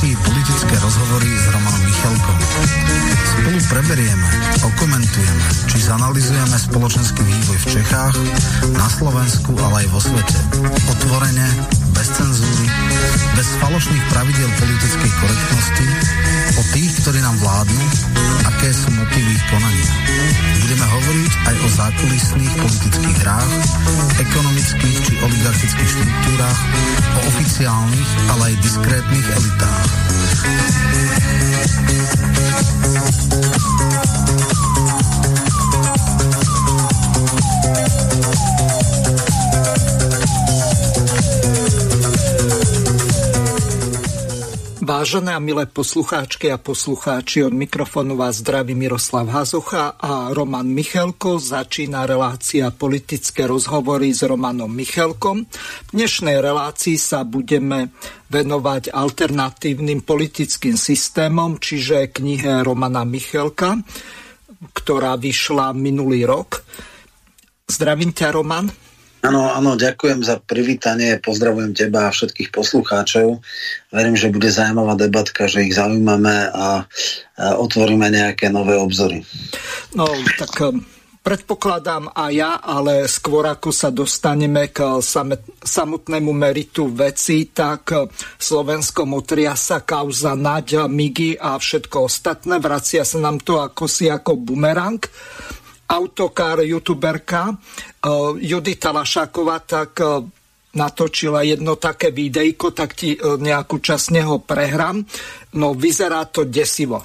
relácii Politické rozhovory s Romanom Michelkom. Spolu preberieme, okomentujeme, či zanalizujeme spoločenský vývoj v Čechách, na Slovensku, ale aj vo svete. Otvorene, bez cenzúry, bez falošných pravidiel politickej korektnosti, o tých, ktorí nám vládnu, aké sú motívy ich konania. Budeme hovoriť aj o zákulisných politických hrách, ekonomických či oligarchických štruktúrách, o oficiálnych, ale aj diskrétnych elitách. Vážené a milé poslucháčky a poslucháči, od mikrofónu vás zdraví Miroslav Hazucha a Roman Michelko. Začína relácia Politické rozhovory s Romanom Michelkom. V dnešnej relácii sa budeme venovať alternatívnym politickým systémom, čiže knihe Romana Michelka, ktorá vyšla minulý rok. Zdravím ťa, Roman. Áno, ďakujem za privítanie, pozdravujem teba a všetkých poslucháčov. Verím, že bude zaujímavá debatka, že ich zaujímame a otvoríme nejaké nové obzory. No, tak predpokladám aj ja, ale skôr ako sa dostaneme k samotnému meritu veci, tak Slovensko motriasa kauza Naď, Migy a všetko ostatné. Vracia sa nám to ako bumerang. Autokár, youtuberka Judita Lašáková tak natočila jedno také videjko, tak ti nejakú časť neho prehrám. No vyzerá to desivo.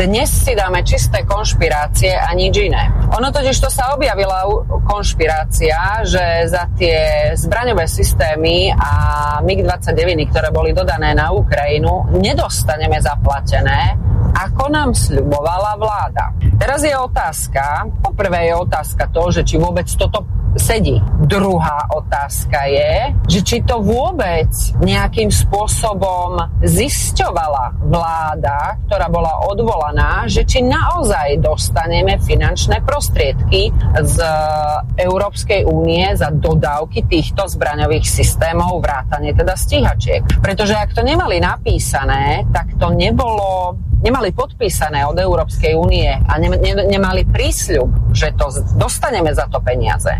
Dnes si dáme čisté konšpirácie a nič iné. Ono totiž to sa objavila konšpirácia, že za tie zbraňové systémy a MiG-29, ktoré boli dodané na Ukrajinu, nedostaneme zaplatené, ako nám sľubovala vláda. Teraz je otázka, poprvé je otázka to, že či vôbec toto sedí. Druhá otázka je, že či to vôbec nejakým spôsobom zisťovala vláda, ktorá bola odvolaná, že či naozaj dostaneme finančné prostriedky z Európskej únie za dodávky týchto zbraňových systémov, vrátane teda stíhačiek. Pretože ak to nemali napísané, tak to nemali podpísané od Európskej únie a nemali prísľub, že to dostaneme za to peniaze,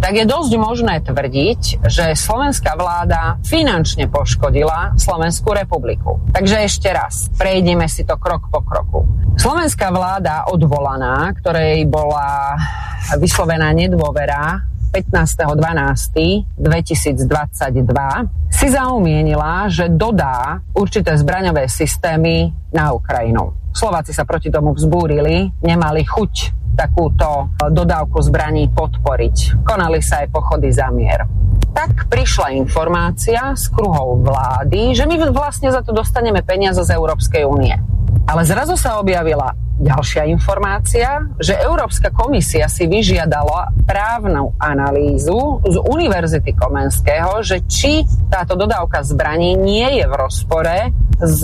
tak je dosť možné tvrdiť, že slovenská vláda finančne poškodila Slovenskú republiku. Takže ešte raz, prejdeme si to krok po kroku. Slovenská vláda odvolaná, ktorej bola vyslovená nedôvera 15.12.2022, si zaumienila, že dodá určité zbraňové systémy na Ukrajinu. Slováci sa proti tomu vzbúrili, nemali chuť takúto dodávku zbraní podporiť. Konali sa aj pochody za mier. Tak prišla informácia z kruhov vlády, že my vlastne za to dostaneme peniaze z Európskej únie. Ale zrazu sa objavila ďalšia informácia, že Európska komisia si vyžiadala právnu analýzu z Univerzity Komenského, že či táto dodávka zbraní nie je v rozpore s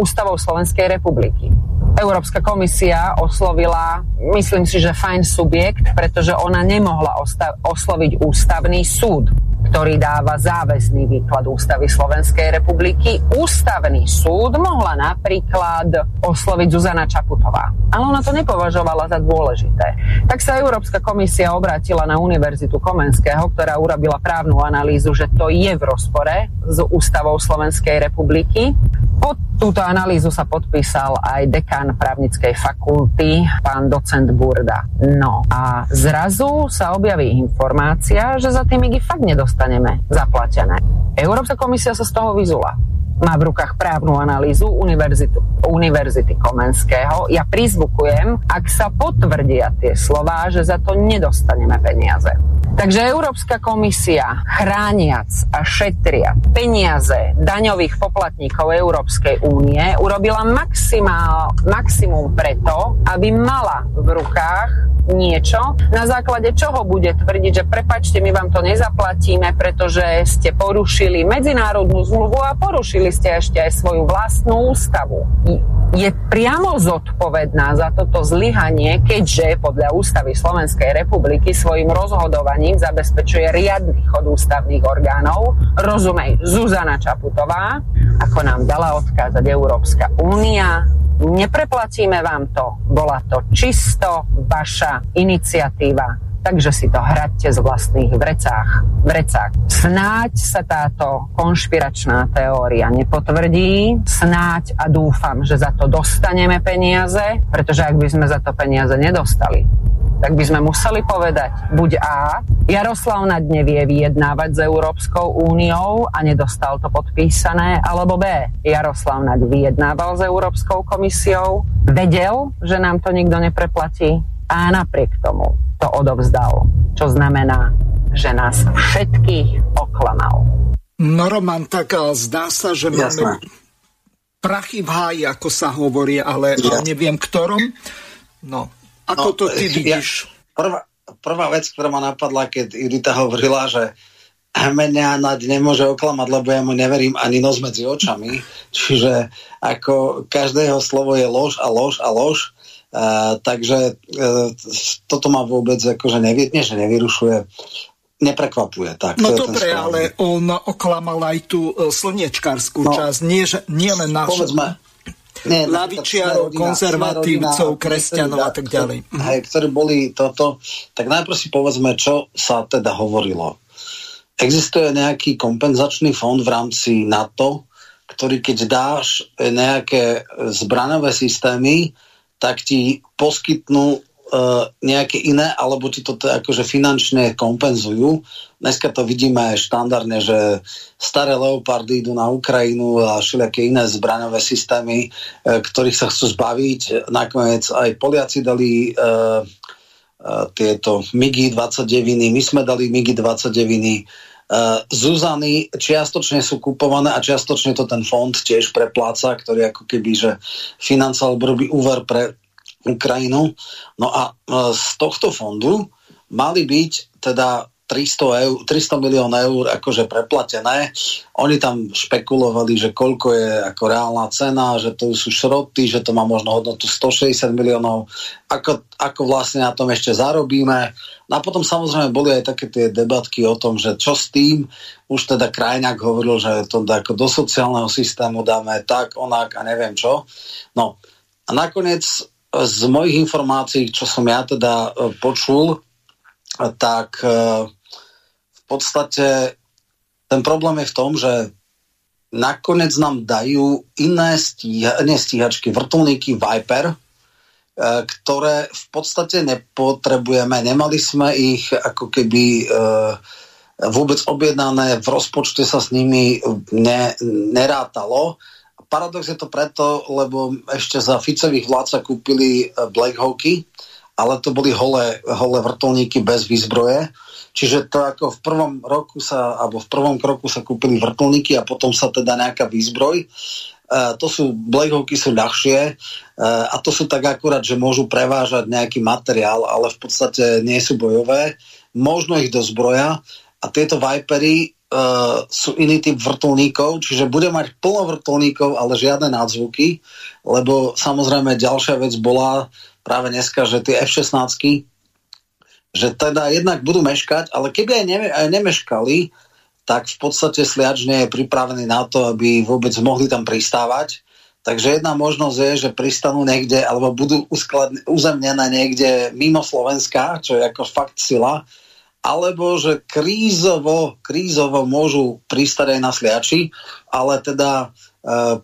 ústavou Slovenskej republiky. Európska komisia oslovila, myslím si, že fajn subjekt, pretože ona nemohla osloviť Ústavný súd, ktorý dáva záväzný výklad ústavy Slovenskej republiky. Ústavný súd mohla napríklad osloviť Zuzana Čaputová. Ale ona to nepovažovala za dôležité. Tak sa Európska komisia obrátila na Univerzitu Komenského, ktorá urobila právnu analýzu, že to je v rozpore s ústavou Slovenskej republiky. Pod túto analýzu sa podpísal aj dekán právnickej fakulty, pán docent Burda. No a zrazu sa objaví informácia, že za tie MIGy fakt nedostaneme zaplatené. Európska komisia sa z toho vyzula. Má v rukách právnu analýzu Univerzity Komenského. Ja prizvukujem, ak sa potvrdia tie slová, že za to nedostaneme peniaze. Takže Európska komisia, chrániac a šetria peniaze daňových poplatníkov Európskej únie, urobila maximum preto, aby mala v rukách niečo, na základe čoho bude tvrdiť, že prepáčte, my vám to nezaplatíme, pretože ste porušili medzinárodnú zmluvu a porušili ste ešte aj svoju vlastnú ústavu. Je priamo zodpovedná za toto zlyhanie, keďže podľa ústavy Slovenskej republiky svojim rozhodovaním ním zabezpečuje riadny chod ústavných orgánov, rozumej Zuzana Čaputová, ako nám dala odkázať Európska únia. Nepreplatíme vám to, bola to čisto vaša iniciatíva. Takže si to hradte z vlastných vrecách. Snáď sa táto konšpiračná teória nepotvrdí, snáď a dúfam, že za to dostaneme peniaze, pretože ak by sme za to peniaze nedostali, tak by sme museli povedať buď A, Jaroslav Naď nevie vyjednávať s Európskou úniou a nedostal to podpísané, alebo B, Jaroslav Naď vyjednával s Európskou komisiou, vedel, že nám to nikto nepreplatí a napriek tomu to odovzdal, čo znamená, že nás všetkých oklamal. No Roman, tak zdá sa, že máme prachy v háji, ako sa hovorí, ale neviem ktorom. No, ako to ty vidíš? Prvá vec, ktorá ma napadla, keď Judita hovorila, že mňa Naď nemôže oklamať, lebo ja mu neverím ani nos medzi očami. Čiže ako každého slovo je lož a lož a lož. Takže toto ma vôbec akože nevyrušuje, neprekvapuje. Tak, no dobre, ale on oklamal aj tú slniečkárskú časť, nie len našu ľavičiarov, konzervatívcov, kresťanov a tak ďalej. Hej, ktorí boli toto, tak najprv si povedzme, čo sa teda hovorilo. Existuje nejaký kompenzačný fond v rámci NATO, ktorý keď dáš nejaké zbraňové systémy, tak ti poskytnú nejaké iné, alebo ti to akože finančne kompenzujú. Dneska to vidíme štandardne, že staré leopardy idú na Ukrajinu a všelijaké iné zbraňové systémy, ktorých sa chcú zbaviť. Nakoniec aj Poliaci dali tieto MIGI 29, my sme dali MIGI 29. Zuzany čiastočne sú kupované a čiastočne to ten fond tiež prepláca, ktorý ako keby, že financoval, robí úver pre Ukrajinu. No a z tohto fondu mali byť teda 300 milión eur akože preplatené. Oni tam špekulovali, že koľko je ako reálna cena, že to sú šroty, že to má možno hodnotu 160 miliónov, ako vlastne na tom ešte zarobíme. No a potom samozrejme boli aj také tie debatky o tom, že čo s tým, už teda Krajňák hovoril, že to ako do sociálneho systému dáme tak, onak a neviem čo. No a nakoniec z mojich informácií, čo som ja teda počul, tak v podstate ten problém je v tom, že nakoniec nám dajú iné nestíhačky, vrtuľníky Viper, ktoré v podstate nepotrebujeme. Nemali sme ich ako keby vôbec objednané, v rozpočte sa s nimi nerátalo. Paradox je to preto, lebo ešte za Ficových vlád sa kúpili Black Hawky, ale to boli holé vrtuľníky bez výzbroje. Čiže to ako v prvom kroku sa kúpili vrtuľníky a potom sa teda nejaká výzbroj. To sú, Black Hawky sú ľahšie a to sú tak akurát, že môžu prevážať nejaký materiál, ale v podstate nie sú bojové. Možno ich dozbroja a tieto Vipery sú iný typ vrtuľníkov, čiže bude mať plno vrtuľníkov, ale žiadne nádzvuky, lebo samozrejme ďalšia vec bola práve dneska, že tie F-16-ky, že teda jednak budú meškať, ale keby aj nemeškali, tak v podstate Sliač nie je pripravený na to, aby vôbec mohli tam pristávať. Takže jedna možnosť je, že pristanú niekde, alebo budú uzemnené niekde mimo Slovenska, čo je ako fakt sila, alebo že krízovo môžu pristať aj na Sliači, ale teda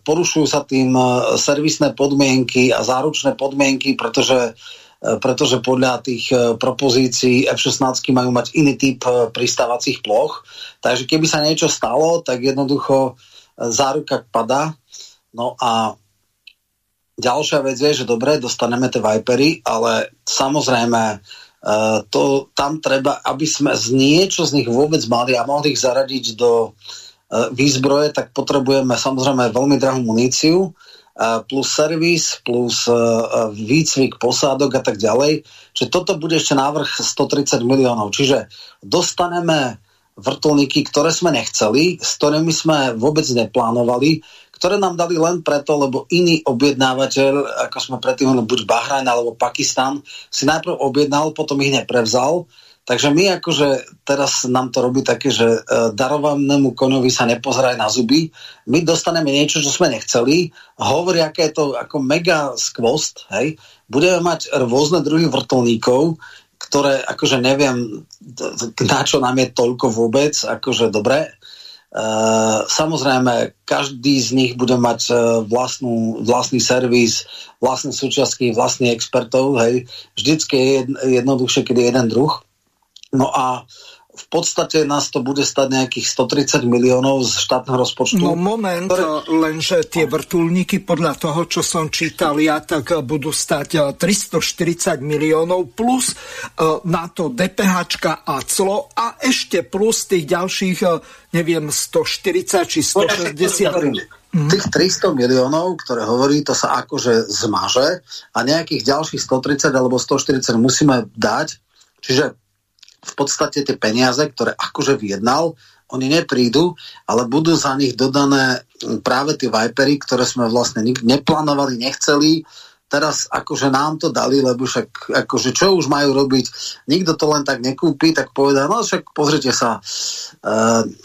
porušujú sa tým servisné podmienky a záručné podmienky, pretože podľa tých propozícií F-16 majú mať iný typ pristávacích ploch. Takže keby sa niečo stalo, tak jednoducho záruka padá. No a ďalšia vec je, že dobre, dostaneme tie Vipery, ale samozrejme tam treba, aby sme z niečo z nich vôbec mali a mohli ich zaradiť do výzbroje, tak potrebujeme samozrejme veľmi drahú muníciu, plus servis, plus výcvik posádok a tak ďalej. Čiže toto bude ešte návrh 130 miliónov. Čiže dostaneme vrtuľníky, ktoré sme nechceli, s ktorými sme vôbec neplánovali, ktoré nám dali len preto, lebo iný objednávateľ, ako sme predtým hovorili, buď Bahrajn alebo Pakistan, si najprv objednal, potom ich neprevzal. Takže my akože teraz nám to robí také, že darovanému koňovi sa nepozeraj na zuby. My dostaneme niečo, čo sme nechceli. Hovorí, aké je to ako mega skvost. Hej. Budeme mať rôzne druhy vrtulníkov, ktoré akože neviem, na čo nám je toľko vôbec. Akože dobre. Samozrejme, každý z nich bude mať vlastný servis, vlastné súčiastky, vlastných expertov. Hej. Vždycky je jednoduchšie, keď je jeden druh. No a v podstate nás to bude stať nejakých 130 miliónov z štátneho rozpočtu. No moment, lenže tie vrtuľníky podľa toho, čo som čítal ja, tak budú stať 340 miliónov plus na to DPHčka a clo a ešte plus tých ďalších, neviem, 140 či 160 miliónov. Tých 300 miliónov, ktoré hovorí, to sa akože zmaže a nejakých ďalších 130 alebo 140 musíme dať. Čiže v podstate tie peniaze, ktoré akože vyjednal, oni neprídu, ale budú za nich dodané práve tie Vipery, ktoré sme vlastne neplánovali, nechceli. Teraz akože nám to dali, lebo však akože čo už majú robiť? Nikto to len tak nekúpi, tak povedal, no však pozrite sa,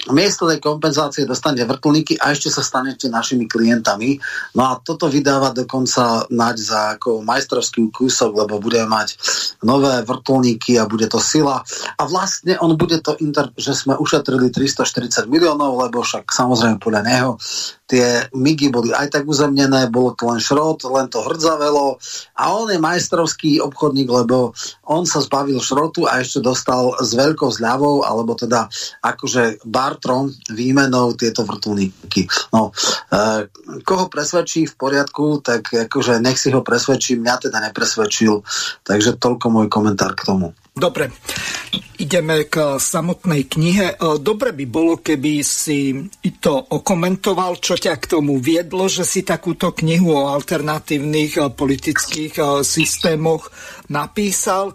miesto tej kompenzácie dostanete vrtuľníky a ešte sa stanete našimi klientami. No a toto vydáva dokonca Naď za ako majstrovský kúsok, lebo bude mať nové vrtuľníky a bude to sila. A vlastne on bude to, že sme ušetrili 340 miliónov, lebo však samozrejme podľa neho tie migy boli aj tak uzemnené, bolo to len šrot, len to hrdzavelo a on je majstrovský obchodník, lebo on sa zbavil šrotu a ešte dostal s veľkou zľavou, alebo teda akože bartrom výmenou tieto vrtuľníky. No, koho presvedčí v poriadku, tak akože nech si ho presvedčí, mňa teda nepresvedčil, takže toľko môj komentár k tomu. Dobre, ideme k samotnej knihe. Dobre by bolo, keby si to okomentoval, čo ťa k tomu viedlo, že si takúto knihu o alternatívnych politických systémoch napísal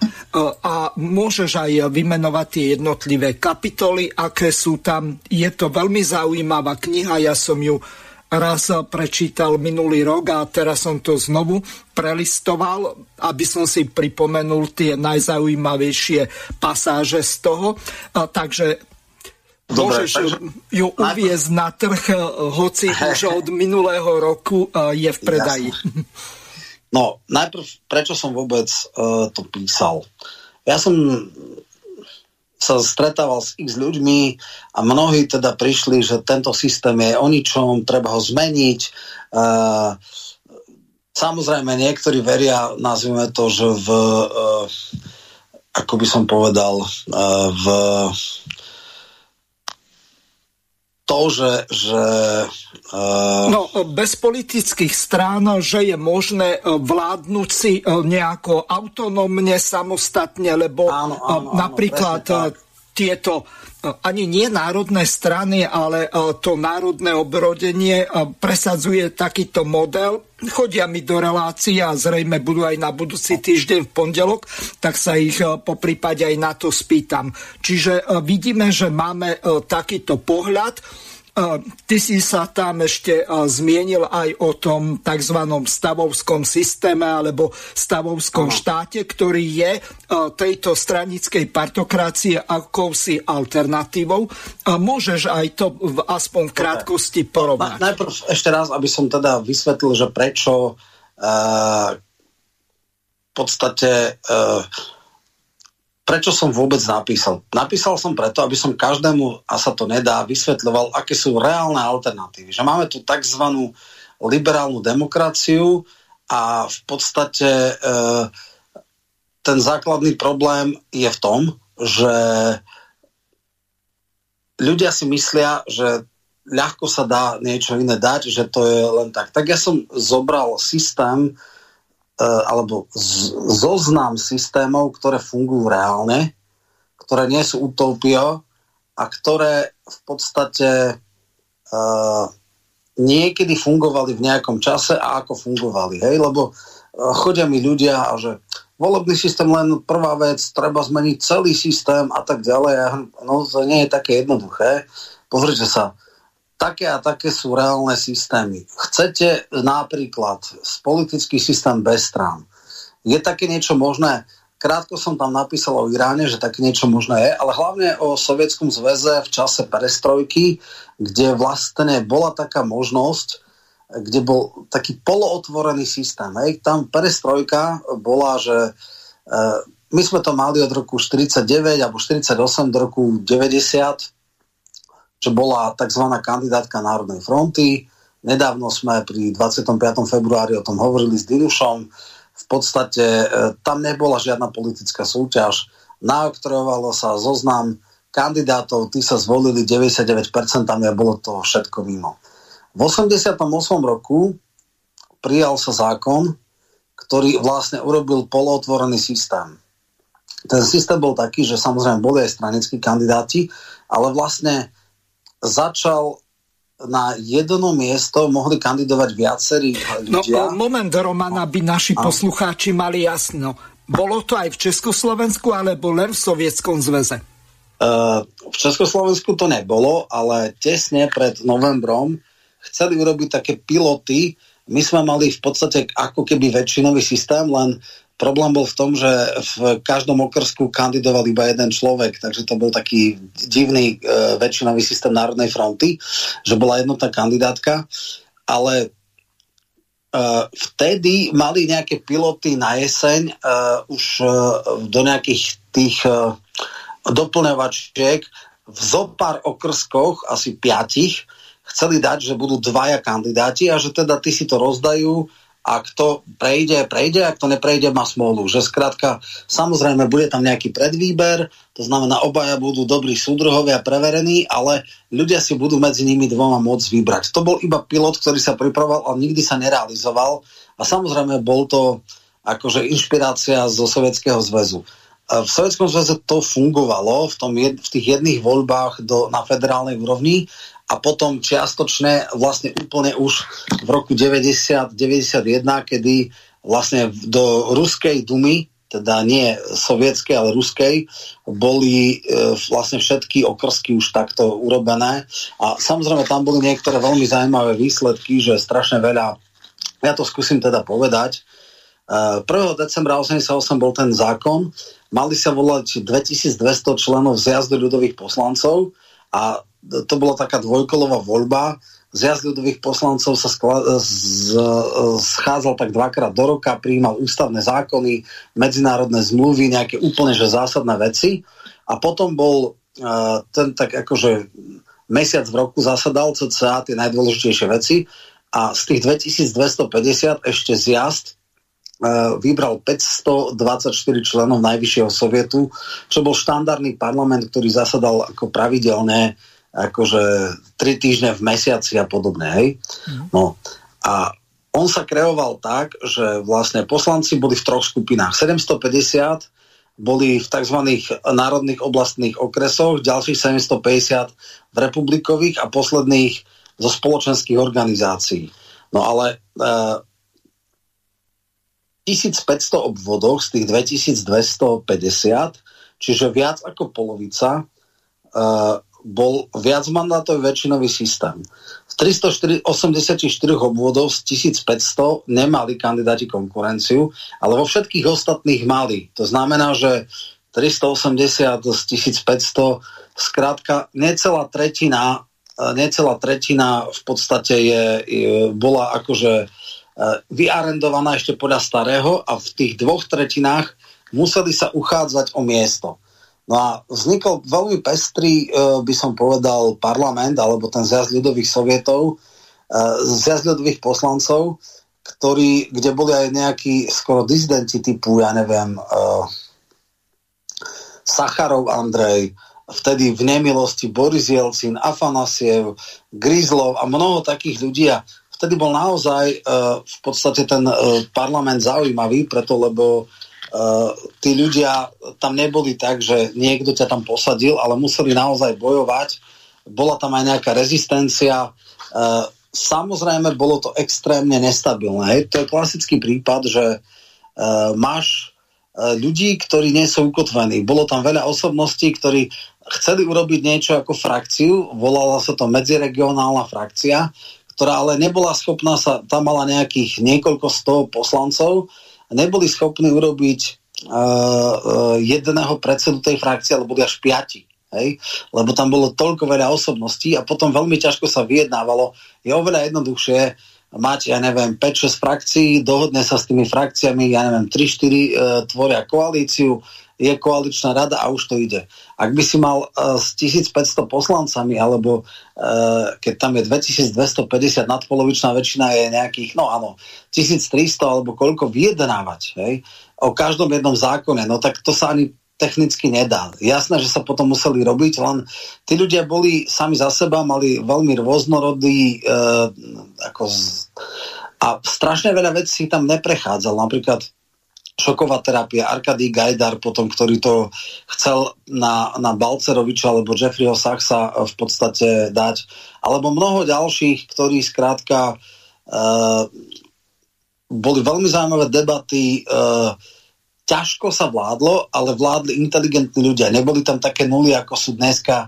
a môžeš aj vymenovať tie jednotlivé kapitoly, aké sú tam. Je to veľmi zaujímavá kniha, ja som ju raz prečítal minulý rok a teraz som to znovu prelistoval, aby som si pripomenul tie najzaujímavejšie pasáže z toho. Takže dobre, môžeš takže ju uviezť na trh, hoci už od minulého roku je v predaji. Jasne. No, najprv, prečo som vôbec to písal? Ja som sa stretával s x ľuďmi a mnohí teda prišli, že tento systém je o ničom, treba ho zmeniť. Samozrejme, niektorí veria, nazvime to, že v ako by som povedal, v to, že no, bez politických strán, že je možné vládnuť si nejako autonómne, samostatne, lebo áno, napríklad tieto ani nie národné strany, ale to národné obrodenie presadzuje takýto model. Chodia mi do relácií a zrejme budú aj na budúci týždeň v pondelok, tak sa ich poprípade aj na to spýtam. Čiže vidíme, že máme takýto pohľad. Ty si sa tam ešte zmienil aj o tom tzv. Stavovskom systéme alebo stavovskom štáte, ktorý je tejto stranickej partokracie akousi alternatívou. Môžeš aj to aspoň v krátkosti porovnať. Najprv ešte raz, aby som teda vysvetlil, že prečo v podstate prečo som vôbec napísal? Napísal som preto, aby som každému, a sa to nedá, vysvetľoval, aké sú reálne alternatívy. Že máme tu takzvanú liberálnu demokraciu a v podstate ten základný problém je v tom, že ľudia si myslia, že ľahko sa dá niečo iné dať, že to je len tak. Tak ja som zobral systém, alebo zoznam systémov, ktoré fungujú reálne, ktoré nie sú utopia a ktoré v podstate niekedy fungovali v nejakom čase a ako fungovali. Hej? Lebo chodia mi ľudia a že volebný systém len prvá vec, treba zmeniť celý systém a tak ďalej. No to nie je také jednoduché. Pozrite sa. Také a také sú reálne systémy. Chcete napríklad politický systém bez strán. Je také niečo možné? Krátko som tam napísal o Iráne, že tak niečo možné je, ale hlavne o Sovietskom zväze v čase perestrojky, kde vlastne bola taká možnosť, kde bol taký polootvorený systém. Hej. Tam perestrojka bola, že my sme to mali od roku 49 alebo 48 do roku 90, čo bola tzv. Kandidátka Národnej fronty. Nedávno sme pri 25. februári o tom hovorili s Dinušom. V podstate tam nebola žiadna politická súťaž. Naoktrojovalo sa zoznam kandidátov, tí sa zvolili 99% a bolo to všetko mimo. V 88. roku prijal sa zákon, ktorý vlastne urobil polootvorený systém. Ten systém bol taký, že samozrejme boli aj stranickí kandidáti, ale vlastne začal... na jedno miesto mohli kandidovať viacerí ľudia. No moment, Romana, by naši poslucháči mali jasno. Bolo to aj v Československu, alebo len v Sovietskom zväze? V Československu to nebolo, ale tesne pred novembrom chceli urobiť také piloty. My sme mali v podstate ako keby väčšinový systém, len problém bol v tom, že v každom okrsku kandidoval iba jeden človek, takže to bol taký divný väčšinový systém Národnej fronty, že bola jednotná kandidátka, ale vtedy mali nejaké piloty na jeseň už do nejakých tých doplňovačiek v zopár okrskoch, asi 5, chceli dať, že budú dvaja kandidáti a že teda tí si to rozdajú a kto prejde, a kto neprejde, má smolu. Že skrátka, samozrejme, bude tam nejaký predvýber, to znamená, obaja budú dobrí súdruhovia preverení, ale ľudia si budú medzi nimi dvoma môcť vybrať. To bol iba pilot, ktorý sa pripravoval, ale nikdy sa nerealizoval a samozrejme bol to akože inšpirácia zo Sovietskeho zväzu. V Sovietskom zväze to fungovalo v tých jedných voľbách na federálnej úrovni a potom čiastočne vlastne úplne už v roku 90-91, kedy vlastne do Ruskej dumy, teda nie sovietskej, ale ruskej, boli vlastne všetky okrsky už takto urobené a samozrejme tam boli niektoré veľmi zaujímavé výsledky, že strašne veľa, ja to skúsim teda povedať. 1. decembra 1988 bol ten zákon, mali sa volať 2200 členov zjazdu ľudových poslancov a to bola taká dvojkolová voľba. Zjazd ľudových poslancov sa schádzal tak 2-krát do roka, prijímal ústavné zákony, medzinárodné zmluvy, nejaké úplne že zásadné veci. A potom bol ten tak akože mesiac v roku zasadal cca tie najdôležitejšie veci a z tých 2250 ešte zjazd vybral 524 členov Najvyššieho sovietu, čo bol štandardný parlament, ktorý zasadal ako pravidelne akože 3 týždne v mesiaci a podobne, hej. No. A on sa kreoval tak, že vlastne poslanci boli v 3 skupinách. 750 boli v tzv. Národných oblastných okresoch, ďalších 750 v republikových a posledných zo spoločenských organizácií. No ale 1500 obvodoch z tých 2250, čiže viac ako polovica, bol viac mandátový väčšinový systém. Z 384 obvodov z 1500 nemali kandidáti konkurenciu, ale vo všetkých ostatných mali. To znamená, že 380 z 1500, skrátka necelá tretina v podstate bola akože vyarendovaná ešte podľa starého a v tých 2/3 museli sa uchádzať o miesto. No a vznikol veľmi pestrý, by som povedal, parlament, alebo ten zjazd ľudových sovietov, zjazd ľudových poslancov, kde boli aj nejakí skoro dizidenti typu, ja neviem, Sacharov Andrej, vtedy v nemilosti Boris Jelcin, Afanasiev, Grizlov a mnoho takých ľudí. A vtedy bol naozaj v podstate ten parlament zaujímavý, preto lebo tí ľudia tam neboli tak, že niekto ťa tam posadil, ale museli naozaj bojovať. Bola tam aj nejaká rezistencia. Samozrejme, bolo to extrémne nestabilné. Hej. To je klasický prípad, že máš ľudí, ktorí nie sú ukotvení. Bolo tam veľa osobností, ktorí chceli urobiť niečo ako frakciu. Volala sa to medziregionálna frakcia, ktorá ale nebola schopná, tam mala nejakých niekoľko 100 poslancov, neboli schopní urobiť jedného predsedu tej frakcie, alebo boli až 5. Hej? Lebo tam bolo toľko veľa osobností a potom veľmi ťažko sa vyjednávalo. Je oveľa jednoduchšie mať, ja neviem, 5-6 frakcií, dohodne sa s tými frakciami, ja neviem, 3-4 tvoria koalíciu, je koaličná rada a už to ide. Ak by si mal s 1500 poslancami, alebo keď tam je 2250, nadpolovičná väčšina je nejakých, no áno, 1300 alebo koľko vyjednávať, hej? O každom jednom zákone, no tak to sa ani technicky nedá. Jasné, že sa potom museli robiť, len tí ľudia boli sami za seba, mali veľmi rôznorodý a strašne veľa vecí tam neprechádzalo. Napríklad šoková terapia, Arkady Gajdar potom, ktorý to chcel na Balceroviča alebo Jeffreyho Sachsa v podstate dať. Alebo mnoho ďalších, ktorí skrátka boli veľmi zaujímavé debaty, ťažko sa vládlo, ale vládli inteligentní ľudia. Neboli tam také nuly, ako sú dneska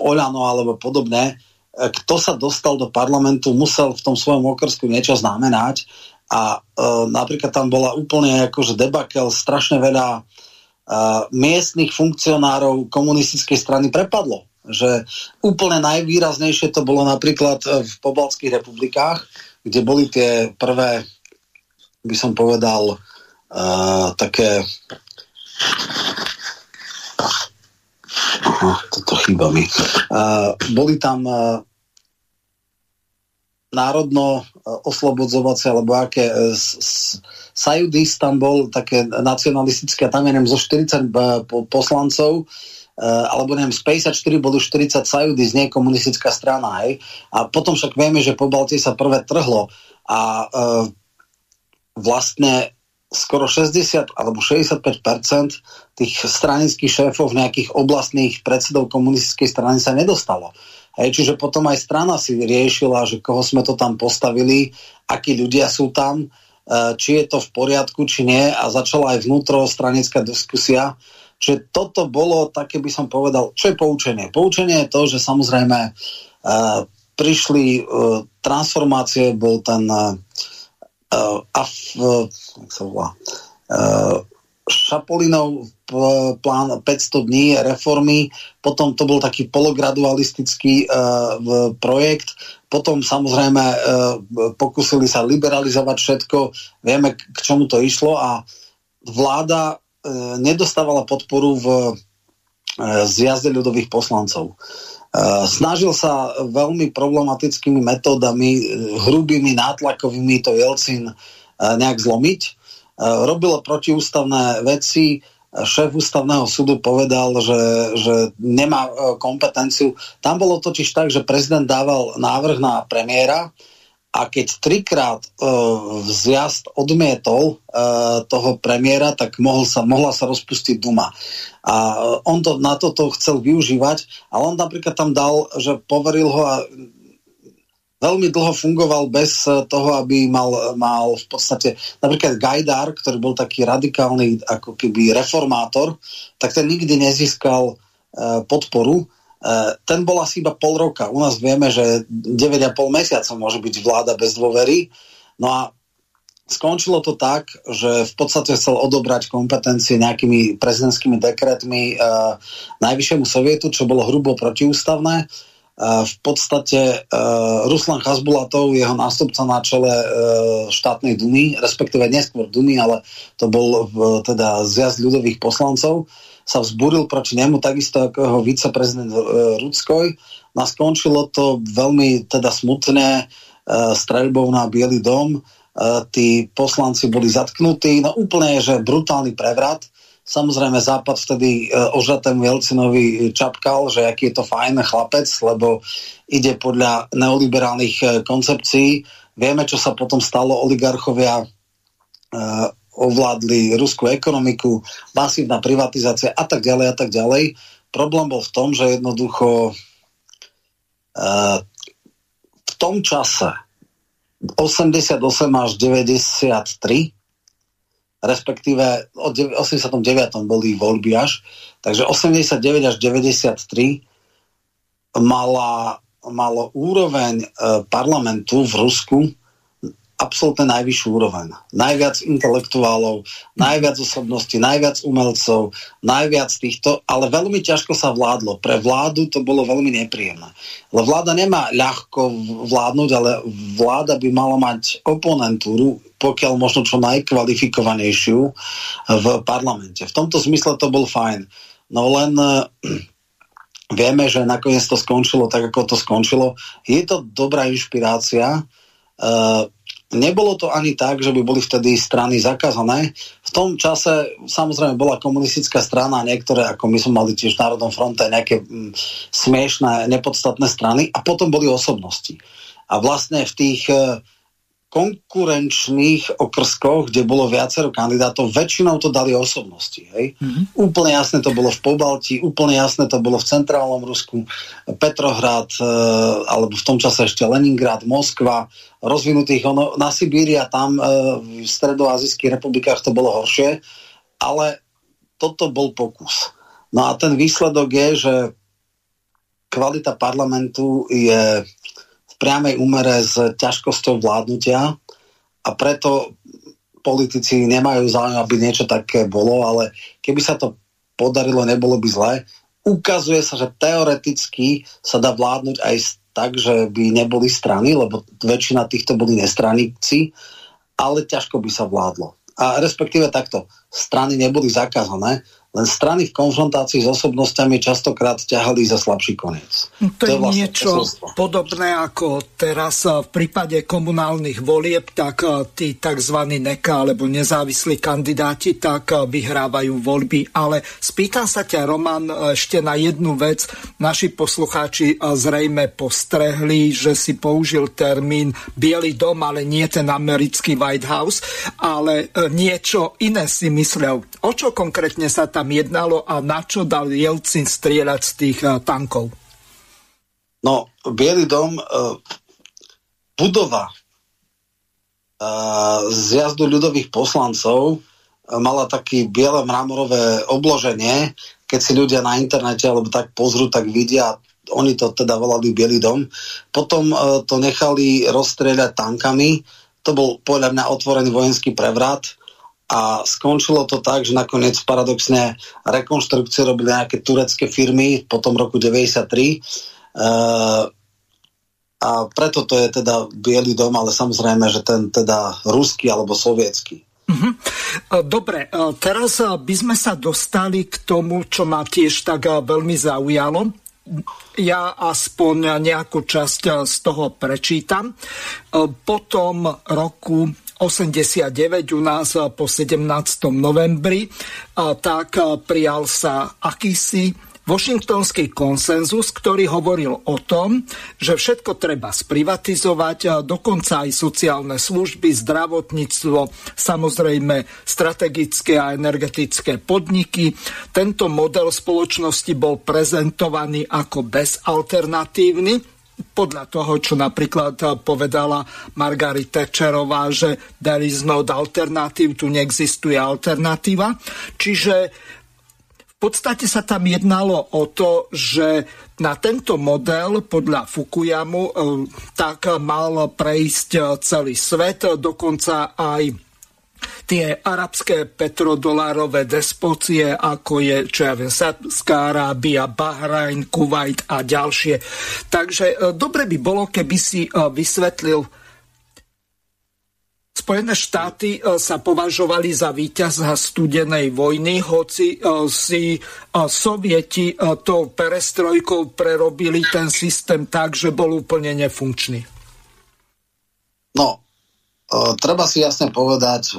v Olano alebo podobné. Kto sa dostal do parlamentu, musel v tom svojom okrsku niečo znamenať. A napríklad tam bola úplne akože debakel, strašne veľa miestnych funkcionárov komunistickej strany prepadlo. Že úplne najvýraznejšie to bolo napríklad v pobaltských republikách, kde boli tie prvé, by som povedal, také toto chýba mi boli tam národno oslobodzovacie alebo aké Sajudis tam bol také nacionalistické, tam je neviem zo 40 poslancov alebo neviem z 54 boli 40 Sajudis, nie komunistická strana, hej? A potom však vieme, že po Baltii sa prvé trhlo a vlastne skoro 60 alebo 65% tých stranických šéfov nejakých oblastných predsedov komunistickej strany sa nedostalo. Hej, čiže potom aj strana si riešila, že koho sme to tam postavili, akí ľudia sú tam, či je to v poriadku, či nie, a začala aj vnútrostranická diskusia. Čiže toto bolo také, by som povedal, čo je poučenie. Poučenie je to, že samozrejme prišli transformácie, bol ten Šapolinov plán 500 dní reformy, potom to bol taký pologradualistický projekt, potom samozrejme pokúsili sa liberalizovať všetko, vieme k čomu to išlo a vláda nedostávala podporu v zjazde ľudových poslancov. Snažil sa veľmi problematickými metódami, hrubými, nátlakovými to Jelcin nejak zlomiť. Robilo protiústavné veci. Šéf ústavného súdu povedal, že nemá kompetenciu. Tam bolo totiž tak, že prezident dával návrh na premiéra a keď trikrát zjazd odmietol toho premiéra, tak mohla sa rozpustiť Duma. A on to na toto chcel využívať, ale on napríklad tam dal, že poveril ho a veľmi dlho fungoval bez toho, aby mal v podstate napríklad Gajdar, ktorý bol taký radikálny ako keby reformátor, tak ten nikdy nezískal podporu. Ten bol asi iba pol roka. U nás vieme, že 9,5 mesiaca môže byť vláda bez dôvery. No a skončilo to tak, že v podstate chcel odobrať kompetencie nejakými prezidentskými dekretmi najvyššiemu sovietu, čo bolo hrubo protiústavné. V podstate Ruslan Chasbulatov, jeho nástupca na čele štátnej dumy, respektíve neskôr dumy, ale to bol teda zjazd ľudových poslancov, sa vzburil proti nemu, takisto ako jeho viceprezident Rudskoj. A skončilo to veľmi teda smutné streľbou na Bielý dom. Tí poslanci boli zatknutí. No úplne, že brutálny prevrat. Samozrejme, Západ vtedy ožratému Jelcinovi čapkal, že aký je to fajn chlapec, lebo ide podľa neoliberálnych koncepcií. Vieme, čo sa potom stalo. Oligarchovia ovládli ruskú ekonomiku, masívna privatizácia a tak ďalej a tak ďalej. Problém bol v tom, že jednoducho v tom čase 88 až 93, respektíve od 89. boli voľby až, takže 89 až 93 malo úroveň parlamentu v Rusku absolútne najvyššiu úroveň. Najviac intelektuálov, najviac osobností, najviac umelcov, najviac týchto, ale veľmi ťažko sa vládlo. Pre vládu to bolo veľmi nepríjemné. Ale vláda nemá ľahko vládnuť, ale vláda by mala mať oponentúru, pokiaľ možno čo najkvalifikovanejšiu v parlamente. V tomto zmysle to bol fajn. No len vieme, že nakoniec to skončilo tak, ako to skončilo. Je to dobrá inšpirácia. Nebolo to ani tak, že by boli vtedy strany zakázané. V tom čase samozrejme bola komunistická strana a niektoré, ako my sme mali tiež v Národnom fronte, nejaké smiešné, nepodstatné strany a potom boli osobnosti. A vlastne v tých konkurenčných okrskoch, kde bolo viacero kandidátov, väčšinou to dali osobnosti. Hej? Mm-hmm. Úplne jasné to bolo v Pobalti, úplne jasné to bolo v centrálnom Rusku, Petrohrad, alebo v tom čase ešte Leningrad, Moskva, rozvinutých na Sibíri a tam v stredoazijských republikách to bolo horšie, ale toto bol pokus. No a ten výsledok je, že kvalita parlamentu je priamej úmere s ťažkosťou vládnutia a preto politici nemajú záujem, aby niečo také bolo, ale keby sa to podarilo, nebolo by zlé. Ukazuje sa, že teoreticky sa dá vládnuť aj tak, že by neboli strany, lebo väčšina týchto boli nestraníci, ale ťažko by sa vládlo. A respektíve takto, strany neboli zakázané, len strany v konfrontácii s osobnostiami častokrát ťahali za slabší koniec. To je vlastne niečo podobné ako teraz v prípade komunálnych volieb, tak tí tzv. NECA alebo nezávislí kandidáti tak vyhrávajú voľby. Ale spýtam sa ťa, Roman, ešte na jednu vec. Naši poslucháči zrejme postrehli, že si použil termín Bielý dom, ale nie ten americký White House, ale niečo iné si myslel. O čo konkrétne sa tam jednalo a na čo dal Jelcin strieľať z tých tankov? No, Bielý dom, budova zjazdu ľudových poslancov mala také biele mramorové obloženie, keď si ľudia na internete alebo tak pozrú, tak vidia, oni to teda volali Bielý dom. Potom to nechali rozstrieľať tankami, to bol podľa mňa otvorený vojenský prevrat. A skončilo to tak, že nakoniec paradoxne rekonštrukciu robili nejaké turecké firmy potom roku 1993. A preto to je teda Bielý dom, ale samozrejme, že ten teda ruský alebo sovietský. Dobre, teraz by sme sa dostali k tomu, čo ma tiež tak veľmi zaujalo. Ja aspoň nejakú časť z toho prečítam. Po tom roku 89 u nás po 17. novembri, tak prijal sa akýsi washingtonský konsenzus, ktorý hovoril o tom, že všetko treba sprivatizovať, dokonca aj sociálne služby, zdravotníctvo, samozrejme strategické a energetické podniky. Tento model spoločnosti bol prezentovaný ako bezalternatívny. Podľa toho, čo napríklad povedala Margaret Thatcherová, že there is no alternative, tu neexistuje alternatíva. Čiže v podstate sa tam jednalo o to, že na tento model podľa Fukuyamu tak mal prejsť celý svet, dokonca aj tie arabské petrodolárové despocie, ako je Saudská Arábia, Bahrajn, Kuvajt a ďalšie. Takže dobre by bolo, keby si vysvetlil, Spojené štáty sa považovali za víťaza studenej vojny, hoci si Sovieti tou perestrojkou prerobili ten systém tak, že bol úplne nefunkčný. No, treba si jasne povedať,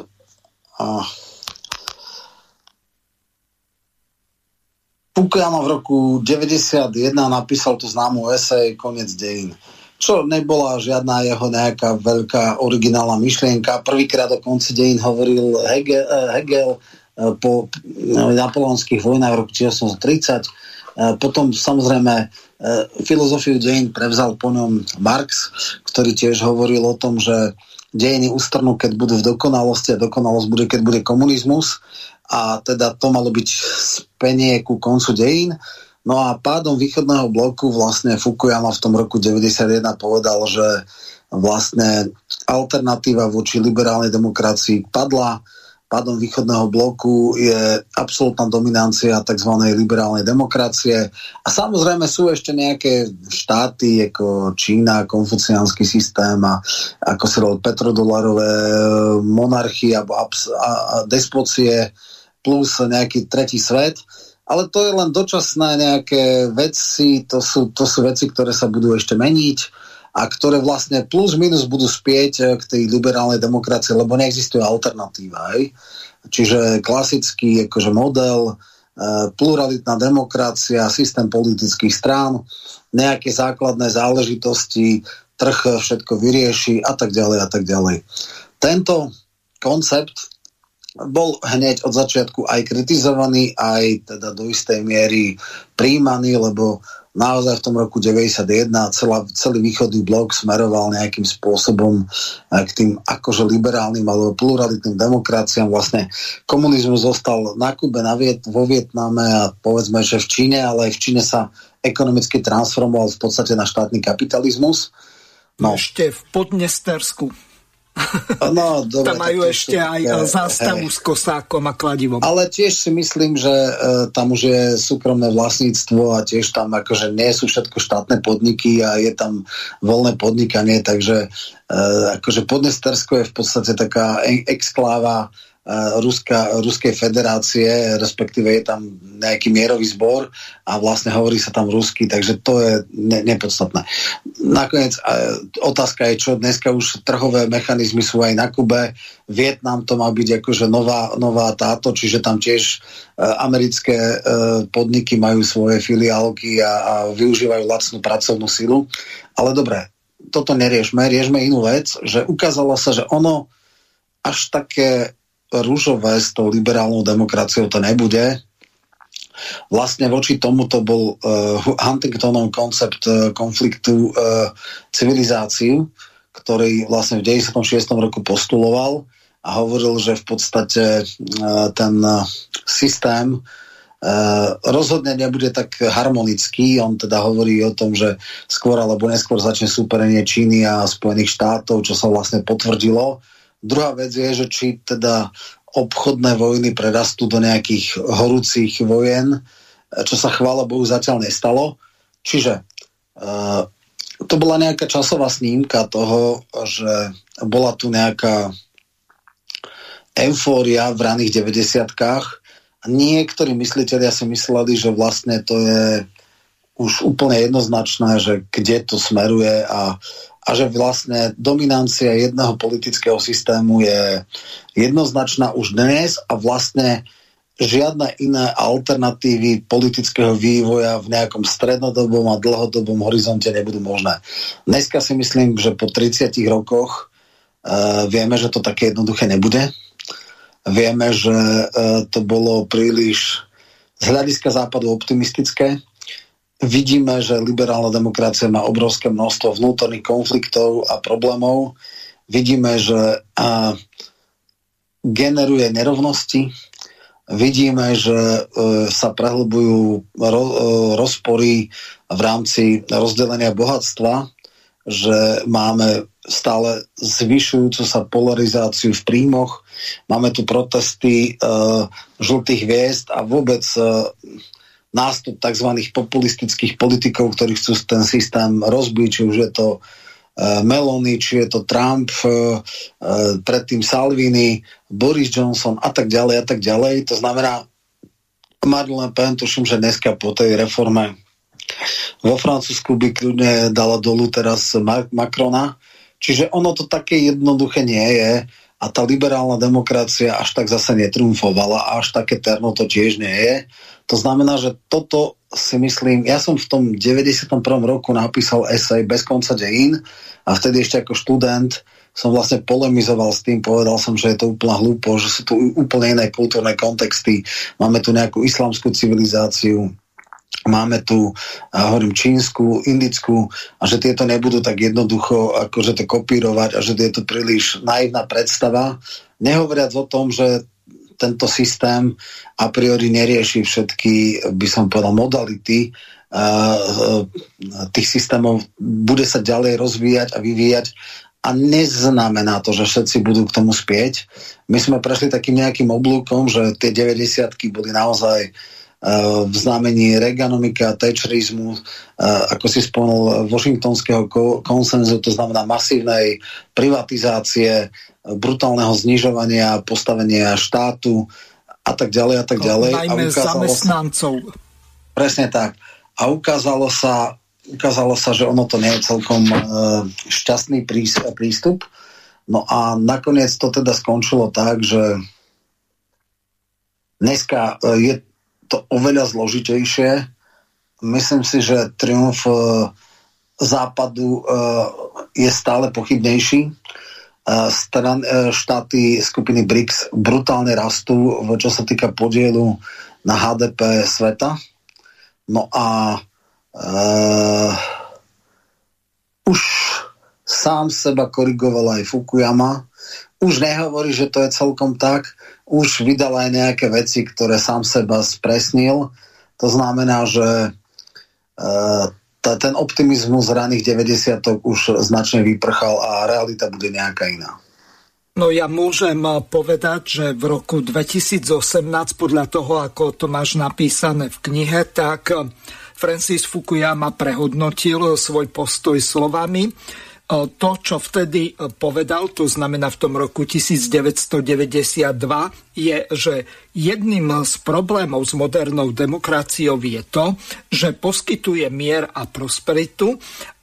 Fukuyama v roku 1991 napísal tú známu esej Koniec dejín, čo nebola žiadna jeho nejaká veľká originálna myšlienka. Prvýkrát o konci dejín hovoril Hegel po napoleonských vojnách v roku 1830. Potom samozrejme filozofiu dejín prevzal po ňom Marx, ktorý tiež hovoril o tom, že dejiny ustrnú, keď budú v dokonalosti a dokonalosť bude, keď bude komunizmus a teda to malo byť spenie ku koncu dejín. No a pádom východného bloku vlastne Fukuyama v tom roku 1991 povedal, že vlastne alternatíva voči liberálnej demokracii padla. Pádom východného bloku je absolútna dominancia tzv. Liberálnej demokracie. A samozrejme sú ešte nejaké štáty ako Čína, konfuciánsky systém a ako sa volá petrodolarové monarchie alebo despocie plus nejaký tretí svet. Ale to je len dočasné nejaké veci, to sú veci, ktoré sa budú ešte meniť a ktoré vlastne plus minus budú spieť k tej liberálnej demokracii, lebo neexistuje alternatíva. Hej? Čiže klasický akože model, pluralitná demokracia, systém politických strán, nejaké základné záležitosti, trh všetko vyrieši a tak ďalej a tak ďalej. Tento koncept bol hneď od začiatku aj kritizovaný, aj teda do istej miery prijímaný, lebo naozaj v tom roku 1991 celý východný blok smeroval nejakým spôsobom k tým akože liberálnym alebo pluralitným demokraciám. Vlastne komunizmus zostal na Kube, vo Vietname a povedzme, že v Číne, ale aj v Číne sa ekonomicky transformoval v podstate na štátny kapitalizmus. No. Ešte v Podnestersku. No, dobre, tam majú ešte aj zástavu s kosákom a kladivom. Ale tiež si myslím, že tam už je súkromné vlastníctvo a tiež tam akože nie sú všetko štátne podniky a je tam voľné podnikanie, takže akože Podnestersko je v podstate taká exkláva Ruskej federácie, respektíve je tam nejaký mierový zbor a vlastne hovorí sa tam rusky, takže to je nepodstatné. Nakoniec otázka je, čo dneska už trhové mechanizmy sú aj na Kube. Vietnam to má byť akože nová táto, čiže tam tiež americké podniky majú svoje filiálky a využívajú lacnú pracovnú silu. Ale dobre, toto neriešme. Riešme inú vec, že ukázalo sa, že ono až také ružové s tou liberálnou demokraciou to nebude. Vlastne voči tomu to bol Huntingtonov koncept konfliktu civilizácií, ktorý vlastne v 96. roku postuloval a hovoril, že v podstate ten systém rozhodne nebude tak harmonický. On teda hovorí o tom, že skôr alebo neskôr začne súperenie Číny a Spojených štátov, čo sa vlastne potvrdilo. Druhá vec je, že či teda obchodné vojny prerastú do nejakých horúcich vojen, čo sa chvála Bohu zatiaľ nestalo. Čiže to bola nejaká časová snímka toho, že bola tu nejaká eufória v raných 90-kách. Niektorí myslitelia si mysleli, že vlastne to je už úplne jednoznačné, že kde to smeruje a že vlastne dominancia jedného politického systému je jednoznačná už dnes a vlastne žiadne iné alternatívy politického vývoja v nejakom strednodobom a dlhodobom horizonte nebudú možné. Dneska si myslím, že po 30 rokoch vieme, že to také jednoduché nebude. Vieme, že to bolo príliš z hľadiska západu optimistické. Vidíme, že liberálna demokracia má obrovské množstvo vnútorných konfliktov a problémov. Vidíme, že generuje nerovnosti. Vidíme, že sa prehlbujú rozpory v rámci rozdelenia bohatstva, že máme stále zvyšujúcu sa polarizáciu v príjmoch. Máme tu protesty žltých hviezd a vôbec nástup tzv. Populistických politikov, ktorí chcú ten systém rozbiť, či už je to Meloni, či je to Trump, predtým Salvini, Boris Johnson a tak ďalej a tak ďalej. To znamená, Marine Le Pen, tuším, že dneska po tej reforme vo Francúzsku by kľudne dala dolu teraz Macrona. Čiže ono to také jednoduché nie je a tá liberálna demokracia až tak zase netriumfovala a až také terno to tiež nie je. To znamená, že toto si myslím, ja som v tom 91. roku napísal esej Bez konca dejín a vtedy ešte ako študent som vlastne polemizoval s tým, povedal som, že je to úplná hlúpo, že sú tu úplne iné kultúrne kontexty, máme tu nejakú islamskú civilizáciu, máme tu, hovorím, čínsku, indickú a že tieto nebudú tak jednoducho akože to kopírovať a že je to príliš naivná predstava, nehovoriac o tom, že tento systém a priori nerieši všetky, by som povedal, modality tých systémov, bude sa ďalej rozvíjať a vyvíjať a neznamená to, že všetci budú k tomu spieť. My sme prešli takým nejakým oblúkom, že tie 90-ky boli naozaj v znamení Reaganomika, Thatcherizmu, ako si spomenul, washingtonského konsenzu, to znamená masívnej privatizácie, brutálneho znižovania, postavenia štátu a tak ďalej a tak ďalej. Najmä zamestnancov. Presne tak. A ukázalo sa, že ono to nie je celkom šťastný prístup. No a nakoniec to teda skončilo tak, že dneska je to oveľa zložitejšie. Myslím si, že triumf západu je stále pochybnejší. Štáty skupiny BRICS brutálne rastú, čo sa týka podielu na HDP sveta. No a už sám seba korigoval aj Fukuyama. Už nehovorí, že to je celkom tak. Už vydal aj nejaké veci, ktoré sám seba spresnil. To znamená, že ten optimizmus z raných 90-tok už značne vyprchal a realita bude nejaká iná. No ja môžem povedať, že v roku 2018, podľa toho, ako to máš napísané v knihe, tak Francis Fukuyama prehodnotil svoj postoj slovami. To, čo vtedy povedal, to znamená v tom roku 1992, je, že jedným z problémov s modernou demokraciou je to, že poskytuje mier a prosperitu,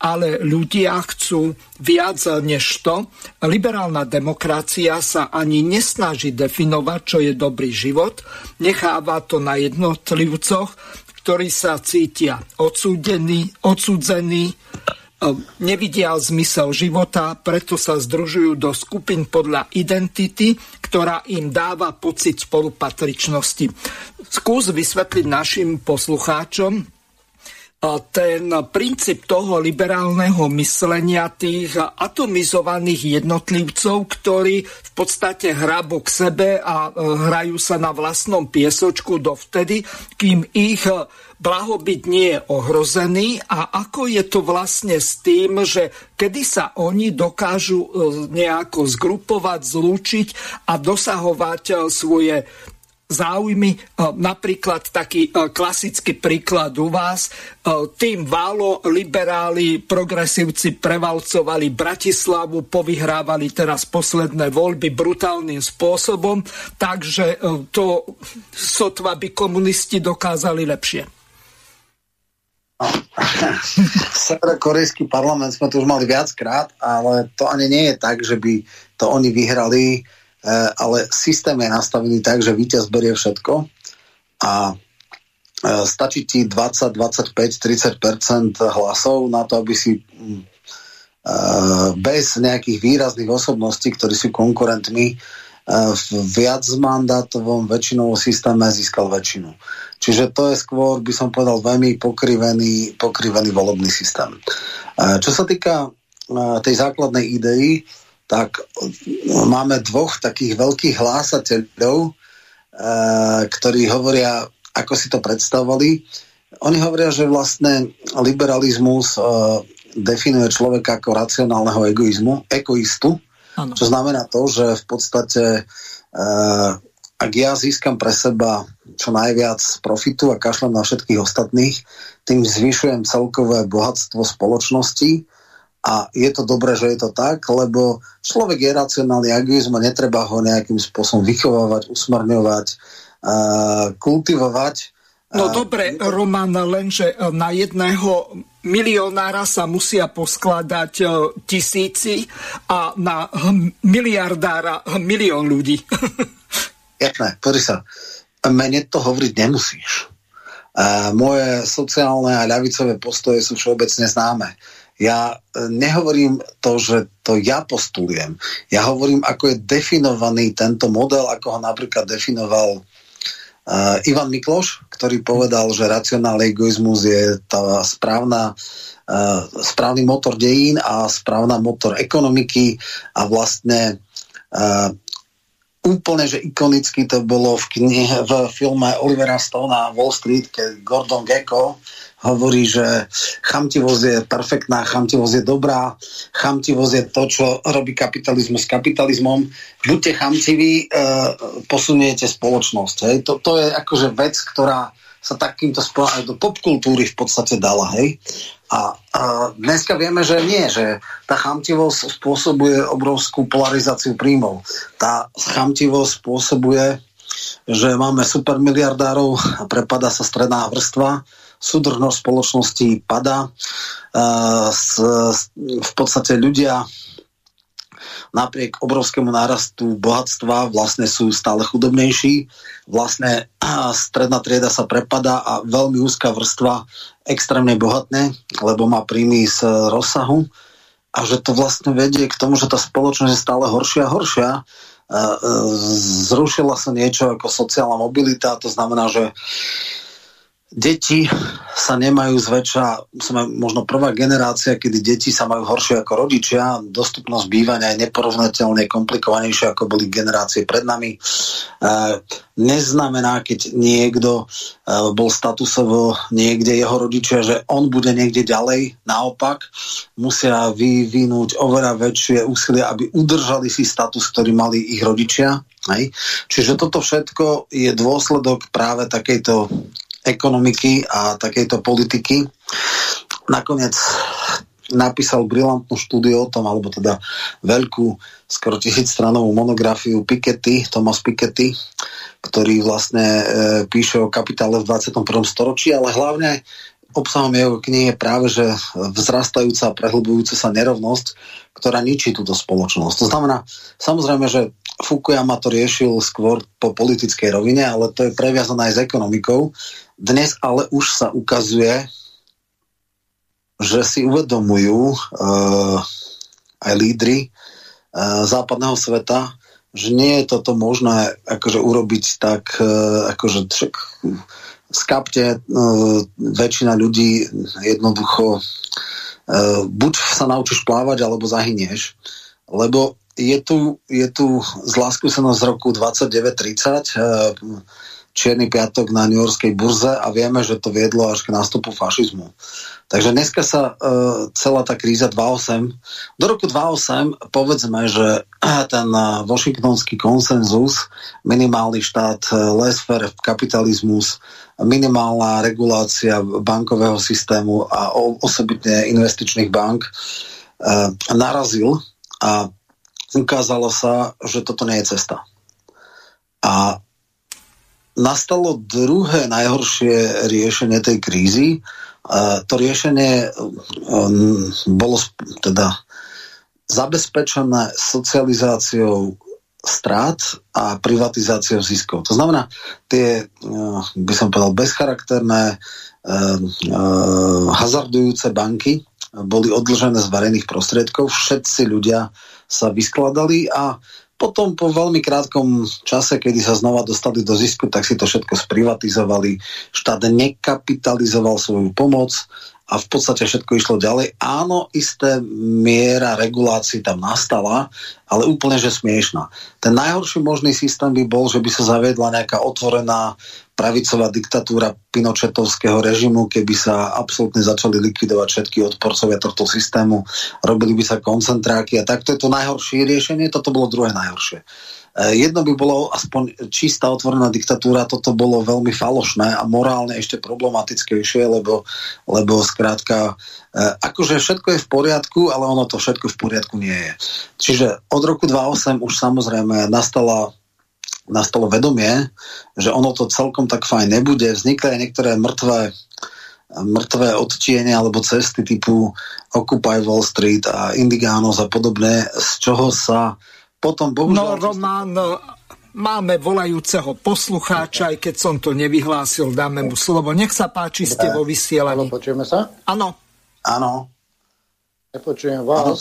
ale ľudia chcú viac než to. Liberálna demokracia sa ani nesnaží definovať, čo je dobrý život, necháva to na jednotlivcoch, ktorí sa cítia odsudzení, nevidia zmysel života, preto sa združujú do skupín podľa identity, ktorá im dáva pocit spolupatričnosti. Skús vysvetliť našim poslucháčom ten princíp toho liberálneho myslenia tých atomizovaných jednotlivcov, ktorí v podstate hrabu k sebe a hrajú sa na vlastnom piesočku dovtedy, kým ich blahobyt nie je ohrozený, a ako je to vlastne s tým, že kedy sa oni dokážu nejako zgrupovať, zlúčiť a dosahovať svoje záujmy. Napríklad taký klasický príklad u vás. Tým válo liberáli, progresívci prevalcovali Bratislavu, povyhrávali teraz posledné voľby brutálnym spôsobom, takže to sotva by komunisti dokázali lepšie. Severokorejský parlament sme tu už mali viackrát, ale to ani nie je tak, že by to oni vyhrali, ale systém je nastavený tak, že víťaz berie všetko a stačí ti 20, 25, 30% hlasov na to, aby si bez nejakých výrazných osobností, ktorí sú konkurentmi, v viacmandátovom väčšinovom systéme získal väčšinu. Čiže to je skôr, by som povedal, veľmi pokrivený volebný systém. Čo sa týka tej základnej idei, tak máme dvoch takých veľkých hlásateľov, ktorí hovoria, ako si to predstavovali. Oni hovoria, že vlastne liberalizmus definuje človeka ako racionálneho egoistu, ano. Čo znamená to, že v podstate ak ja získam pre seba čo najviac profitu a kašlem na všetkých ostatných, tým zvyšujem celkové bohatstvo spoločnosti a je to dobré, že je to tak, lebo človek je racionálny egoizm a netreba ho nejakým spôsobom vychovávať, usmerňovať, kultivovať. No dobre, Roman, lenže na jedného milionára sa musia poskladať tisíci a na miliardára milión ľudí. Jasné, pozri sa. Mne to hovoriť nemusíš. Moje sociálne a ľavicové postoje sú všeobecne známe. Ja nehovorím to, že to ja postulujem. Ja hovorím, ako je definovaný tento model, ako ho napríklad definoval Ivan Mikloš, ktorý povedal, že racionálny egoizmus je tá správny motor dejín a správna motor ekonomiky a vlastne úplne, že ikonicky to bolo v filme Olivera Stona Wall Street, keď Gordon Gekko hovorí, že chamtivosť je perfektná, chamtivosť je dobrá, chamtivosť je to, čo robí kapitalizmus s kapitalizmom. Buďte chamtiví, posuniete spoločnosť. Hej. To je akože vec, ktorá sa takýmto spôsobom aj do popkultúry v podstate dala, hej. A dneska vieme, že nie, že tá chamtivosť spôsobuje obrovskú polarizáciu príjmov. Tá chamtivosť spôsobuje, že máme supermiliardárov a prepadá sa stredná vrstva, súdržnosť spoločnosti padá, v podstate ľudia napriek obrovskému nárastu bohatstva vlastne sú stále chudobnejší, vlastne stredná trieda sa prepadá a veľmi úzká vrstva extrémne bohatne, lebo má príjmy z rozsahu, a že to vlastne vedie k tomu, že tá spoločnosť je stále horšia a horšia. Zrušila sa niečo ako sociálna mobilita, to znamená, že deti sa nemajú zväčša, sme možno prvá generácia, kedy deti sa majú horšie ako rodičia, dostupnosť bývania je neporovnateľne komplikovanejšia, ako boli generácie pred nami. Neznamená, keď niekto bol statusovo niekde, jeho rodičia, že on bude niekde ďalej, naopak musia vyvinúť oveľa väčšie úsilie, aby udržali si status, ktorý mali ich rodičia. Hej? Čiže toto všetko je dôsledok práve takejto ekonomiky a takejto politiky. Nakoniec napísal brilantnú štúdiu o tom, alebo teda veľkú, skoro 1000-stranovú monografiu Piketty, Thomas Piketty, ktorý vlastne píše o kapitále v 21. storočí, ale hlavne obsahom jeho knihy je práve, že vzrastajúca a prehlbujúca sa nerovnosť, ktorá ničí túto spoločnosť. To znamená, samozrejme, že Fukuyama to riešil skôr po politickej rovine, ale to je previazané aj s ekonomikou. Dnes ale už sa ukazuje, že si uvedomujú aj lídri západného sveta, že nie je toto možné akože urobiť tak, akože skapte, väčšina ľudí jednoducho buď sa naučíš plávať, alebo zahynieš. Lebo je tu zláskusenosť z roku 29-30, Čierny piatok na New Yorkskej burze, a vieme, že to viedlo až k nástupu fašizmu. Takže dneska sa celá tá kríza 2008, do roku 2008 povedzme, že ten washingtonský konsenzus, minimálny štát, laissez-faire kapitalizmus, minimálna regulácia bankového systému a osobitne investičných bank narazil a ukázalo sa, že toto nie je cesta. A nastalo druhé najhoršie riešenie tej krízy. To riešenie bolo teda zabezpečené socializáciou strát a privatizáciou ziskov. To znamená, tie, by som povedal, bezcharakterné, hazardujúce banky boli odlžené z verejných prostriedkov, všetci ľudia sa vyskladali a potom po veľmi krátkom čase, kedy sa znova dostali do zisku, tak si to všetko sprivatizovali, štát nekapitalizoval svoju pomoc a v podstate všetko išlo ďalej. Áno, isté miera regulácií tam nastala, ale úplne, že smiešná. Ten najhorší možný systém by bol, že by sa zaviedla nejaká otvorená pravicová diktatúra pinočetovského režimu, keby sa absolútne začali likvidovať všetky odporcovia tohto systému, robili by sa koncentráky a tak. To je to najhoršie riešenie, toto bolo druhé najhoršie. Jedno by bolo aspoň čistá otvorená diktatúra, toto bolo veľmi falošné a morálne ešte problematickejšie, lebo skrátka, akože všetko je v poriadku, ale ono to všetko v poriadku nie je. Čiže od roku 2008 už samozrejme nastalo vedomie, že ono to celkom tak fajn nebude. Vznikli aj niektoré mŕtvé odtiene alebo cesty typu Occupy Wall Street a Indigános a podobné, z čoho sa potom bohužiaľ... No Roman, máme volajúceho poslucháča, aj keď som to nevyhlásil, dáme mu slovo. Nech sa páči, ste vo vysielaní. Áno, počujeme sa? Áno. Nepočujem vás.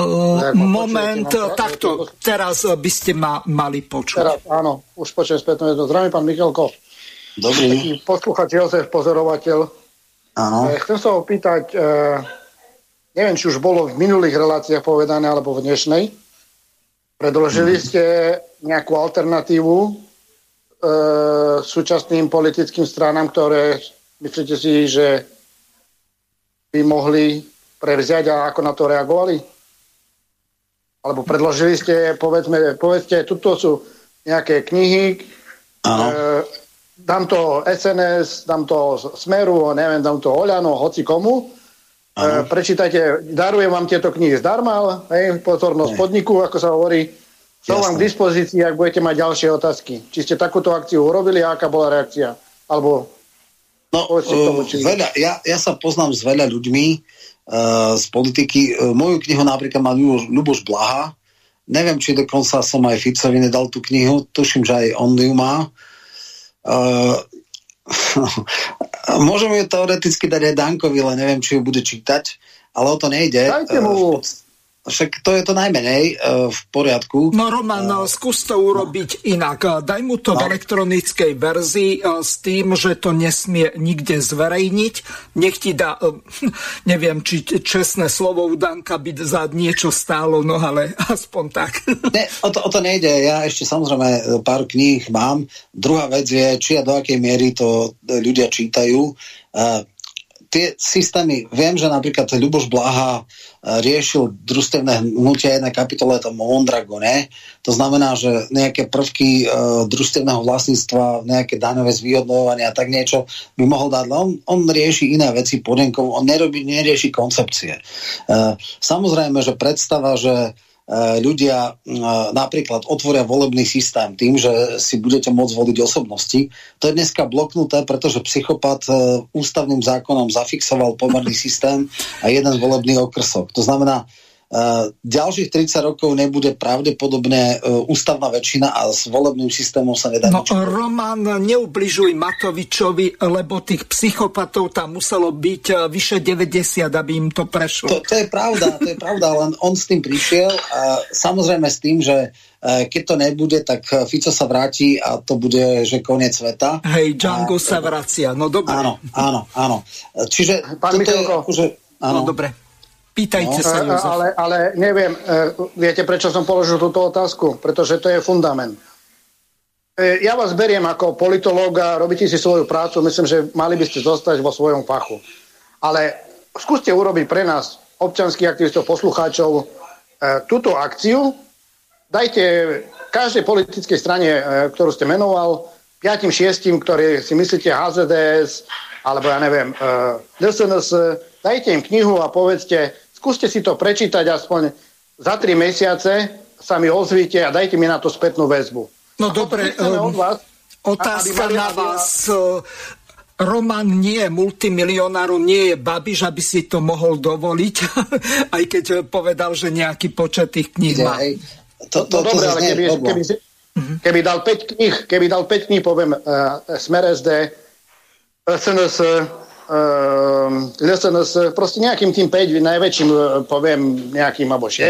Ano. Moment, takto, teraz by ste mali počuť. Teraz, áno, už počujem spätnú väzbu. Zdravím, pán Michelko. Dobrý. Taký posluchač Jozef, pozorovateľ. Áno. Chcem sa opýtať, neviem, či už bolo v minulých reláciách povedané, alebo v dnešnej. Predložili ste nejakú alternatívu súčasným politickým stranám, ktoré Myslíte si, že by mohli prevziať a ako na to reagovali? Alebo predložili ste, povedzte, tuto sú nejaké knihy, dám to SNS, dám to Smeru, neviem, dám to Olano, hoci komu. Prečítajte, darujem vám tieto knihy zdarma, pozornosť podniku, ako sa hovorí. Som vám k dispozícii, ak budete mať ďalšie otázky. Či ste takúto akciu urobili a aká bola reakcia? Alebo... Ja sa poznám s veľa ľuďmi z politiky. Moju knihu napríklad má Ľuboš Blaha. Neviem, či dokonca som aj Ficovi nedal tú knihu. Tuším, že aj on ju má. Môžem ju teoreticky dať aj Dankovi, ale neviem, či ju bude čítať. Ale o to nejde. Dajte mu... Však to je to najmenej v poriadku. No Roman, skús to urobiť inak. Daj mu to v elektronickej verzii s tým, že to nesmie nikde zverejniť. Nech ti dá, neviem, či čestné slovo u Danka by za niečo stálo, no ale aspoň tak. Ne, o to nejde. Ja ešte samozrejme pár kníh mám. Druhá vec je, či a do akej miery to ľudia čítajú. Tie systémy, viem, že napríklad Ľuboš Blaha riešil družstevné hnutia, jedna kapitola je to Mondragone, to znamená, že nejaké prvky družstevného vlastníctva, nejaké daňové zvýhodňovanie a tak niečo by mohol dať, ale on rieši iné veci podmienkov, on nerieši koncepcie. Samozrejme, že predstava, že ľudia napríklad otvoria volebný systém tým, že si budete môcť voliť osobnosti. To je dneska bloknuté, pretože psychopat ústavným zákonom zafixoval pomerný systém a jeden volebný okrsok. To znamená, ďalších 30 rokov nebude pravdepodobne ústavná väčšina a s volebným systémom sa nedá nič. No Roman, neubližuj Matovičovi, lebo tých psychopatov tam muselo byť vyše 90, aby im to prešlo. To je pravda, len on s tým prišiel a samozrejme s tým, že keď to nebude, tak Fico sa vráti a to bude, že koniec sveta. Hej, Django sa vracia, no dobre. Áno. Čiže pán Michelko, no dobre. Pýtajte sa, Jozef. Ale neviem, viete, prečo som položil túto otázku? Pretože to je fundament. Ja vás beriem ako politológa, robíte si svoju prácu, myslím, že mali by ste zostať vo svojom fachu. Ale skúste urobiť pre nás, občanských aktivistov, poslucháčov, túto akciu. Dajte každej politickej strane, ktorú ste menoval, 5-6, ktoré si myslíte HZDS, alebo ja neviem, SNS, dajte im knihu a povedzte, skúste si to prečítať aspoň za 3 mesiace, sa mi ozvíte a dajte mi na to spätnú väzbu. No dobre, otázka na vás. Roman nie je multimilionár, nie je Babiš, aby si to mohol dovoliť, aj keď povedal, že nejaký počet tých kníh má. No dobre, ale keby dal 5 kníh, poviem, Smer SD, SNS, proste nejakým tým 5 najväčším, poviem nejakým alebo 6,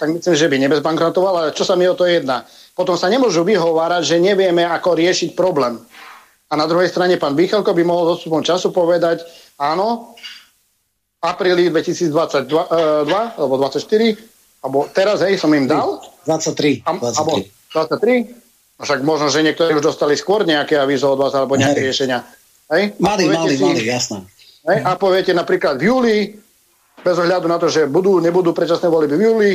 tak myslím, že by nebezbankrotoval, ale čo sa mi o to jedná. Potom sa nemôžu vyhovárať, že nevieme, ako riešiť problém. A na druhej strane pán Michelko by mohol s odstupom času povedať, áno, v apríli 2022 alebo 24, alebo teraz, som im dal 23, však možno, že niektorí už dostali skôr nejaké avízo od vás alebo nejaké riešenia. Mali, jasné. A poviete napríklad v júli, bez ohľadu na to, že nebudú predčasné voľby v júli,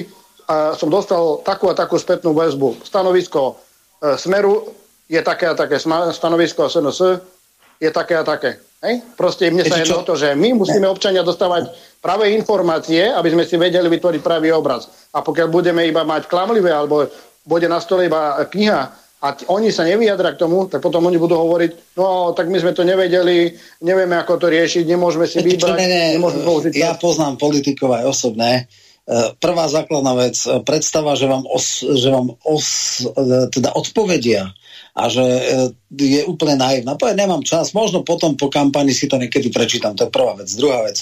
a som dostal takú a takú spätnú väzbu. Stanovisko Smeru je také a také, stanovisko SNS je také a také. Proste mne sa jedná o to, že my musíme občania dostávať pravé informácie, aby sme si vedeli vytvoriť pravý obraz. A pokiaľ budeme iba mať klamlivé, alebo bude na stole iba kniha, a oni sa nevyjadria k tomu, tak potom oni budú hovoriť, no tak my sme to nevedeli, nevieme ako to riešiť, nemôžeme si vybrať. Nemôžeme použiť. Ja poznám politikov aj osobné. Prvá základná vec, predstava, že vám odpovedia a že je úplne naivná. Nemám čas, možno potom po kampani si to niekedy prečítam, to je prvá vec. Druhá vec,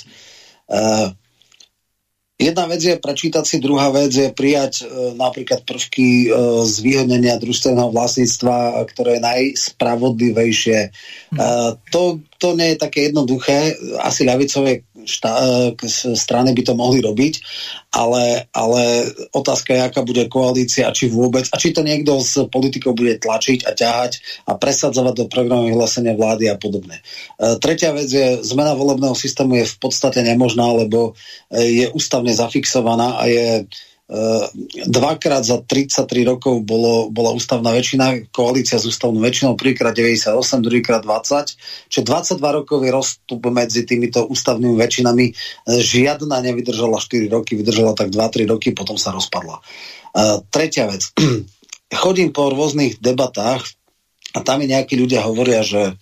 jedna vec je prečítať si, druhá vec je prijať napríklad prvky zvýhodnenia družstevného vlastníctva, ktoré je najspravodlivejšie. To nie je také jednoduché. Asi ľavicové strany by to mohli robiť, ale otázka je, aká bude koalícia, či vôbec, a či to niekto z politikov bude tlačiť a ťahať a presadzovať do programu vyhlásenia vlády a podobne. Tretia vec je, zmena volebného systému je v podstate nemožná, lebo je ústavne zafixovaná a je dvakrát za 33 rokov bola ústavná väčšina, koalícia s ústavnou väčšinou, prvýkrát 98, druhýkrát 20, čiže 22 rokov je rozstup medzi týmito ústavnými väčšinami. Žiadna nevydržala 4 roky, vydržala tak 2-3 roky, potom sa rozpadla. Tretia vec. Chodím po rôznych debatách a tam je nejakí ľudia hovoria, že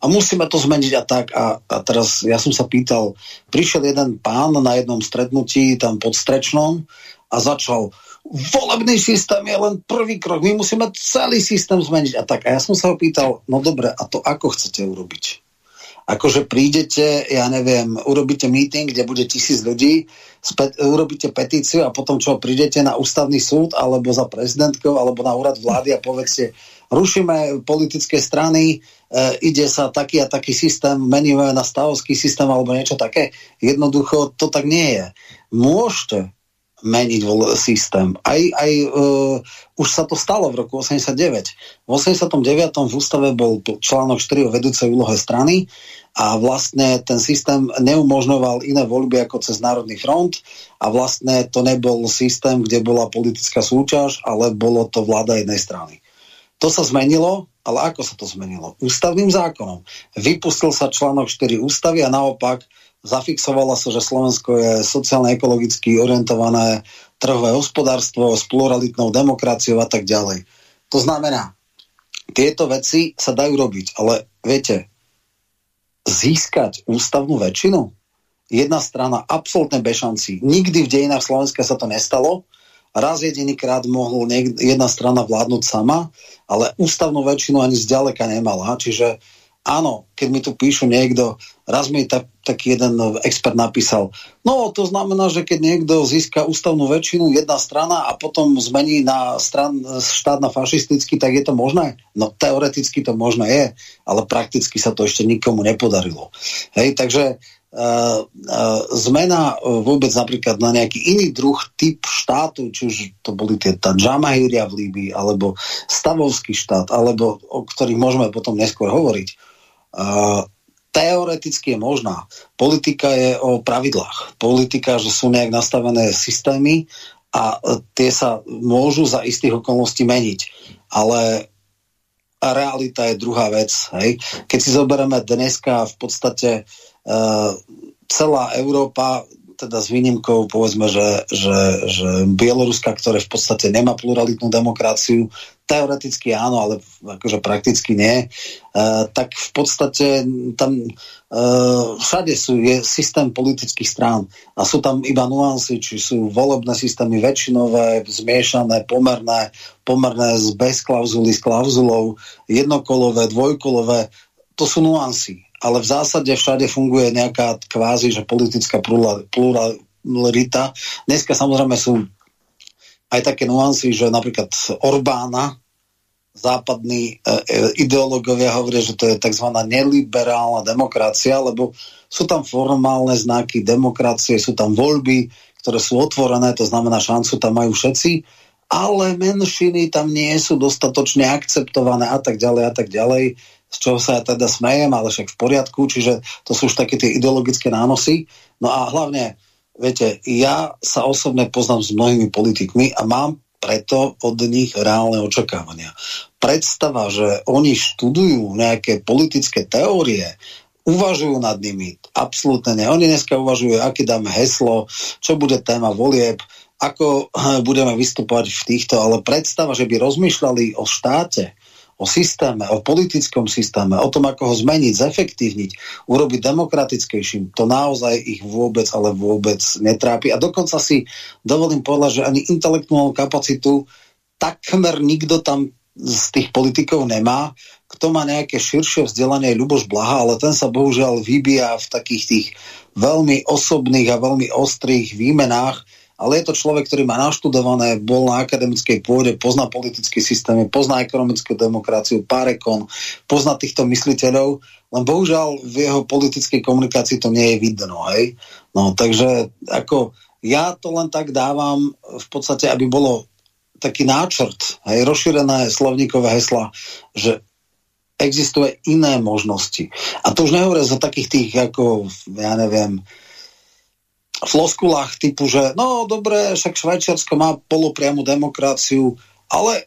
a musíme to zmeniť a tak. A teraz ja som sa pýtal, prišiel jeden pán na jednom stretnutí tam pod Strečnom a začal, volebný systém je len prvý krok, my musíme celý systém zmeniť a tak. A ja som sa ho pýtal, no dobre, a to ako chcete urobiť? Akože prídete, ja neviem, urobíte meeting, kde bude 1000 ľudí, urobíte petíciu a potom čo, prídete na ústavný súd, alebo za prezidentkou, alebo na úrad vlády a povedzte, rušíme politické strany, ide sa taký a taký systém, meníme na stavovský systém, alebo niečo také. Jednoducho to tak nie je. Môžete meniť systém. Aj už sa to stalo v roku 89. V 89. v ústave bol článok 4 o vedúcej úlohe strany a vlastne ten systém neumožňoval iné voľby ako cez Národný front a vlastne to nebol systém, kde bola politická súťaž, ale bolo to vláda jednej strany. To sa zmenilo, ale ako sa to zmenilo? Ústavným zákonom. Vypustil sa článok 4 ústavy a naopak zafixovala sa, že Slovensko je sociálne-ekologicky orientované trhové hospodárstvo s pluralitnou demokraciou a tak ďalej. To znamená, tieto veci sa dajú robiť, ale viete, získať ústavnú väčšinu? Jedna strana absolútne bez šancí. Nikdy v dejinách Slovenska sa to nestalo. Raz jedinýkrát mohol jedna strana vládnuť sama, ale ústavnú väčšinu ani zďaleka nemala. Čiže áno, keď mi tu píšu niekto, raz mi taký jeden expert napísal, no to znamená, že keď niekto získa ústavnú väčšinu, jedna strana a potom zmení na štát na fašistický, tak je to možné? No teoreticky to možné je, ale prakticky sa to ešte nikomu nepodarilo. Hej, takže zmena vôbec napríklad na nejaký iný druh, typ štátu, či už to boli tá Džamahíria v Líbii, alebo stavovský štát, alebo o ktorých môžeme potom neskôr hovoriť, teoreticky je možná. Politika je o pravidlách. Politika, že sú nejak nastavené systémy a tie sa môžu za istých okolností meniť. Ale realita je druhá vec. Hej? Keď si zoberieme dneska v podstate celá Európa, teda s výnimkou, povedzme, že Bieloruska, ktoré v podstate nemá pluralitnú demokraciu, teoreticky áno, ale akože prakticky nie, tak v podstate tam všade je systém politických strán a sú tam iba nuancy, či sú volebné systémy väčšinové, zmiešané, pomerné bez klauzuly, s klauzulou, jednokolové, dvojkolové, to sú nuancy. Ale v zásade všade funguje nejaká kvázi, že politická pluralita. Dneska samozrejme sú aj také nuancy, že napríklad Orbána, západní ideológovia hovoria, že to je tzv. Neliberálna demokracia, lebo sú tam formálne znaky demokracie, sú tam voľby, ktoré sú otvorené, to znamená šancu tam majú všetci, ale menšiny tam nie sú dostatočne akceptované a tak ďalej a tak ďalej. Z čoho sa ja teda smejem, ale však v poriadku, čiže to sú už také tie ideologické nánosy. No a hlavne, viete, ja sa osobne poznám s mnohými politikmi a mám preto od nich reálne očakávania. Predstava, že oni študujú nejaké politické teórie, uvažujú nad nimi, absolútne nie. Oni dneska uvažujú, aké dáme heslo, čo bude téma volieb, ako budeme vystupovať v týchto, ale predstava, že by rozmýšľali o štáte, o systéme, o politickom systéme, o tom, ako ho zmeniť, zefektívniť, urobiť demokratickejším, to naozaj ich vôbec, ale vôbec netrápi. A dokonca si dovolím povedať, že ani intelektuálnu kapacitu takmer nikto tam z tých politikov nemá. Kto má nejaké širšie vzdelanie je Ľuboš Blaha, ale ten sa bohužiaľ vybíja v takých tých veľmi osobných a veľmi ostrých výmenách, a ale je to človek, ktorý má naštudované, bol na akademickej pôde, pozná politické systémy, pozná ekonomickú demokraciu, parekon, pozná týchto mysliteľov, len bohužiaľ v jeho politickej komunikácii to nie je vidno, hej. No, takže ako ja to len tak dávam v podstate, aby bolo taký náčrt, hej, rozšírené slovníkové hesla, že existuje iné možnosti. A to už nehovorím o takých tých, ako, ja neviem, floskulách typu, že no dobre, však Švajčiarsko má polopriamu demokraciu, ale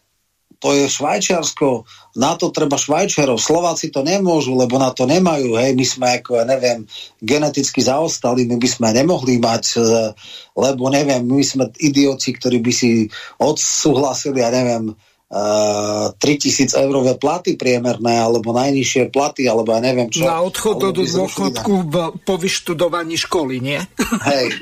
to je Švajčiarsko, na to treba Švajčiarov, Slováci to nemôžu, lebo na to nemajú, hej, my sme ako, ja neviem, geneticky zaostali, my by sme nemohli mať, lebo neviem, my sme idioti, ktorí by si odsúhlasili, ja neviem, 3 000 eurové platy priemerné, alebo najnižšie platy, alebo ja neviem čo. Na odchod do dôchodku po vyštudovaní školy, nie? Hej,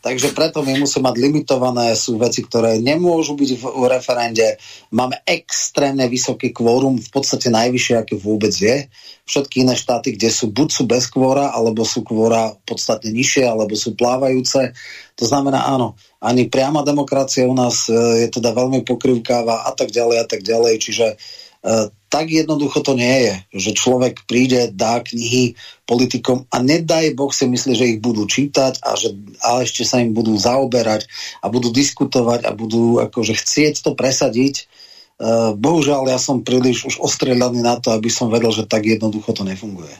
takže preto my musíme mať limitované, sú veci, ktoré nemôžu byť v referende. Máme extrémne vysoký kvórum, v podstate najvyššie, aké vôbec je. Všetky iné štáty, kde sú, buď sú bez kvóra, alebo sú kvóra podstatne nižšie, alebo sú plávajúce. To znamená, áno, ani priama demokracia u nás je teda veľmi pokrivkáva a tak ďalej, čiže tak jednoducho to nie je, že človek príde, dá knihy politikom a nedaj Boh si myslí, že ich budú čítať a ešte sa im budú zaoberať a budú diskutovať a budú akože chcieť to presadiť. Bohužiaľ, ja som príliš už ostrieľaný na to, aby som vedel, že tak jednoducho to nefunguje.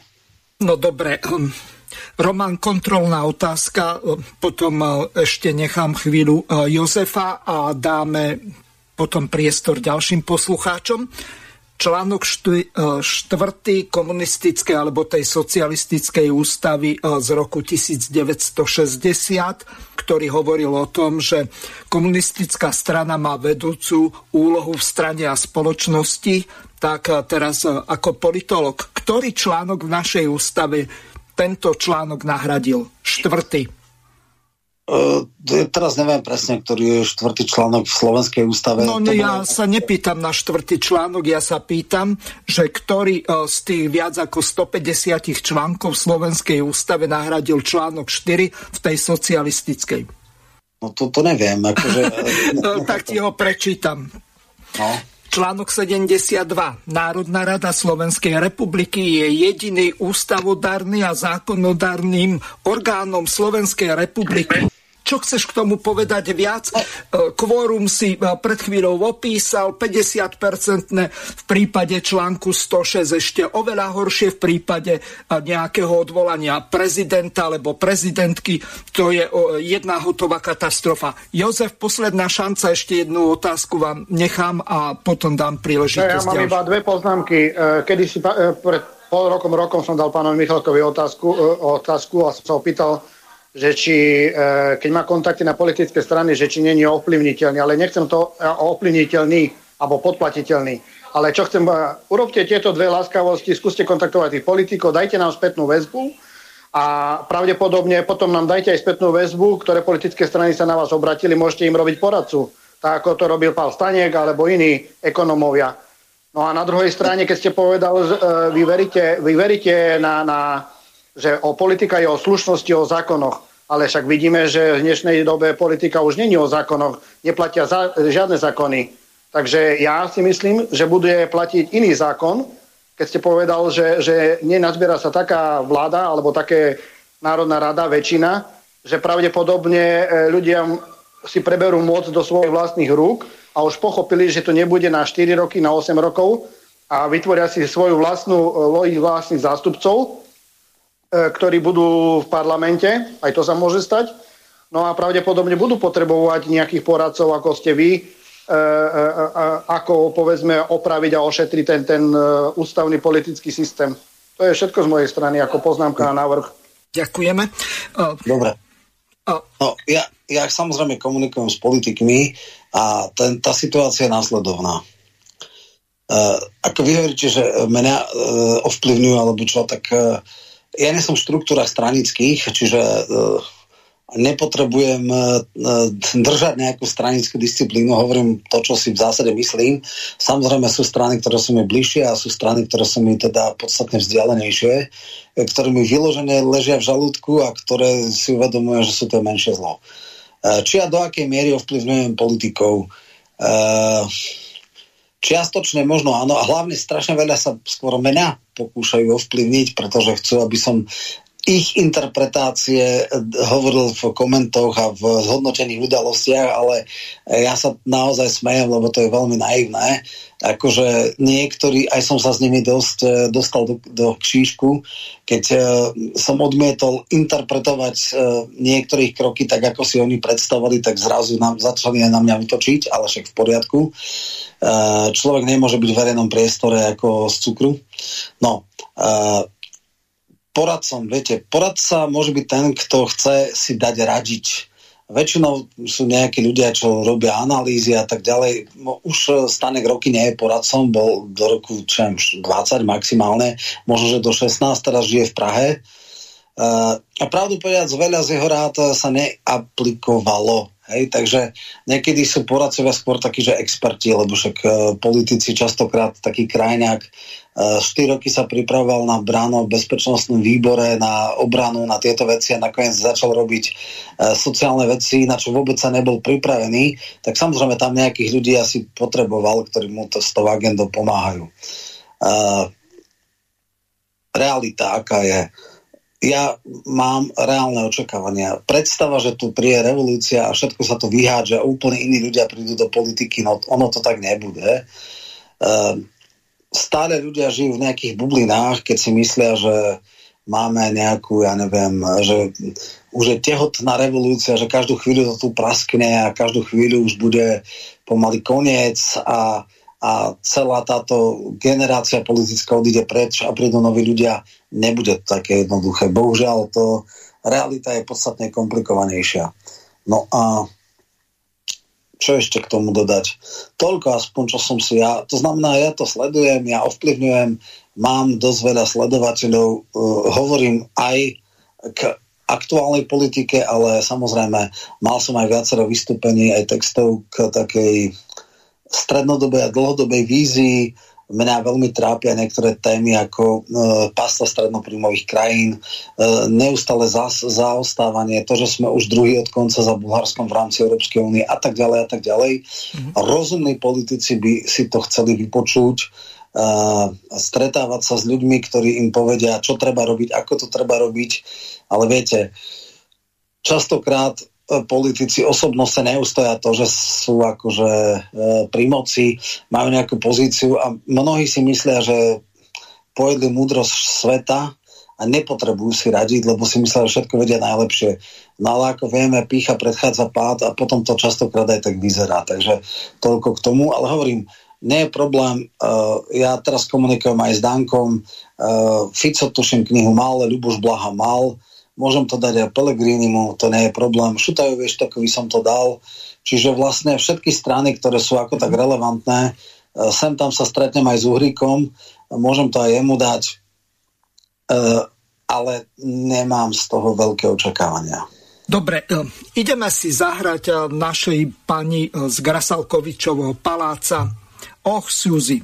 No dobre, Roman, kontrolná otázka, potom ešte nechám chvíľu Jozefa a dáme potom priestor ďalším poslucháčom. Článok 4. komunistickej alebo tej socialistickej ústavy z roku 1960, ktorý hovoril o tom, že komunistická strana má vedúcu úlohu v strane a spoločnosti, tak teraz ako politolog, ktorý článok v našej ústave tento článok nahradil? 4. Teraz neviem presne, ktorý je 4. článok v slovenskej ústave. No ja sa nepýtam na 4. článok, ja sa pýtam, že ktorý z tých viac ako 150 článkov v slovenskej ústave nahradil článok 4 v tej socialistickej. No to neviem. Akože... tak ti ho prečítam. No. Článok 72. Národná rada Slovenskej republiky je jediný ústavodárny a zákonodárnym orgánom Slovenskej republiky. Čo chceš k tomu povedať viac? Kvórum si pred chvíľou opísal, 50-percentné v prípade článku 106, ešte oveľa horšie v prípade nejakého odvolania prezidenta alebo prezidentky. To je jedna hotová katastrofa. Jozef, posledná šanca, ešte jednu otázku vám nechám a potom dám príležitosť. Ja mám iba 2 poznámky. Kedy si pred pol rokom som dal pánovi Michalkovi otázku a som sa opýtal, že či, keď má kontakty na politické strany, že či nie je ovplyvniteľný, ale nechcem to ovplyvniteľný alebo podplatiteľný. Ale čo chcem, urobte tieto 2 láskavosti, skúste kontaktovať tých politikov, dajte nám spätnú väzbu a pravdepodobne potom nám dajte aj spätnú väzbu, ktoré politické strany sa na vás obratili, môžete im robiť poradcu, tak ako to robil pán Staniek alebo iní ekonomovia. No a na druhej strane, keď ste povedal, vy veríte na že o politika je o slušnosti, o zákonoch. Ale však vidíme, že v dnešnej dobe politika už nie je o zákonoch. Neplatia žiadne zákony. Takže ja si myslím, že bude platiť iný zákon, keď ste povedal, že nenazbiera sa taká vláda alebo také národná rada, väčšina, že pravdepodobne ľudia si preberú moc do svojich vlastných rúk a už pochopili, že to nebude na 4 roky, na 8 rokov a vytvoria si svoju vlastných zástupcov, ktorí budú v parlamente, aj to sa môže stať. No a pravdepodobne budú potrebovať nejakých poradcov, ako ste vy, ako povedzme opraviť a ošetriť ten ústavný politický systém. To je všetko z mojej strany, ako poznámka na návrh. Ďakujeme. Dobre. No, ja samozrejme komunikujem s politikmi a tá situácia je následovná. Ako vy hovoríte, že mňa ovplyvňujú alebo čo, tak... Ja nie som v štruktúrach stranických, čiže nepotrebujem držať nejakú stranickú disciplínu, hovorím to, čo si v zásade myslím. Samozrejme sú strany, ktoré sú mi bližšie a sú strany, ktoré sú mi teda podstatne vzdialenejšie, ktoré mi vyložené ležia v žalúdku a ktoré si uvedomujem, že sú to menšie zlo. Či a do akej miery ovplyvňujem politikov? Čiastočne možno áno, a hlavne strašne veľa sa skôr mňa pokúšajú ovplyvniť, pretože chcú, aby som ich interpretácie hovoril v komentoch a v zhodnotených udalostiach, ale ja sa naozaj smejem, lebo to je veľmi naivné. Akože niektorí, aj som sa s nimi dosť dostal do kšíšku, keď som odmietol interpretovať niektorých kroky tak, ako si oni predstavovali, tak zrazu nám začali na mňa vytočiť, ale však v poriadku. Človek nemôže byť v verejnom priestore ako z cukru. No, poradcom, viete, poradca môže byť ten, kto chce si dať radiť. Väčšinou sú nejakí ľudia, čo robia analýzy a tak ďalej. Už Stanek roky nie je poradcom, bol do roku 20 maximálne, možno, že do 16, teraz žije v Prahe. A pravdu povedať, veľa z jeho rád sa neaplikovalo. Hej? Takže niekedy sú poradcovia skôr takí, že experti, lebo však politici častokrát taký krajňák 4 roky sa pripravoval na bráno v bezpečnostnom výbore, na obranu, na tieto veci a nakoniec začal robiť sociálne veci, na čo vôbec sa nebol pripravený, tak samozrejme tam nejakých ľudí asi potreboval, ktorí mu to s tou agendou pomáhajú. Realita aká je? Ja mám reálne očakávania. Predstava, že tu príde revolúcia a všetko sa to vyhádže a úplne iní ľudia prídu do politiky, no ono to tak nebude. Stále ľudia žijú v nejakých bublinách, keď si myslia, že máme nejakú, ja neviem, že už je tehotná revolúcia, že každú chvíľu to tu praskne a každú chvíľu už bude pomaly koniec a celá táto generácia politická odíde preč a prídu noví ľudia. Nebude to také jednoduché. Bohužiaľ, to realita je podstatne komplikovanejšia. No a čo ešte k tomu dodať? Toľko aspoň, čo som si ja... To znamená, ja to sledujem, ja ovplyvňujem, mám dosť veľa sledovateľov, hovorím aj k aktuálnej politike, ale samozrejme mal som aj viacero vystúpení, aj textov k takej strednodobej a dlhodobej vízii. Mňa veľmi trápia niektoré témy ako pásca strednopríjmových krajín, neustále zaostávanie, to, že sme už druhý od konca za Bulharskom v rámci Európskej únie a tak ďalej a tak ďalej. Rozumní politici by si to chceli vypočuť, stretávať sa s ľuďmi, ktorí im povedia, čo treba robiť, ako to treba robiť, ale viete, častokrát politici osobnosť sa neustoja to, že sú akože pri moci, majú nejakú pozíciu a mnohí si myslia, že pojedli múdrosť sveta a nepotrebujú si radiť, lebo si myslia, že všetko vedia najlepšie. No ale ako vieme, pýcha predchádza pád a potom to častokrát aj tak vyzerá. Takže toľko k tomu, ale hovorím, nie je problém, ja teraz komunikujem aj s Dankom, Fico tuším knihu mal, Ľuboš Blaha mal, môžem to dať aj Pellegrinimu, to nie je problém. Šutajú, vieš, takový som to dal. Čiže vlastne všetky strany, ktoré sú ako tak relevantné, sem tam sa stretnem aj s Uhríkom, môžem to aj jemu dať, ale nemám z toho veľké očakávania. Dobre, ideme si zahrať našej pani z Grasalkovičovho paláca. Och, Suzy.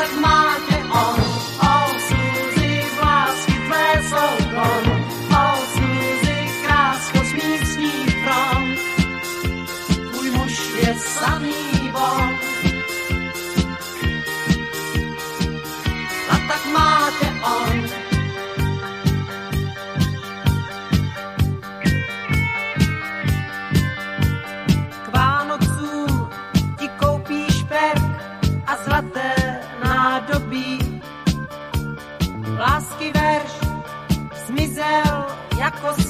Tak jako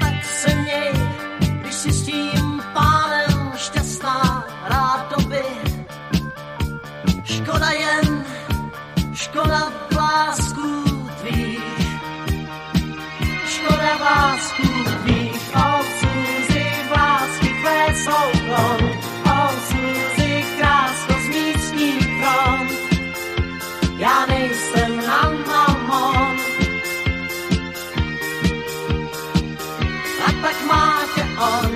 Tak se měj, když si s tím pánem šťastná, rád doby. Škoda jen, škoda lásku tvých, škoda lásku tvých. O slzy vlásky tvé jsou plnou, o slzy krásko z místních kron. Já nejsem anamon. A tak má tě on.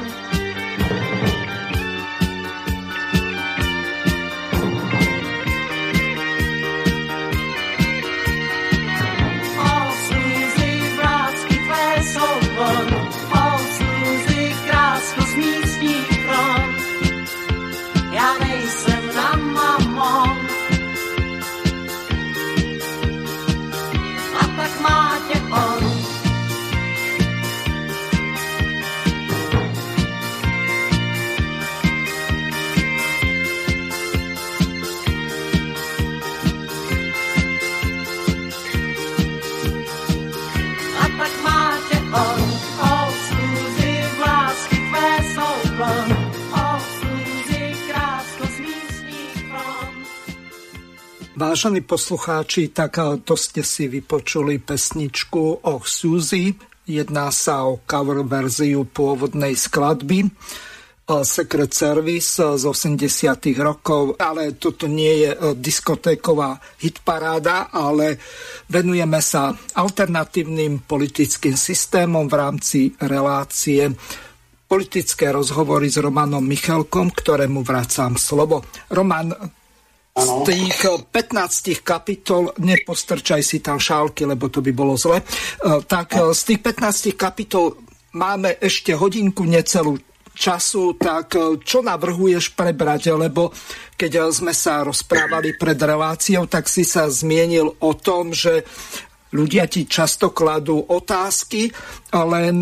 Vážení poslucháči, tak to ste si vypočuli pesničku Och Suzy. Jedná sa o cover verziu pôvodnej skladby Secret Service z 80. rokov, ale toto nie je diskotéková hitparáda, ale venujeme sa alternatívnym politickým systémom v rámci relácie Politické rozhovory s Romanom Michelkom, ktorému vracam slovo. Roman, z tých 15 kapitol, nepostrčaj si tam šálky, lebo to by bolo zle, tak z tých 15 kapitol máme ešte hodinku necelú času, tak čo navrhuješ prebrať? Lebo keď sme sa rozprávali pred reláciou, tak si sa zmienil o tom, že ľudia ti často kladú otázky, len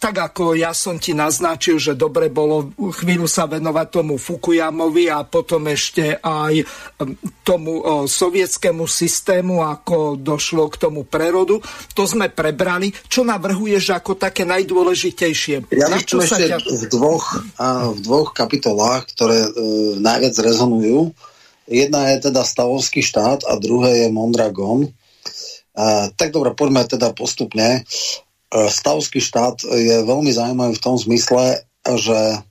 tak ako ja som ti naznačil, že dobre bolo chvíľu sa venovať tomu Fukuyamovi a potom ešte aj tomu sovietskému systému, ako došlo k tomu prerodu. To sme prebrali. Čo navrhuješ ako také najdôležitejšie? Ja navrhujem ešte v dvoch kapitolách, ktoré najviac rezonujú. Jedna je teda stavovský štát a druhé je Mondragon. Tak dobre, poďme teda postupne. Stavovský štát je veľmi zaujímavý v tom zmysle, že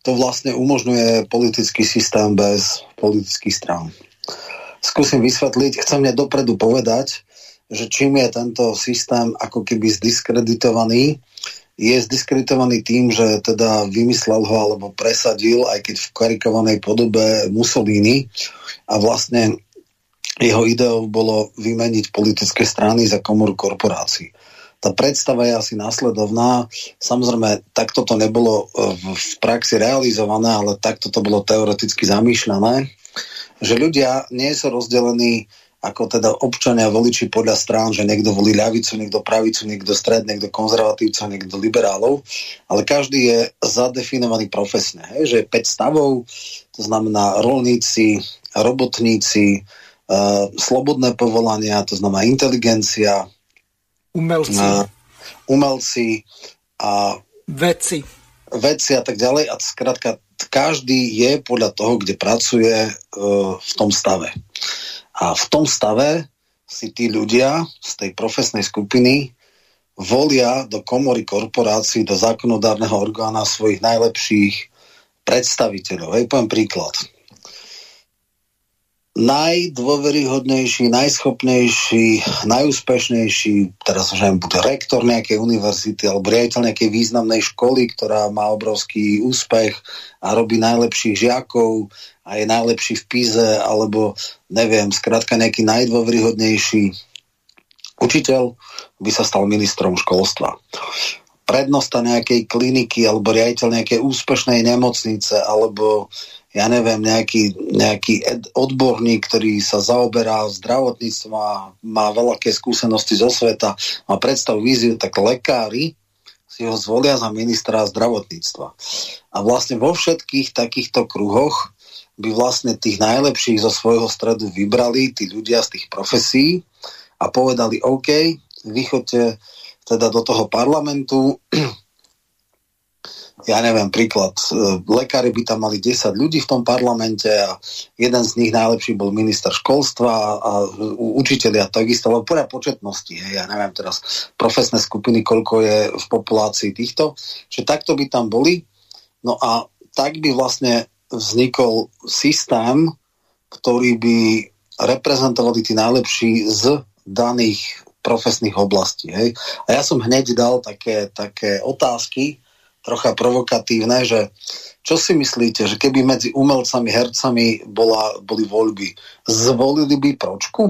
to vlastne umožňuje politický systém bez politických strán. Skúsim vysvetliť, chcem dopredu povedať, že čím je tento systém ako keby zdiskreditovaný, je zdiskreditovaný tým, že teda vymyslel ho alebo presadil, aj keď v karikovanej podobe Mussolini, a vlastne jeho ideou bolo vymeniť politické strany za komoru korporácií. Tá predstava je asi následovná. Samozrejme, takto to nebolo v praxi realizované, ale takto to bolo teoreticky zamýšľané, že ľudia nie sú rozdelení ako teda občania voliči podľa strán, že niekto volí ľavicu, niekto pravicu, niekto stred, niekto konzervatívca, niekto liberálov, ale každý je zadefinovaný profesne. Hej? Že je 5 stavov, to znamená rolníci, robotníci, slobodné povolania, to znamená inteligencia, umelci a vedci a tak ďalej, a skrátka každý je podľa toho, kde pracuje, v tom stave. A v tom stave si tí ľudia z tej profesnej skupiny volia do komory korporácií, do zákonodárneho orgána svojich najlepších predstaviteľov. Hej, poviem príklad. Najdôveryhodnejší, najschopnejší, najúspešnejší, teraz neviem, bude rektor nejakej univerzity alebo riaditeľ nejakej významnej školy, ktorá má obrovský úspech a robí najlepších žiakov a je najlepší v PISE, alebo neviem, skrátka nejaký najdôveryhodnejší učiteľ by sa stal ministrom školstva. Prednosta nejakej kliniky alebo riaditeľ nejakej úspešnej nemocnice alebo ja neviem, nejaký odborník, ktorý sa zaoberá zdravotníctvom a má veľké skúsenosti zo sveta, má predstavu, víziu, tak lekári si ho zvolia za ministra zdravotníctva. A vlastne vo všetkých takýchto kruhoch by vlastne tých najlepších zo svojho stredu vybrali tí ľudia z tých profesí a a povedali OK, vychoďte teda do toho parlamentu. Ja neviem, príklad, lekári by tam mali 10 ľudí v tom parlamente a jeden z nich najlepší bol minister školstva a učitelia takisto, lebo podľa početnosti, ja neviem teraz profesné skupiny, koľko je v populácii týchto, že takto by tam boli. No a tak by vlastne vznikol systém, ktorý by reprezentovali tí najlepší z daných profesných oblastí. Hej. A ja som hneď dal také otázky, trocha provokatívne, že čo si myslíte, že keby medzi umelcami, hercami boli voľby, zvolili by Pročku?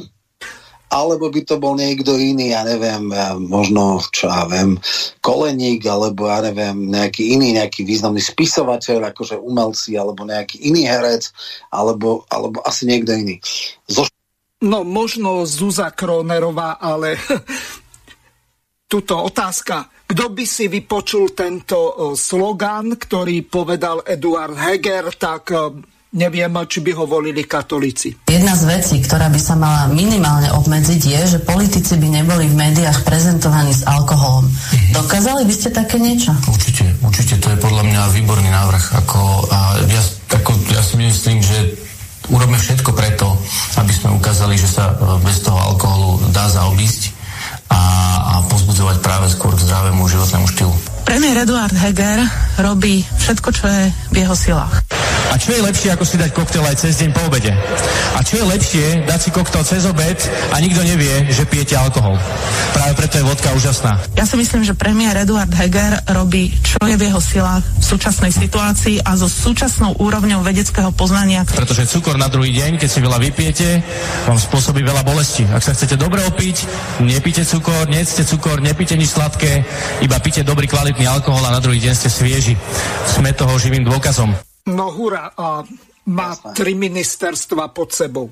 Alebo by to bol niekto iný, ja neviem, možno, čo ja viem, Koleník, alebo ja neviem, nejaký iný, nejaký významný spisovateľ, akože umelci, alebo nejaký iný herec, alebo asi niekto iný. No, možno Zuza Kronerová, ale tuto otázka. Kto by si vypočul tento slogan, ktorý povedal Eduard Heger, tak neviem, či by ho volili katolíci. Jedna z vecí, ktorá by sa mala minimálne obmedziť, je, že politici by neboli v médiách prezentovaní s alkoholom. Dokázali by ste také niečo? Určite, to je podľa mňa výborný návrh. Ja si myslím, že urobme všetko preto, aby sme ukázali, že sa bez toho alkoholu dá zaobísť a pozbudzovať práve skôr k zdravému životnému štýlu. Premiér Eduard Heger robí všetko, čo je v jeho silách. A čo je lepšie, ako si dať koktel aj cez deň po obede? A čo je lepšie, dať si koktel cez obed a nikto nevie, že pijete alkohol? Práve preto je vodka úžasná. Ja si myslím, že premiér Eduard Heger robí, čo je v jeho silách v súčasnej situácii a so súčasnou úrovňou vedeckého poznania. Pretože cukor na druhý deň, keď si veľa vypijete, vám spôsobí veľa bolesti. Ak sa chcete dobre opiť, nepíte cukor, nejedzte cukor, nepíte nič sladké, iba píte dobrý kvalitný alkohol a na druhý deň ste svieži. Sme toho živým dôkazom. No hurá, a má 3 ministerstva pod sebou.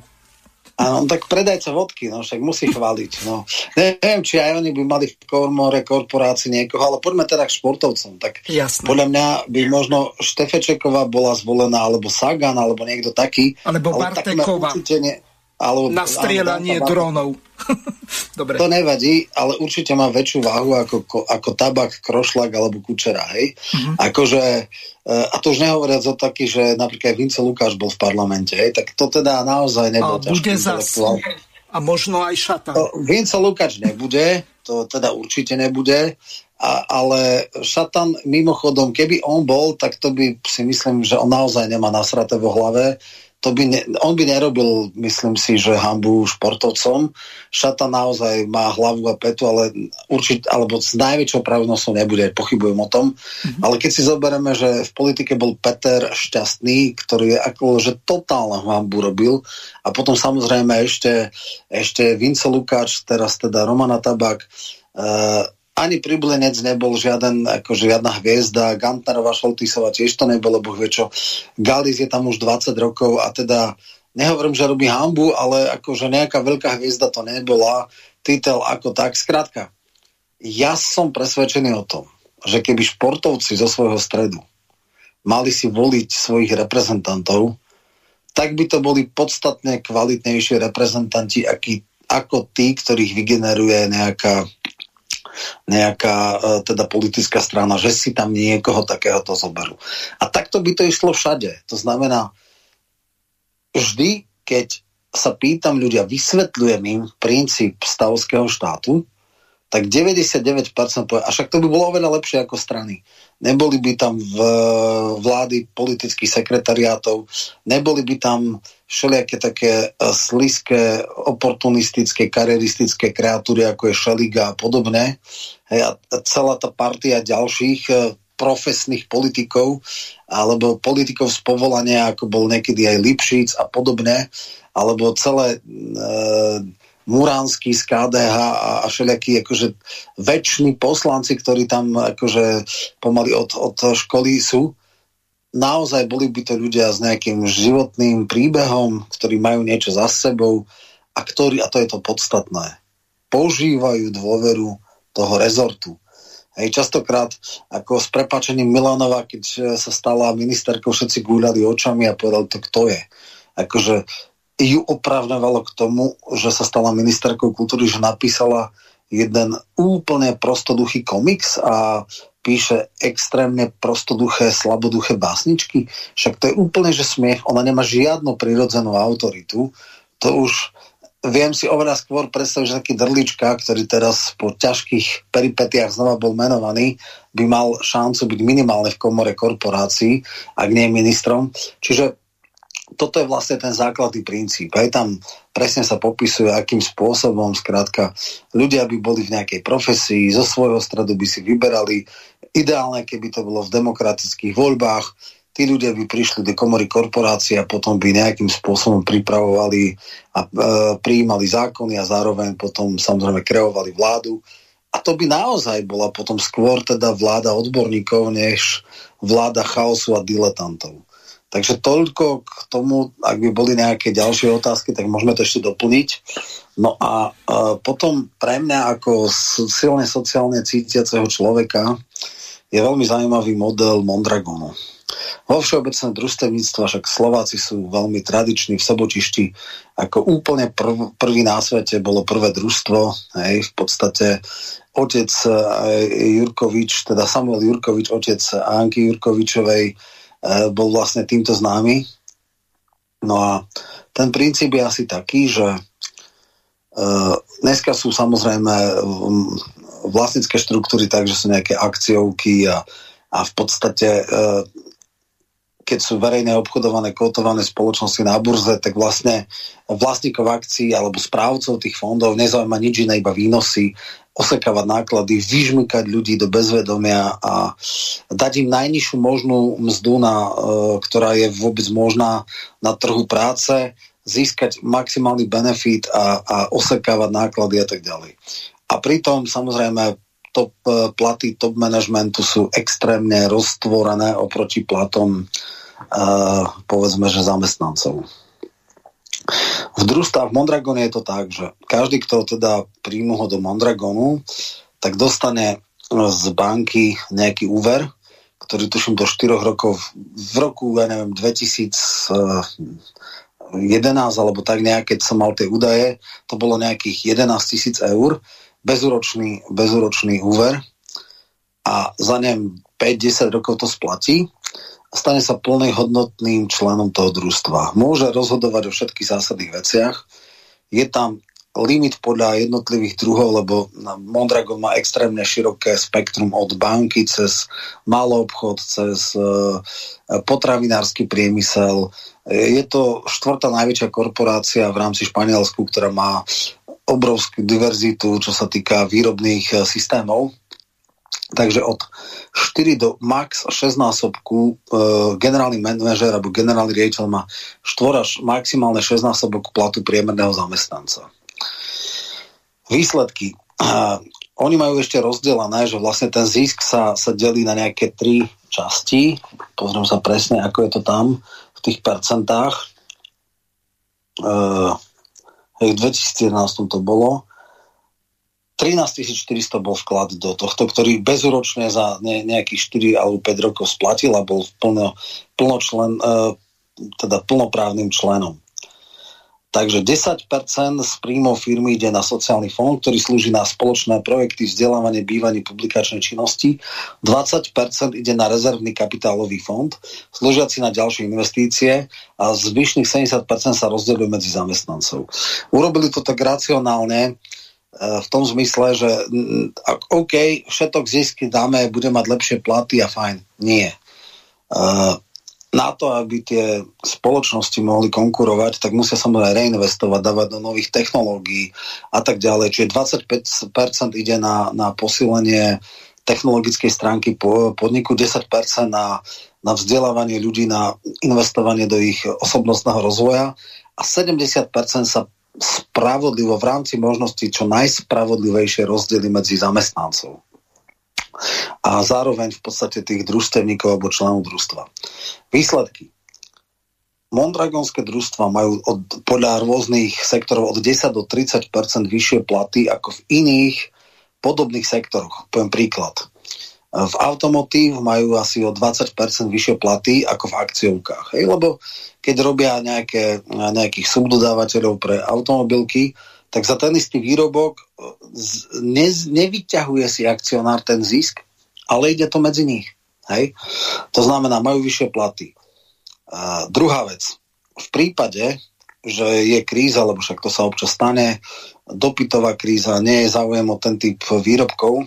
Áno, tak predajca vodky, no však musí chváliť. No. Neviem, či aj oni by mali v kormore korporácii niekoho, ale poďme teda k športovcom. Tak jasné. Podľa mňa by možno Štefečeková bola zvolená, alebo Sagan, alebo niekto taký. Alebo Barteková. Alebo na strieľanie dronov. Dobre. To nevadí, ale určite má väčšiu váhu ako Tabak, Krošľak alebo Kučera, hej? Uh-huh. Akože, a to už nehovoriac o taký, že napríklad Vince Lukáš bol v parlamente, hej? Tak to teda naozaj nebol ťažký intelektuál. A možno aj Šatan. Vince Lukáš nebude, to teda určite nebude, ale Šatan mimochodom, keby on bol, tak to by si myslím, že on naozaj nemá nasraté vo hlave. On by nerobil, myslím si, že hanbu športovcom. Šata naozaj má hlavu a petu, ale určite, alebo s najväčšou pravdnosťou nebude, pochybujem o tom. Mm-hmm. Ale keď si zoberieme, že v politike bol Peter Šťastný, ktorý je akože totálne hanbu robil, a potom samozrejme ešte Vince Lukáč, teraz teda Romana Tabak, ani Priblenec nebol žiadna hviezda, Gantnerová, Šoltisová tiež to nebolo, boh vie čo. Galis je tam už 20 rokov a teda nehovorím, že robí hanbu, ale akože nejaká veľká hviezda to nebola, titel ako tak. Skrátka, ja som presvedčený o tom, že keby športovci zo svojho stredu mali si voliť svojich reprezentantov, tak by to boli podstatne kvalitnejšie reprezentanti ako tí, ktorých vygeneruje nejaká teda politická strana, že si tam niekoho takéhoto zoberú. A takto by to išlo všade. To znamená, vždy, keď sa pýtam ľudia, vysvetľujem im princíp stavovského štátu, tak 99% povie, a však to by bolo oveľa lepšie ako strany. Neboli by tam vlády politických sekretariátov, neboli by tam všelijaké také slizké, oportunistické, karieristické kreatúry, ako je Šeliga a podobné. Hej, a celá tá partia ďalších profesných politikov, alebo politikov z povolania, ako bol niekedy aj Lipšic a podobné, alebo celé Muránsky z KDH a všelijakí akože väčšiní poslanci, ktorí tam akože pomaly od školy sú. Naozaj boli by to ľudia s nejakým životným príbehom, ktorí majú niečo za sebou a ktorí, a to je to podstatné, požívajú dôveru toho rezortu. Hej, častokrát ako s prepáčením Milanova, keď sa stala ministerkou, všetci gúľali očami a povedali, to kto je. Akože ju oprávňovalo k tomu, že sa stala ministerkou kultúry, že napísala jeden úplne prostoduchý komiks a píše extrémne prostoduché, slaboduché básničky. Však to je úplne, že smiech. Ona nemá žiadnu prirodzenú autoritu. To už viem si oveľa skôr predstaviť, že taký Drlička, ktorý teraz po ťažkých peripetiách znova bol menovaný, by mal šancu byť minimálne v komore korporácií, ak nie ministrom. Čiže toto je vlastne ten základný princíp. Aj tam presne sa popisuje, akým spôsobom, skrátka, ľudia by boli v nejakej profesii, zo svojho stredu by si vyberali. Ideálne, keby to bolo v demokratických voľbách, tí ľudia by prišli do komory korporácie a potom by nejakým spôsobom pripravovali a prijímali zákony a zároveň potom samozrejme kreovali vládu. A to by naozaj bola potom skôr teda vláda odborníkov, než vláda chaosu a diletantov. Takže toľko k tomu, ak by boli nejaké ďalšie otázky, tak môžeme to ešte doplniť. No a potom pre mňa ako silne sociálne cítiaceho človeka je veľmi zaujímavý model Mondragonu. Vo všeobecné družstevníctva však Slováci sú veľmi tradiční v Sobočišti. Ako úplne prvý na svete bolo prvé družstvo. Hej, v podstate otec Jurkovič, teda Samuel Jurkovič, otec Anky Jurkovičovej, bol vlastne týmto známy. No a ten princíp je asi taký, že dneska sú samozrejme vlastnícke štruktúry tak, že sú nejaké akciovky a v podstate keď sú verejne obchodované, kotované spoločnosti na burze, tak vlastne vlastníkov akcií alebo správcov tých fondov nezaujíma nič iné, iba výnosy, osekávať náklady, vyžmykať ľudí do bezvedomia a dať im najnižšiu možnú mzdu, ktorá je vôbec možná na trhu práce, získať maximálny benefit a osekávať náklady a tak ďalej. A pritom samozrejme top platy top managementu sú extrémne roztvorené oproti platom povedzme, že zamestnancov. V družstvách v Mondragone je to tak, že každý, kto teda príjmu ho do Mondragonu, tak dostane z banky nejaký úver, ktorý tuším do 4 rokov v roku, ja neviem, 2011 alebo tak nejak, keď som mal tie údaje, to bolo nejakých 11 000 eur, bezúročný úver a za neviem 5-10 rokov to splatí. Stane sa plnohodnotným členom toho družstva. Môže rozhodovať o všetkých zásadných veciach. Je tam limit podľa jednotlivých druhov, lebo Mondragon má extrémne široké spektrum od banky cez maloobchod, cez potravinársky priemysel. Je to štvrtá najväčšia korporácia v rámci Španielsku, ktorá má obrovskú diverzitu, čo sa týka výrobných systémov. Takže od 4 do max 16-násobku generálny manažer alebo generálny riaditeľ má 4 až maximálne 6-násobok platu priemerného zamestnanca. Výsledky. Oni majú ešte rozdelené, že vlastne ten zisk sa delí na nejaké 3 časti. Pozriem sa presne, ako je to tam v tých percentách. V 2011 to bolo. 13 400 bol vklad do tohto, ktorý bezúročne za nejakých 4 alebo 5 rokov splatil a bol plnoprávnym členom. Takže 10% z príjmov firmy ide na sociálny fond, ktorý slúži na spoločné projekty, vzdelávanie, bývanie, publikačné činnosti. 20% ide na rezervný kapitálový fond, slúžiaci na ďalšie investície a zvyšných 70% sa rozdeľuje medzi zamestnancov. Urobili to tak racionálne, v tom zmysle, že OK, všetok zisky dáme, bude mať lepšie platy a fajn. Nie. Na to, aby tie spoločnosti mohli konkurovať, tak musia samozrejme reinvestovať, dávať do nových technológií a tak ďalej. Čiže 25% ide na posilenie technologickej stránky podniku, 10% na vzdelávanie ľudí, na investovanie do ich osobnostného rozvoja a 70% sa spravodlivo v rámci možností čo najspravodlivejšie rozdiely medzi zamestnancov a zároveň v podstate tých družstevníkov alebo členov družstva. Výsledky. Mondragonské družstva majú podľa rôznych sektorov od 10 do 30% vyššie platy ako v iných podobných sektoroch. Poviem príklad. V automotív majú asi o 20% vyššie platy ako v akciovkách. Hej? Lebo keď robia nejakých subdodávateľov pre automobilky, tak za ten istý výrobok nevyťahuje si akcionár ten zisk, ale ide to medzi nich. Hej? To znamená, majú vyššie platy. Druhá vec. V prípade, že je kríza, lebo však to sa občas stane, dopytová kríza, nie je záujem o ten typ výrobkov,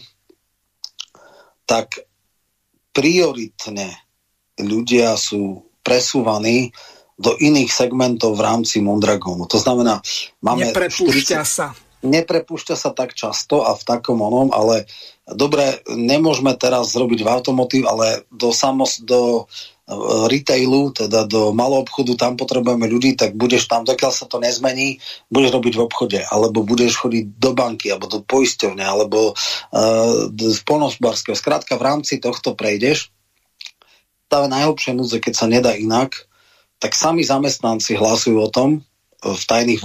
tak prioritne ľudia sú presúvaní do iných segmentov v rámci Mondragónu. To znamená, neprepúšťa sa tak často a v takom onom, ale dobre, nemôžeme teraz zrobiť v automotív, ale do retailu, teda do malého obchodu, tam potrebujeme ľudí, tak budeš tam, dokiaľ sa to nezmení, budeš robiť v obchode, alebo budeš chodiť do banky, alebo do poisťovne, alebo z poľnohospodárskeho. Skrátka, v rámci tohto prejdeš. Tá najhlbšia núdza, keď sa nedá inak, tak sami zamestnanci hlasujú o tom, v tajných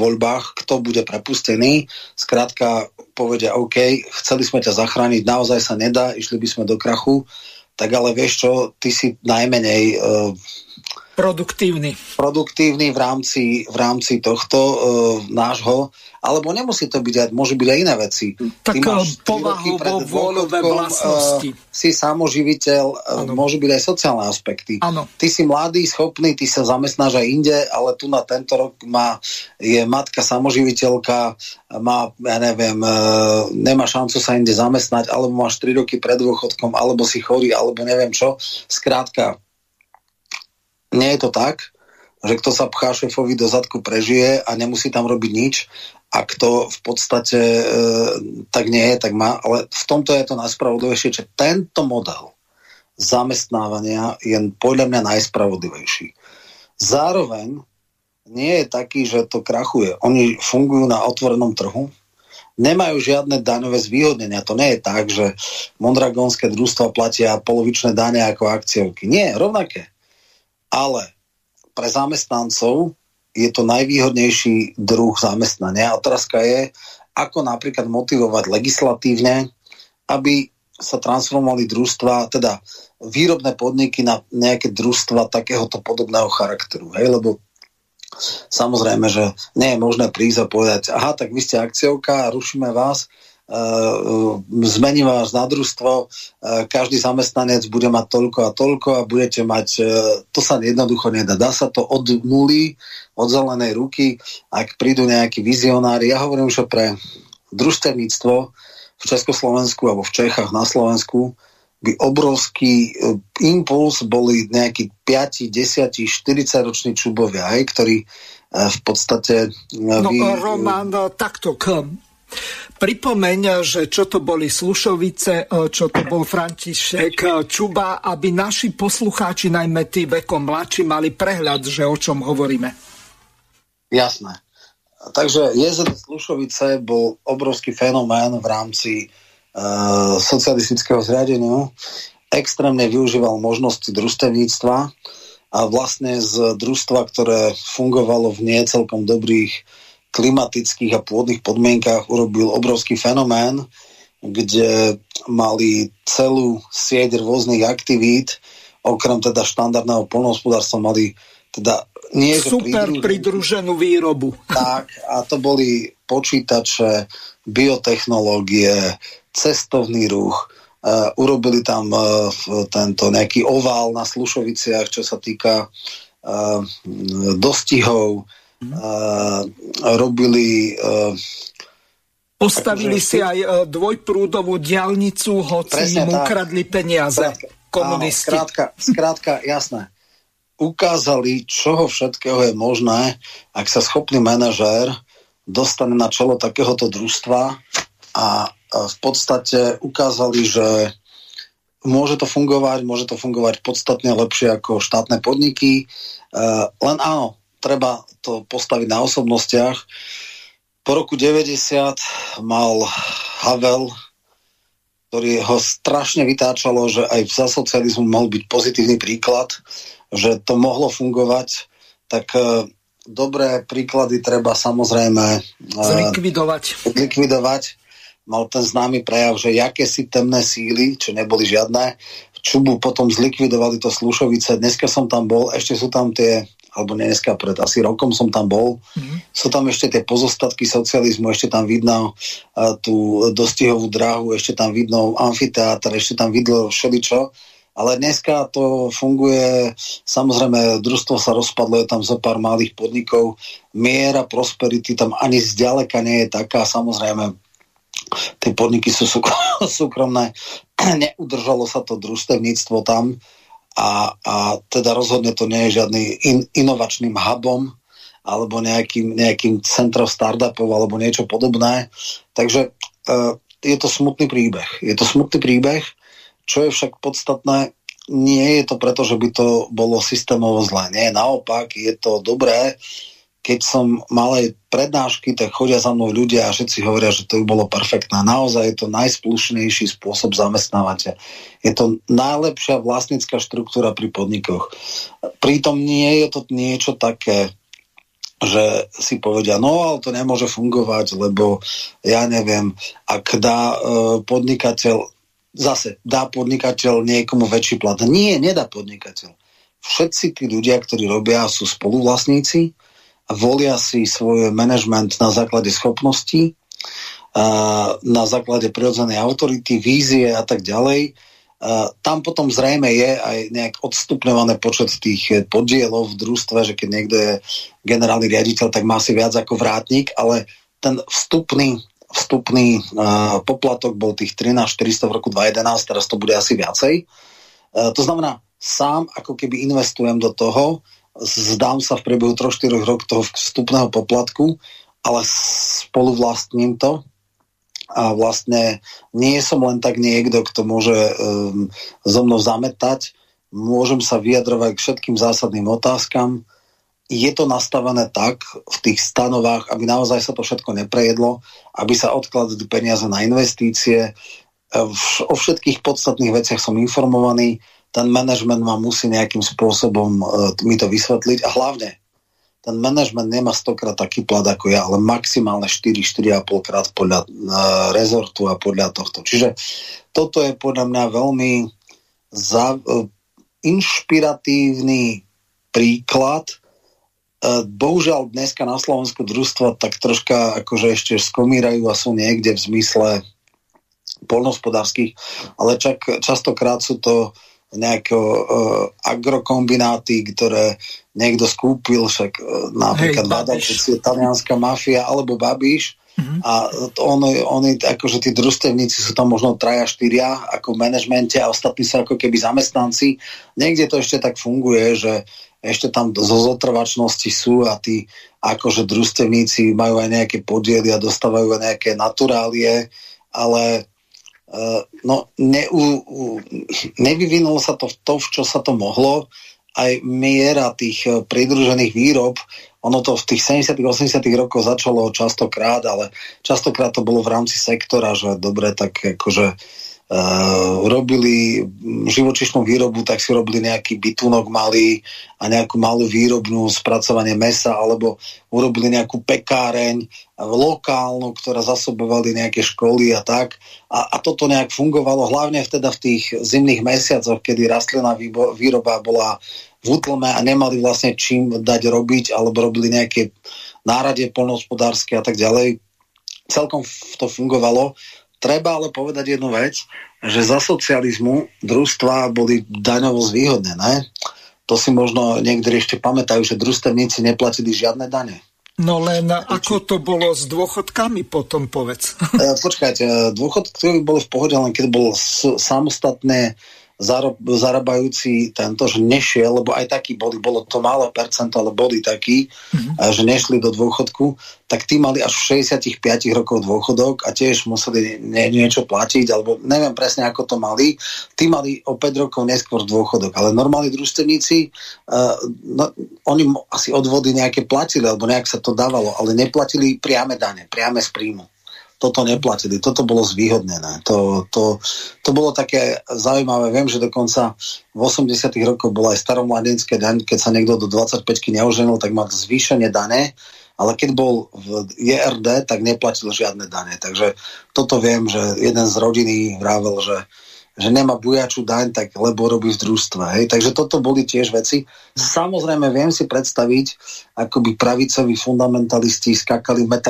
voľbách, kto bude prepustený. Skrátka povedia, OK, chceli sme ťa zachrániť, naozaj sa nedá, išli by sme do krachu, tak ale vieš čo, ty si najmenej produktívny v rámci tohto nášho, alebo nemusí to byť, môže byť aj iné veci. Tak povahu vo vôľové vlastnosti. Si samoživiteľ, môže byť aj sociálne aspekty. Ano. Ty si mladý, schopný, ty sa zamestnáš aj inde, ale tu na tento rok je matka samoživiteľka, nemá šancu sa inde zamestnať, alebo máš 3 roky pred dôchodkom, alebo si chorý, alebo neviem čo. Skrátka, nie je to tak, že kto sa pchá šéfovi do zadku prežije a nemusí tam robiť nič, a kto v podstate tak nie je, tak má. Ale v tomto je to najspravodlivejšie, že tento model zamestnávania je podľa mňa najspravodlivejší. Zároveň nie je taký, že to krachuje. Oni fungujú na otvorenom trhu, nemajú žiadne daňové zvýhodnenia. To nie je tak, že mondragonské družstva platia polovičné dane ako akciovky. Nie, rovnaké. Ale pre zamestnancov je to najvýhodnejší druh zamestnania. A otázka je, ako napríklad motivovať legislatívne, aby sa transformovali družstva, teda výrobné podniky na nejaké družstva takéhoto podobného charakteru. Hej? Lebo samozrejme, že nie je možné prísť a povedať, aha, tak vy ste akciovka, rušíme vás, zmení vás na družstvo, každý zamestnanec bude mať toľko a toľko a budete mať, to sa jednoducho nedá, dá sa to od nuly, od zelenej ruky, ak prídu nejakí vizionári. Ja hovorím, že pre družstevníctvo v Československu alebo v Čechách na Slovensku by obrovský impuls boli nejakí 5, 10, 40 roční čubovia, hej, ktorí v podstate Roman, takto pripomeň, že čo to boli Slušovice, čo to bol František Čuba, aby naši poslucháči, najmä tí vekom mladší, mali prehľad, že o čom hovoríme. Jasné. Takže JZD Slušovice bol obrovský fenomén v rámci socialistického zriadenia. Extrémne využíval možnosti družstevníctva a vlastne z družstva, ktoré fungovalo v nie celkom dobrých klimatických a pôdnych podmienkách, urobil obrovský fenomén, kde mali celú sieť rôznych aktivít, okrem teda štandardného poľnohospodárstva mali teda super pridruženú výrobu. Tak, a to boli počítače, biotechnológie, cestovný ruch, urobili tam tento nejaký ovál na Slušoviciach, čo sa týka dostihov, robili postavili si aj dvojprúdovú diaľnicu, hoci im ukradli peniaze komunisti. Áno, skrátka, jasné, ukázali, čoho všetkého je možné, ak sa schopný manažér dostane na čelo takéhoto družstva, a v podstate ukázali, že môže to fungovať podstatne lepšie ako štátne podniky, len áno, treba to postaviť na osobnostiach. Po roku 90 mal Havel, ktorý ho strašne vytáčalo, že aj za socializmu mohol byť pozitívny príklad, že to mohlo fungovať, tak dobré príklady treba samozrejme zlikvidovať. mal ten známy prejav, že jakési temné síly, čo neboli žiadne, v Čubu potom zlikvidovali to Slušovice. Dneska som tam bol, ešte sú tam tie, alebo nie dneska, pred asi rokom som tam bol, sú tam ešte tie pozostatky socializmu, ešte tam vidno tú dostihovú dráhu, ešte tam vidno amfiteáter, ešte tam vidno všeličo. Ale dneska to funguje, samozrejme, družstvo sa rozpadlo, je tam zo pár malých podnikov, miera prosperity tam ani zďaleka nie je taká, samozrejme, tie podniky sú súkromné, neudržalo sa to družstevníctvo tam a teda rozhodne to nie je žiadny inovačným hubom alebo nejakým centrom startupov alebo niečo podobné. Takže je to smutný príbeh. Čo je však podstatné, nie je to preto, že by to bolo systémovo zlé. Nie, naopak, je to dobré. Keď som malej prednášky, tak chodia za mnou ľudia a všetci hovoria, že to by bolo perfektné. Naozaj je to najsplušnejší spôsob zamestnávania. Je to najlepšia vlastnícka štruktúra pri podnikoch. Pritom nie je to niečo také, že si povedia, no ale to nemôže fungovať, lebo ja neviem, ak dá podnikateľ zase, dá podnikateľ niekomu väčší plat? Nie, nedá podnikateľ. Všetci tí ľudia, ktorí robia, sú spoluvlastníci a volia si svoj manažment na základe schopností, na základe prirodzenej autority, vízie a tak ďalej. Tam potom zrejme je aj nejak odstupňovaný počet tých podielov v družstve, že keď niekto je generálny riaditeľ, tak má si viac ako vrátnik, ale ten vstupný poplatok bol tých 13 400 v roku 2011, teraz to bude asi viacej. To znamená, sám ako keby investujem do toho, zdám sa v priebehu 3-4 rokov toho vstupného poplatku, ale spoluvlastním to a vlastne nie som len tak niekto, kto môže so mnou zametať, môžem sa vyjadrovať k všetkým zásadným otázkam. Je to nastavené tak v tých stanovách, aby naozaj sa to všetko neprejedlo, aby sa odkladali peniaze na investície. O všetkých podstatných veciach som informovaný, ten manažment ma musí nejakým spôsobom mi to vysvetliť a hlavne ten manažment nemá 100-krát taký plat ako ja, ale maximálne 4-4,5 krát podľa rezortu a podľa tohto. Čiže toto je podľa mňa veľmi inšpiratívny príklad. Bohužiaľ dneska na Slovensku družstva tak troška akože ešte skomírajú a sú niekde v zmysle poľnohospodárskych, ale častokrát sú to nejaké agrokombináty, ktoré niekto skúpil, však napríklad Babiš, talianská mafia alebo Babiš, a oni akože tí družstevníci sú tam možno 3-4 ako v manažmente a ostatní sú ako keby zamestnanci. Niekde to ešte tak funguje, že ešte tam zo zotrvačnosti sú a tí akože družstevníci majú aj nejaké podiely a dostávajú aj nejaké naturálie, ale nevyvinulo sa to v to, v čo sa to mohlo. Aj miera tých pridružených výrob, ono to v tých 70-80 rokoch začalo častokrát, ale častokrát to bolo v rámci sektora, že dobre, tak akože robili živočíšnu výrobu, tak si robili nejaký bytunok malý a nejakú malú výrobnú spracovanie mesa, alebo urobili nejakú pekáreň lokálnu, ktorá zasobovali nejaké školy a tak. A toto nejak fungovalo, hlavne vteda v tých zimných mesiacoch, kedy rastlinná výroba bola v útlme a nemali vlastne čím dať robiť, alebo robili nejaké náradie poľnohospodárske a tak ďalej. Celkom to fungovalo. Treba ale povedať jednu vec, že za socializmu družstvá boli daňovo zvýhodnené. To si možno niektorí ešte pamätajú, že družstevníci neplatili žiadne dane. No len ako to bolo s dôchodkami potom, povedz. Počkajte, dôchodky boli v pohode, len keď bol samostatne zarabajúci tento, že nešiel, lebo aj taký boli, bolo to málo percento, ale boli takí, že nešli do dôchodku, tak tí mali až v 65 rokov dôchodok a tiež museli niečo platiť, alebo neviem presne, ako to mali. Tí mali o 5 rokov neskôr dôchodok, ale normálni družstevníci, oni asi odvody nejaké platili, alebo nejak sa to dávalo, ale neplatili priame dane, priame z príjmu. Toto neplatili, toto bolo zvýhodnené. To bolo také zaujímavé. Viem, že dokonca v 80. rokoch bola aj staromladenská daň, keď sa niekto do 25-ky neoženil, tak mal zvýšenie dane ale keď bol v JRD, tak neplatil žiadne dane. Takže toto viem, že jeden z rodiny vravel, že nemá bujačú daň, tak lebo robí v družstve. Hej. Takže toto boli tiež veci. Samozrejme, viem si predstaviť, ako by pravicoví fundamentalisti skakali 1,30 m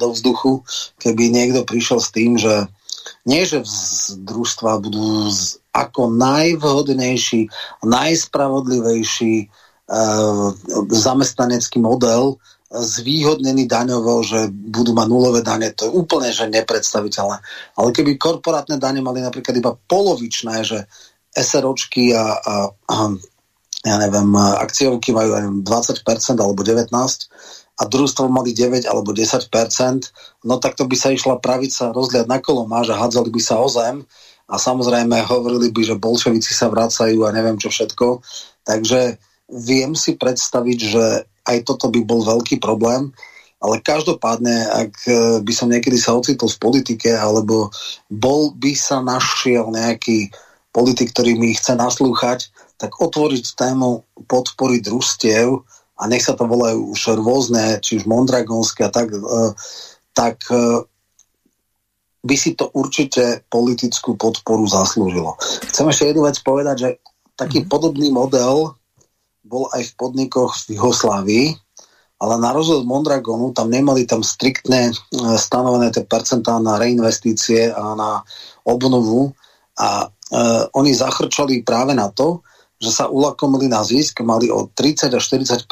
do vzduchu, keby niekto prišiel s tým, že nie, že z družstva budú ako najvhodnejší, najspravodlivejší zamestnanecký model zvýhodnený daňovo, že budú mať nulové dane, to je úplne že nepredstaviteľné. Ale keby korporátne dane mali napríklad iba polovičné, že SROčky a ja neviem, akciovky majú neviem, 20% alebo 19% a družstvo mali 9% alebo 10%, no tak to by sa išla pravica rozliať na kolomáž a hádzali by sa o zem a samozrejme hovorili by, že bolševici sa vracajú a neviem čo všetko. Takže viem si predstaviť, že aj toto by bol veľký problém, ale každopádne, ak by som niekedy sa ocitol v politike, alebo bol by sa našiel nejaký politik, ktorý mi chce naslúchať, tak otvoriť tému podpory družstiev a nech sa to volajú už rôzne, či už mondragonské a tak by si to určite politickú podporu zaslúžilo. Chcem ešte jednu vec povedať, že taký podobný model bol aj v podnikoch v Juhoslávii, ale na rozdiel od Mondragonu tam nemali tam striktne stanovené tie percentá na reinvestície a na obnovu a oni zachrčali práve na to, že sa ulakomili na zisk, mali o 30 až 40%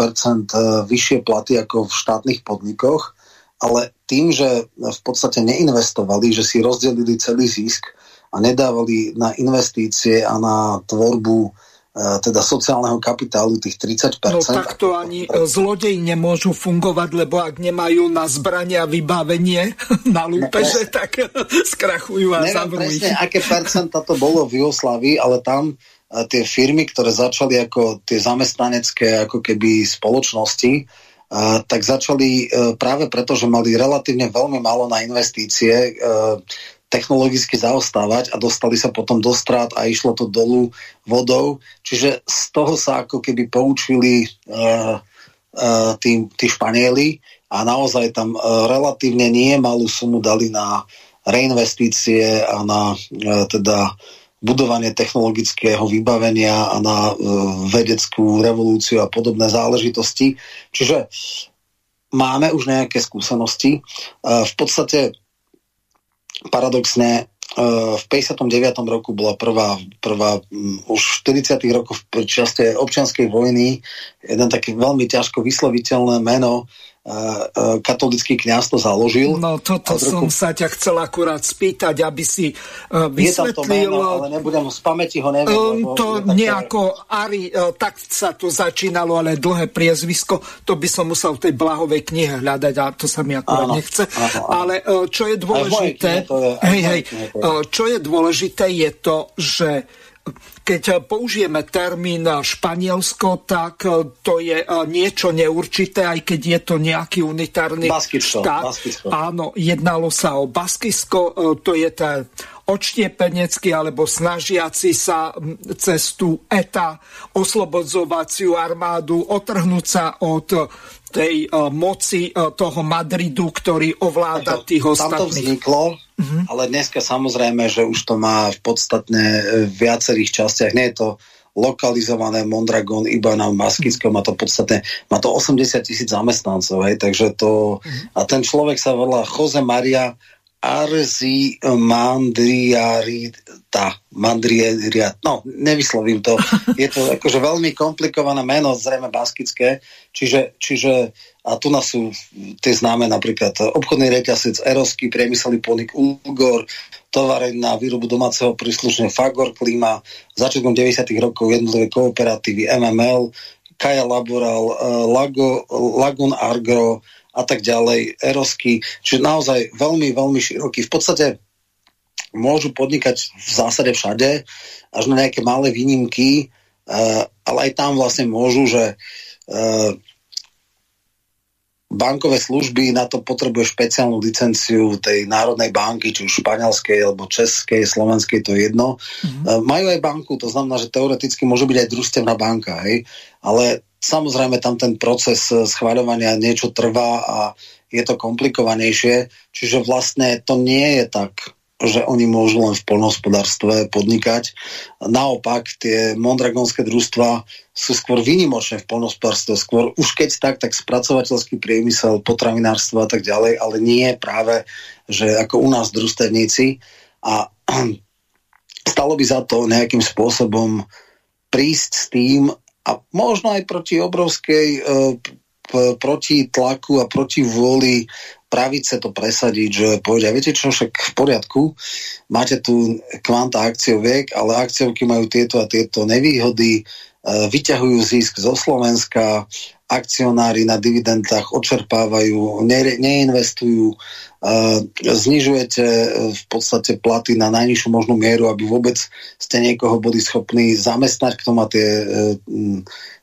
vyššie platy ako v štátnych podnikoch, ale tým, že v podstate neinvestovali, že si rozdelili celý zisk a nedávali na investície a na tvorbu teda sociálneho kapitálu tých 30%. No takto ani zlodej nemôžu fungovať, lebo ak nemajú na zbrania vybavenie na lúpeže, tak skrachujú a zavrú ich. Neviem presne, aké percenta to bolo v Juhoslávii, ale tam tie firmy, ktoré začali ako tie zamestnanecké ako keby spoločnosti, tak začali práve preto, že mali relatívne veľmi málo na investície technologicky zaostávať a dostali sa potom do strát a išlo to dolu vodou. Čiže z toho sa ako keby poučili tí Španieli a naozaj tam relatívne nie malú sumu dali na reinvestície a na teda budovanie technologického vybavenia a na vedeckú revolúciu a podobné záležitosti. Čiže máme už nejaké skúsenosti. V podstate paradoxne v 59. roku bola prvá už v 40. rokoch v čase občianskej vojny jeden taký veľmi ťažko vysloviteľné meno katolícky kňaz to založil. No toto som sa ťa chcel akurát spýtať, aby si vysvetlil. Je tam to meno, ale nebudem z pamäti ho neviem. To nejako Ari, tak sa to začínalo, ale dlhé priezvisko, to by som musel v tej Blahovej knihe hľadať a to sa mi akurát nechce. Áno. Ale čo je dôležité, čo je dôležité je to, že keď použijeme termín Španielsko, tak to je niečo neurčité, aj keď je to nejaký unitárny štát. Baskisko. Áno, jednalo sa o Baskisko, to je ten odštiepenecký alebo snažiaci sa cez tú ETA oslobodzovaciu armádu otrhnúť sa od tej moci toho Madridu, ktorý ovláda tých ostatných. Tam to vzniklo, ale dneska samozrejme, že už to má v podstatne viacerých častiach. Nie je to lokalizované Mondragon iba na Baskickom, má to 80,000 zamestnancov, hej, takže to a ten človek sa volá Jose Maria Arzi Mandriarita. No, nevyslovím to. Je to akože veľmi komplikované meno, zrejme baskické. Čiže a tu nás sú tie známe napríklad obchodný reťazec, Erovský priemyselný podnik Ulgor, tovareň na výrobu domáceho príslušného Fagor Klima, začiatkom 90. rokov jednotlivé kooperatívy MML, Kaja Laboral, Lagun Argro, a tak ďalej, Erovský, čiže naozaj veľmi, veľmi široký. V podstate môžu podnikať v zásade všade, až na nejaké malé výnimky, ale aj tam vlastne môžu, že bankové služby, na to potrebuje špeciálnu licenciu tej Národnej banky, či už španielskej, alebo českej, slovenskej, to je jedno. Mm-hmm. Majú aj banku, to znamená, že teoreticky môže byť aj družstevná banka, hej? Ale samozrejme tam ten proces schvaľovania niečo trvá a je to komplikovanejšie, čiže vlastne to nie je tak, že oni môžu len v poľnohospodárstve podnikať. Naopak, tie mondragonské družstva sú skôr výnimočné v poľnohospodárstve, skôr už keď tak, tak spracovateľský priemysel, potravinárstvo a tak ďalej, ale nie práve, že ako u nás družstevníci. A stalo by za to nejakým spôsobom prísť s tým a možno aj proti obrovskej proti tlaku a proti vôli pravice to presadiť, že povedia, viete čo, však v poriadku, máte tu kvanta akcioviek, ale akciovky majú tieto a tieto nevýhody, vyťahujú zisk zo Slovenska, akcionári na dividendách odčerpávajú, neinvestujú, znižujete v podstate platy na najnižšiu možnú mieru, aby vôbec ste niekoho boli schopní zamestnať, kto má tie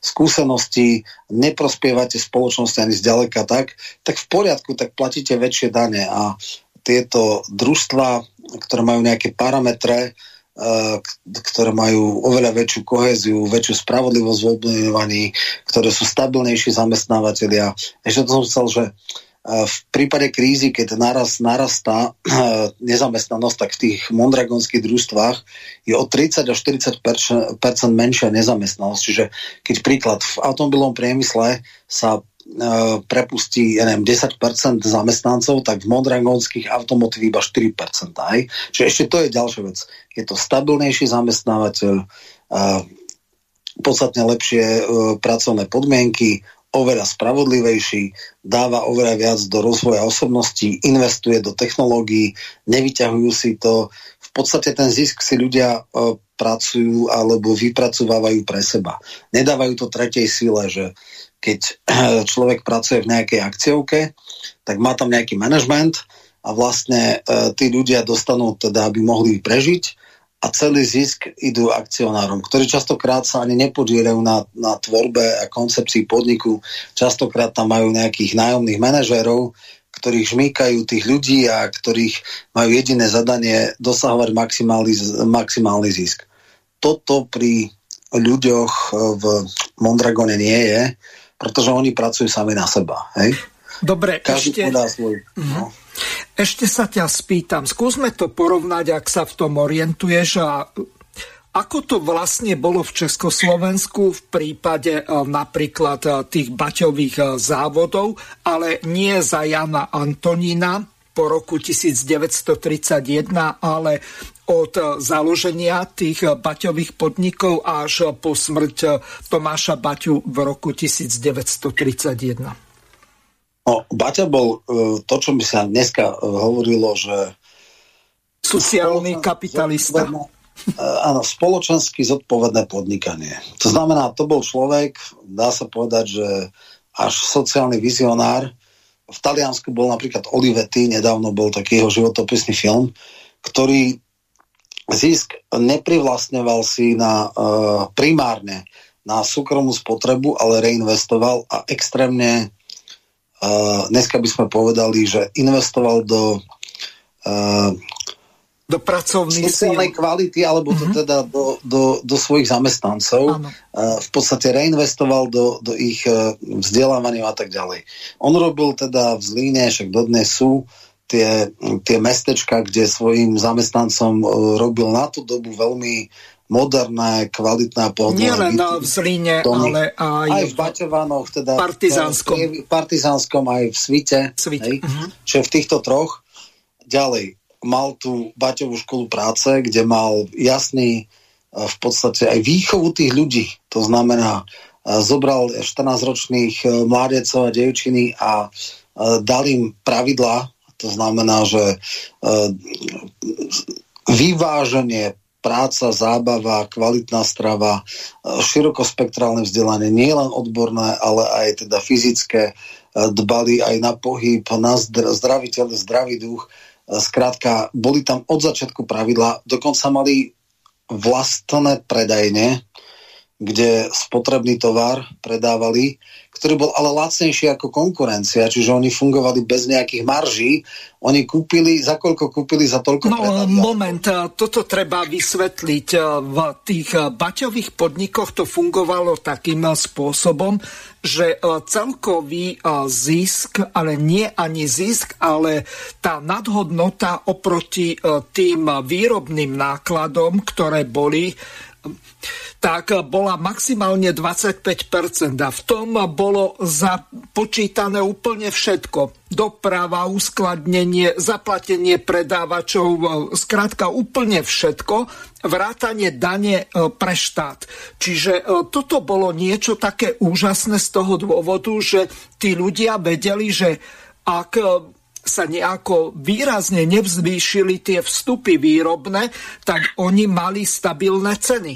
skúsenosti, neprospievate spoločnosti ani zďaleka tak v poriadku, tak platíte väčšie dane a tieto družstva, ktoré majú nejaké parametre, ktoré majú oveľa väčšiu kohéziu, väčšiu spravodlivosť v obmenovaní, ktoré sú stabilnejší zamestnávateľia. Ešte to som chcel, že v prípade krízy, keď narastá nezamestnanosť, tak v tých mondragonských družstvách je o 30 až 40% menšia nezamestnanosť. Čiže keď príklad v automobilovom priemysle sa prepustí 10% zamestnancov, tak v mondragonských automotív iba 4%. Aj. Čiže ešte to je ďalšia vec. Je to stabilnejší zamestnávateľ, podstatne lepšie pracovné podmienky, oveľa spravodlivejší, dáva oveľa viac do rozvoja osobností, investuje do technológií, nevyťahujú si to. V podstate ten zisk si ľudia pracujú alebo vypracovávajú pre seba. Nedávajú to tretej sile, že keď človek pracuje v nejakej akciovke, tak má tam nejaký manažment a vlastne tí ľudia dostanú teda, aby mohli prežiť a celý zisk idú akcionárom, ktorí častokrát sa ani nepodielajú na tvorbe a koncepcii podniku. Častokrát tam majú nejakých nájomných manažérov, ktorých žmýkajú tých ľudí a ktorých majú jediné zadanie dosahovať maximálny zisk. Toto pri ľuďoch v Mondragone nie je, pretože oni pracujú sami na seba. Hej? Dobre, každý podá svoj. No. Ešte sa ťa spýtam, skúsme to porovnať, ak sa v tom orientuješ, a ako to vlastne bolo v Československu v prípade napríklad tých baťových závodov, ale nie za Jana Antonína po roku 1931, ale od založenia tých baťových podnikov až po smrť Tomáša Baťu v roku 1931. No, Baťa bol to, čo by sa dneska hovorilo, že sociálny kapitalista. Áno, spoločensky zodpovedné podnikanie. To znamená, to bol človek, dá sa povedať, že až sociálny vizionár. V Taliansku bol napríklad Olivetti, nedávno bol taký jeho životopisný film, ktorý zisk neprivlastňoval si na primárne na súkromnú spotrebu, ale reinvestoval a extrémne dneska by sme povedali, že investoval do pracovných sociálnej kvality, alebo to teda do svojich zamestnancov. V podstate reinvestoval do ich vzdelávania a tak ďalej. On robil teda v Zlíne, však dodnes sú tie mestečka, kde svojim zamestnancom robil na tú dobu veľmi moderné, kvalitné a pohodlné. Nielen v Zlíne, ale aj v Baťovanoch, teda partizánskom, aj v Svite. Čiže v týchto troch. Ďalej, mal tú Baťovú školu práce, kde mal jasný v podstate aj výchovu tých ľudí. To znamená, zobral 14-ročných mládecov a dievčiny a dal im pravidlá. To znamená, že vyváženie, práca, zábava, kvalitná strava, širokospektrálne vzdelanie, nie len odborné, ale aj teda fyzické, dbali aj na pohyb, na zdravý telo, zdravý duch. Skrátka, boli tam od začiatku pravidlá, dokonca mali vlastné predajne, kde spotrebný tovar predávali, ktorý bol ale lacnejší ako konkurencia, čiže oni fungovali bez nejakých marží. Oni kúpili, za koľko kúpili, za toľko predávali. No moment, toto treba vysvetliť. V tých baťových podnikoch to fungovalo takým spôsobom, že celkový zisk, ale nie ani zisk, ale tá nadhodnota oproti tým výrobným nákladom, ktoré boli, tak bola maximálne 25%. A v tom bolo započítané úplne všetko. Doprava, uskladnenie, zaplatenie predávačov, skrátka úplne všetko, vrátanie dane pre štát. Čiže toto bolo niečo také úžasné z toho dôvodu, že tí ľudia vedeli, že ak sa nejako výrazne nevzvýšili tie vstupy výrobné, tak oni mali stabilné ceny.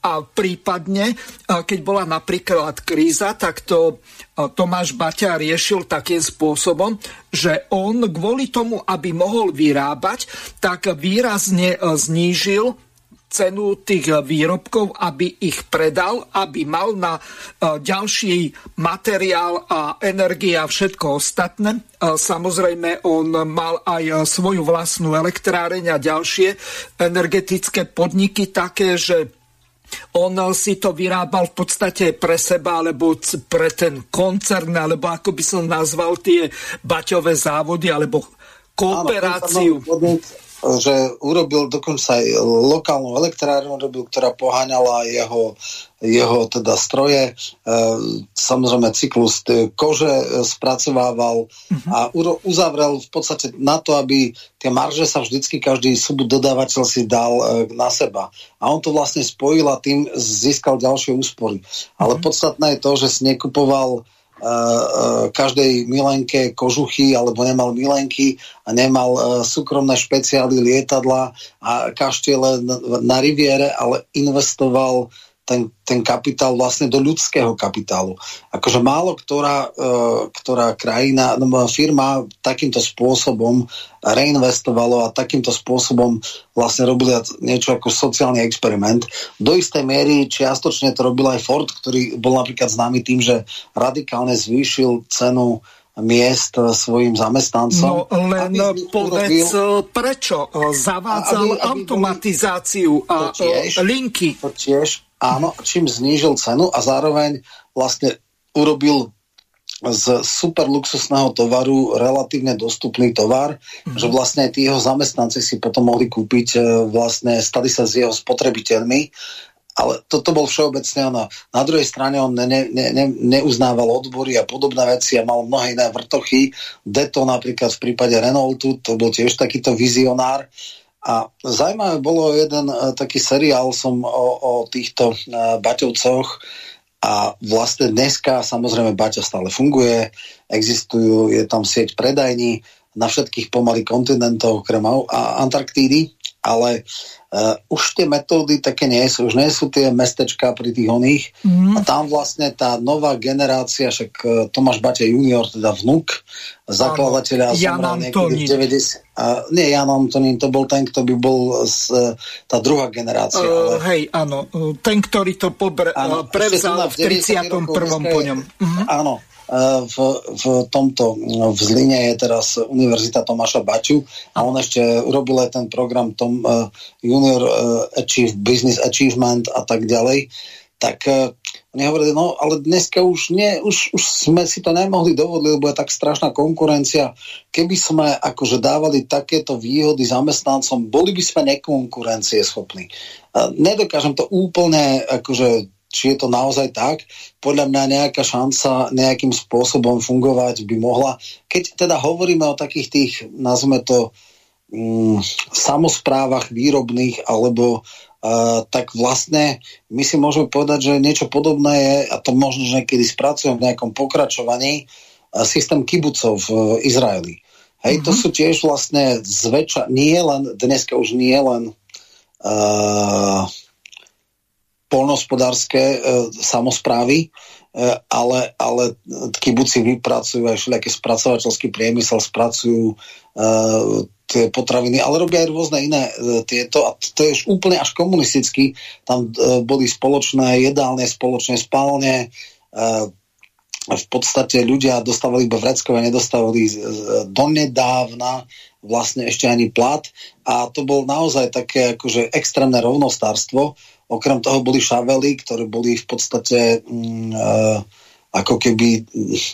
A prípadne, keď bola napríklad kríza, tak to Tomáš Baťa riešil takým spôsobom, že on kvôli tomu, aby mohol vyrábať, tak výrazne znížil cenu tých výrobkov, aby ich predal, aby mal na ďalší materiál a energia a všetko ostatné. Samozrejme, on mal aj svoju vlastnú elektráreň a ďalšie energetické podniky také, že on si to vyrábal v podstate pre seba, alebo pre ten koncern, alebo ako by som nazval tie baťové závody, alebo kooperáciu. Že urobil dokonca aj lokálnu elektrárnu, ktorá poháňala jeho teda stroje. Samozrejme cyklus kože spracovával a uzavrel v podstate na to, aby tie marže sa vždycky každý subdodávateľ si dal na seba. A on to vlastne spojil a tým získal ďalšie úspory. Ale podstatné je to, že si nekupoval každej milenke kožuchy, alebo nemal milenky a nemal súkromné špeciály, lietadla a kaštiele na riviere, ale investoval ten kapitál vlastne do ľudského kapitálu. Akože málo ktorá krajina, firma takýmto spôsobom reinvestovalo a takýmto spôsobom vlastne robili niečo ako sociálny experiment. Do istej miery čiastočne to robil aj Ford, ktorý bol napríklad známy tým, že radikálne zvýšil cenu miest svojim zamestnancom. No len povedz, prečo zavádzal automatizáciu a linky. To tiež, áno, čím znížil cenu a zároveň vlastne urobil z super luxusného tovaru relatívne dostupný tovar, že vlastne tí jeho zamestnanci si potom mohli kúpiť, vlastne stali sa s jeho spotrebiteľmi, ale toto bol všeobecne ono. Na druhej strane on neuznával odbory a podobné veci a mal mnohé iné vrtochy. Deto napríklad v prípade Renaultu, to bol tiež takýto vizionár. A zaujímavé bolo jeden taký seriál som o týchto baťovcoch. A vlastne dneska samozrejme Baťa stále funguje, existujú, je tam sieť predajní na všetkých pomaly kontinentoch okrem Antarktídy, ale už tie metódy také nie sú, už nie sú tie mestečká pri tých oných a tam vlastne tá nová generácia, však Tomáš Baťa junior, teda vnuk zakladateľa zomrel niekedy v 90. Nie, Jan Antonín, to bol ten, kto by bol tá druhá generácia. Ale hej, áno, ten, ktorý to prevzal v 31. po ňom. Áno, v tomto v Zline je teraz Univerzita Tomáša Baťu a on ešte urobil aj ten program Tom Junior Business Achievement a tak ďalej. Tak oni hovorili, no ale dneska už sme si to nemohli dovoliť, lebo je tak strašná konkurencia. Keby sme akože dávali takéto výhody zamestnancom, boli by sme nekonkurencieschopní. Nedokážem to úplne, akože, či je to naozaj tak. Podľa mňa nejaká šanca nejakým spôsobom fungovať by mohla. Keď teda hovoríme o takých tých, nazveme to, samosprávach výrobných, alebo tak vlastne my si môžeme povedať, že niečo podobné je, a to možno, že niekedy spracujem v nejakom pokračovaní, systém kibucov v Izraeli. Hej, to sú tiež vlastne zväčša, nie len, dneska už nie len poľnohospodárske samosprávy, ale kibuci vypracujú aj všelijaký spracovateľský priemysel, spracujú tie potraviny, ale robia aj rôzne iné tieto, a to je už úplne až komunisticky, tam boli spoločné jedálne, spoločné spálne, v podstate ľudia dostávali iba vreckové, nedostávali donedávna vlastne ešte ani plat, a to bol naozaj také akože extrémne rovnostárstvo. Okrem toho boli šavely, ktoré boli v podstate ako keby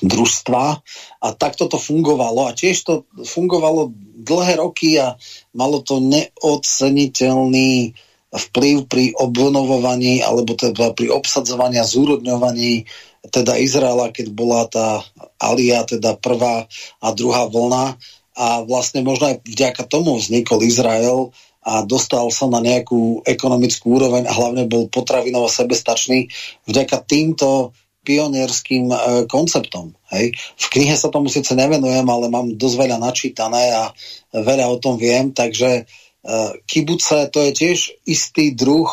družstva, a takto to fungovalo, a tiež to fungovalo dlhé roky a malo to neoceniteľný vplyv pri obnovovaní alebo teda pri obsadzovaní a zúrodňovaní teda Izraela, keď bola tá alia, teda prvá a druhá vlna, a vlastne možno aj vďaka tomu vznikol Izrael a dostal sa na nejakú ekonomickú úroveň a hlavne bol potravinovo sebestačný vďaka týmto pionierským konceptom. Hej. V knihe sa tomu síce nevenujem, ale mám dosť veľa načítané a veľa o tom viem, takže kibuce, to je tiež istý druh,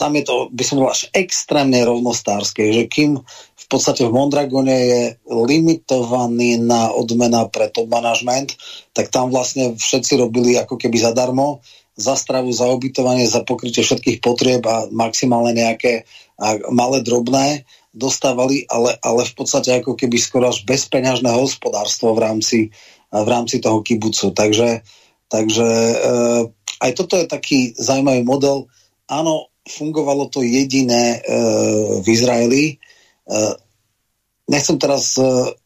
tam je to, by som bol až extrémne rovnostárske, že kým v podstate v Mondragone je limitovaný na odmena pre top management, tak tam vlastne všetci robili ako keby zadarmo, za stravu, za ubytovanie, za pokrytie všetkých potrieb a maximálne nejaké malé drobné dostávali, ale v podstate ako keby skoro až bezpeňažné hospodárstvo v rámci toho kibucu. Takže aj toto je taký zaujímavý model. Áno, fungovalo to jediné v Izraeli. Nechcem teraz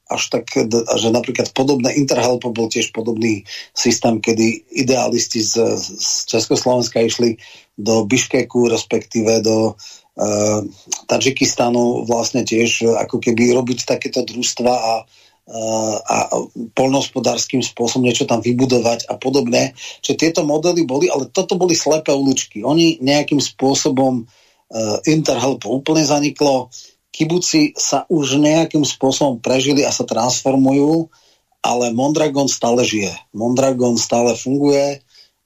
až tak, že napríklad podobné Interhelpo bol tiež podobný systém, kedy idealisti z Československa išli do Biškeku, respektíve do Tadžikistanu vlastne tiež ako keby robiť takéto družstva a poľnohospodárskym spôsobom niečo tam vybudovať a podobne. Čiže tieto modely boli, ale toto boli slepé uličky. Oni nejakým spôsobom Interhelpo úplne zaniklo, kibuci sa už nejakým spôsobom prežili a sa transformujú, ale Mondragon stále žije. Mondragon stále funguje,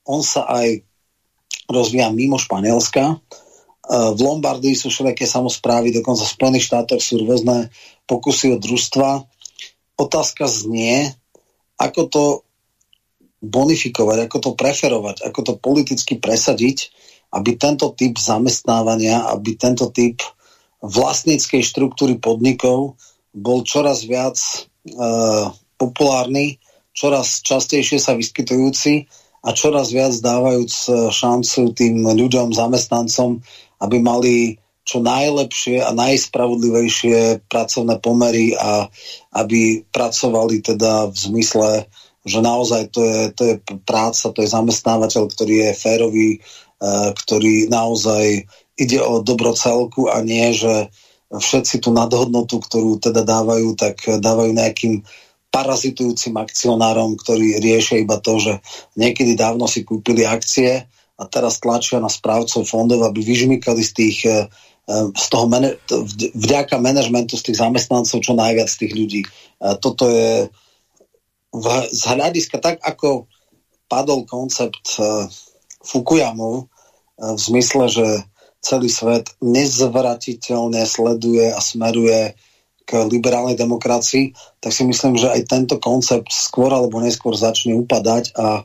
on sa aj rozvíja mimo Španielska. V Lombardii sú všelijaké samosprávy, dokonca v Spojených štátoch sú rôzne pokusy o družstva. Otázka znie, ako to bonifikovať, ako to preferovať, ako to politicky presadiť, aby tento typ zamestnávania, aby tento typ vlastníckej štruktúry podnikov bol čoraz viac populárny, čoraz častejšie sa vyskytujúci a čoraz viac dávajúc šancu tým ľuďom, zamestnancom, aby mali čo najlepšie a najspravodlivejšie pracovné pomery a aby pracovali teda v zmysle, že naozaj to je práca, to je zamestnávateľ, ktorý je férový, ktorý naozaj ide o dobro celku, a nie, že všetci tú nadhodnotu, ktorú teda dávajú, tak dávajú nejakým parazitujúcim akcionárom, ktorí riešia iba to, že niekedy dávno si kúpili akcie a teraz tlačia na správcov fondov, aby vyžmykali vďaka manažmentu z tých zamestnancov čo najviac tých ľudí. Toto je z hľadiska, tak ako padol koncept Fukuyamu v zmysle, že celý svet nezvratiteľne sleduje a smeruje k liberálnej demokracii, tak si myslím, že aj tento koncept skôr alebo neskôr začne upadať a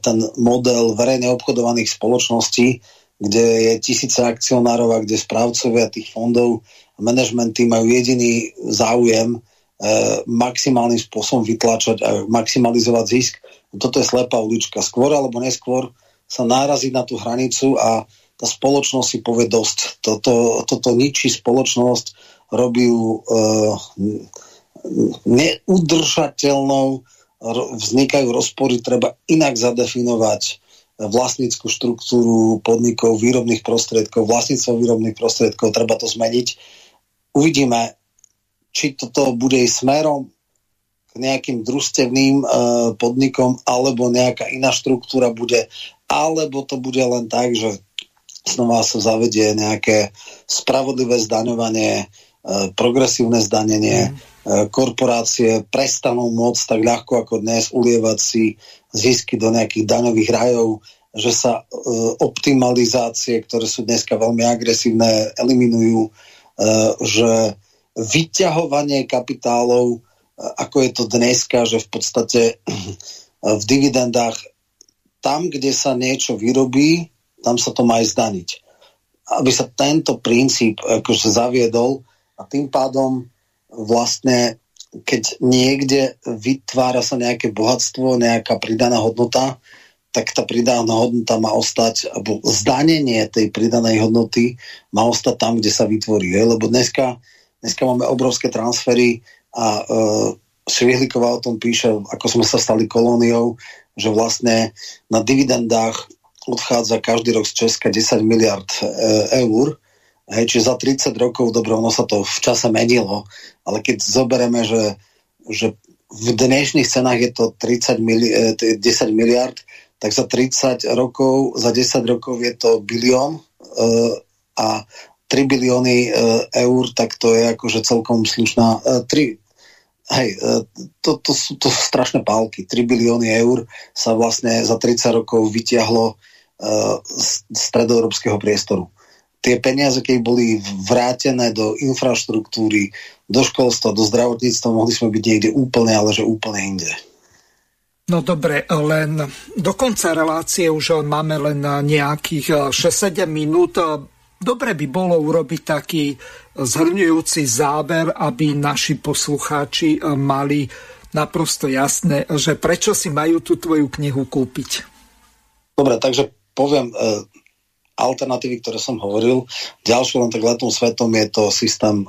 ten model verejne obchodovaných spoločností, kde je tisíce akcionárov a kde správcovia tých fondov a manažmenty majú jediný záujem maximálnym spôsobom vytlačať a maximalizovať zisk. Toto je slepá ulička. Skôr alebo neskôr sa nárazí na tú hranicu a tá spoločnosť si povie dosť. Toto ničí spoločnosť, robí ju neudržateľnou, vznikajú rozpory, treba inak zadefinovať vlastnícku štruktúru podnikov, výrobných prostriedkov, vlastníctvo výrobných prostriedkov, treba to zmeniť. Uvidíme, či toto bude i smerom k nejakým družstevným podnikom, alebo nejaká iná štruktúra bude, alebo to bude len tak, že znova sa zavedie nejaké spravodlivé zdaňovanie, progresívne zdanenie, korporácie prestanú môcť tak ľahko ako dnes ulievať si zisky do nejakých daňových rajov, že sa optimalizácie, ktoré sú dneska veľmi agresívne, eliminujú, že vyťahovanie kapitálov, ako je to dneska, že v podstate v dividendách tam, kde sa niečo vyrobí, tam sa to má aj zdaniť. Aby sa tento princíp akože zaviedol a tým pádom vlastne, keď niekde vytvára sa nejaké bohatstvo, nejaká pridaná hodnota, tak tá pridaná hodnota má ostať, alebo zdanenie tej pridanej hodnoty má ostať tam, kde sa vytvorí. Lebo dneska máme obrovské transfery a Švihliková o tom píše, ako sme sa stali kolóniou, že vlastne na dividendách odchádza každý rok z Česka 10 miliard eur. Hej, čiže za 30 rokov, dobre, ono sa to v čase menilo, ale keď zoberieme, že v dnešných cenách je to 10 miliard, tak za 30 rokov, za 10 rokov je to bilión a 3 bilióny eur, tak to je akože celkom slušná... to sú to strašné pálky. 3 bilióny eur sa vlastne za 30 rokov vytiahlo z stredoeurópskeho priestoru. Tie peniaze, keď boli vrátené do infraštruktúry, do školstva, do zdravotníctva, mohli sme byť niekde úplne, ale že úplne inde. No dobre, len do konca relácie už máme len nejakých 6-7 minút. Dobre by bolo urobiť taký zhrňujúci záber, aby naši poslucháči mali naprosto jasné, že prečo si majú tú tvoju knihu kúpiť. Dobre, takže poviem... alternatívy, ktoré som hovoril. Ďalšou len tak letom svetom je to systém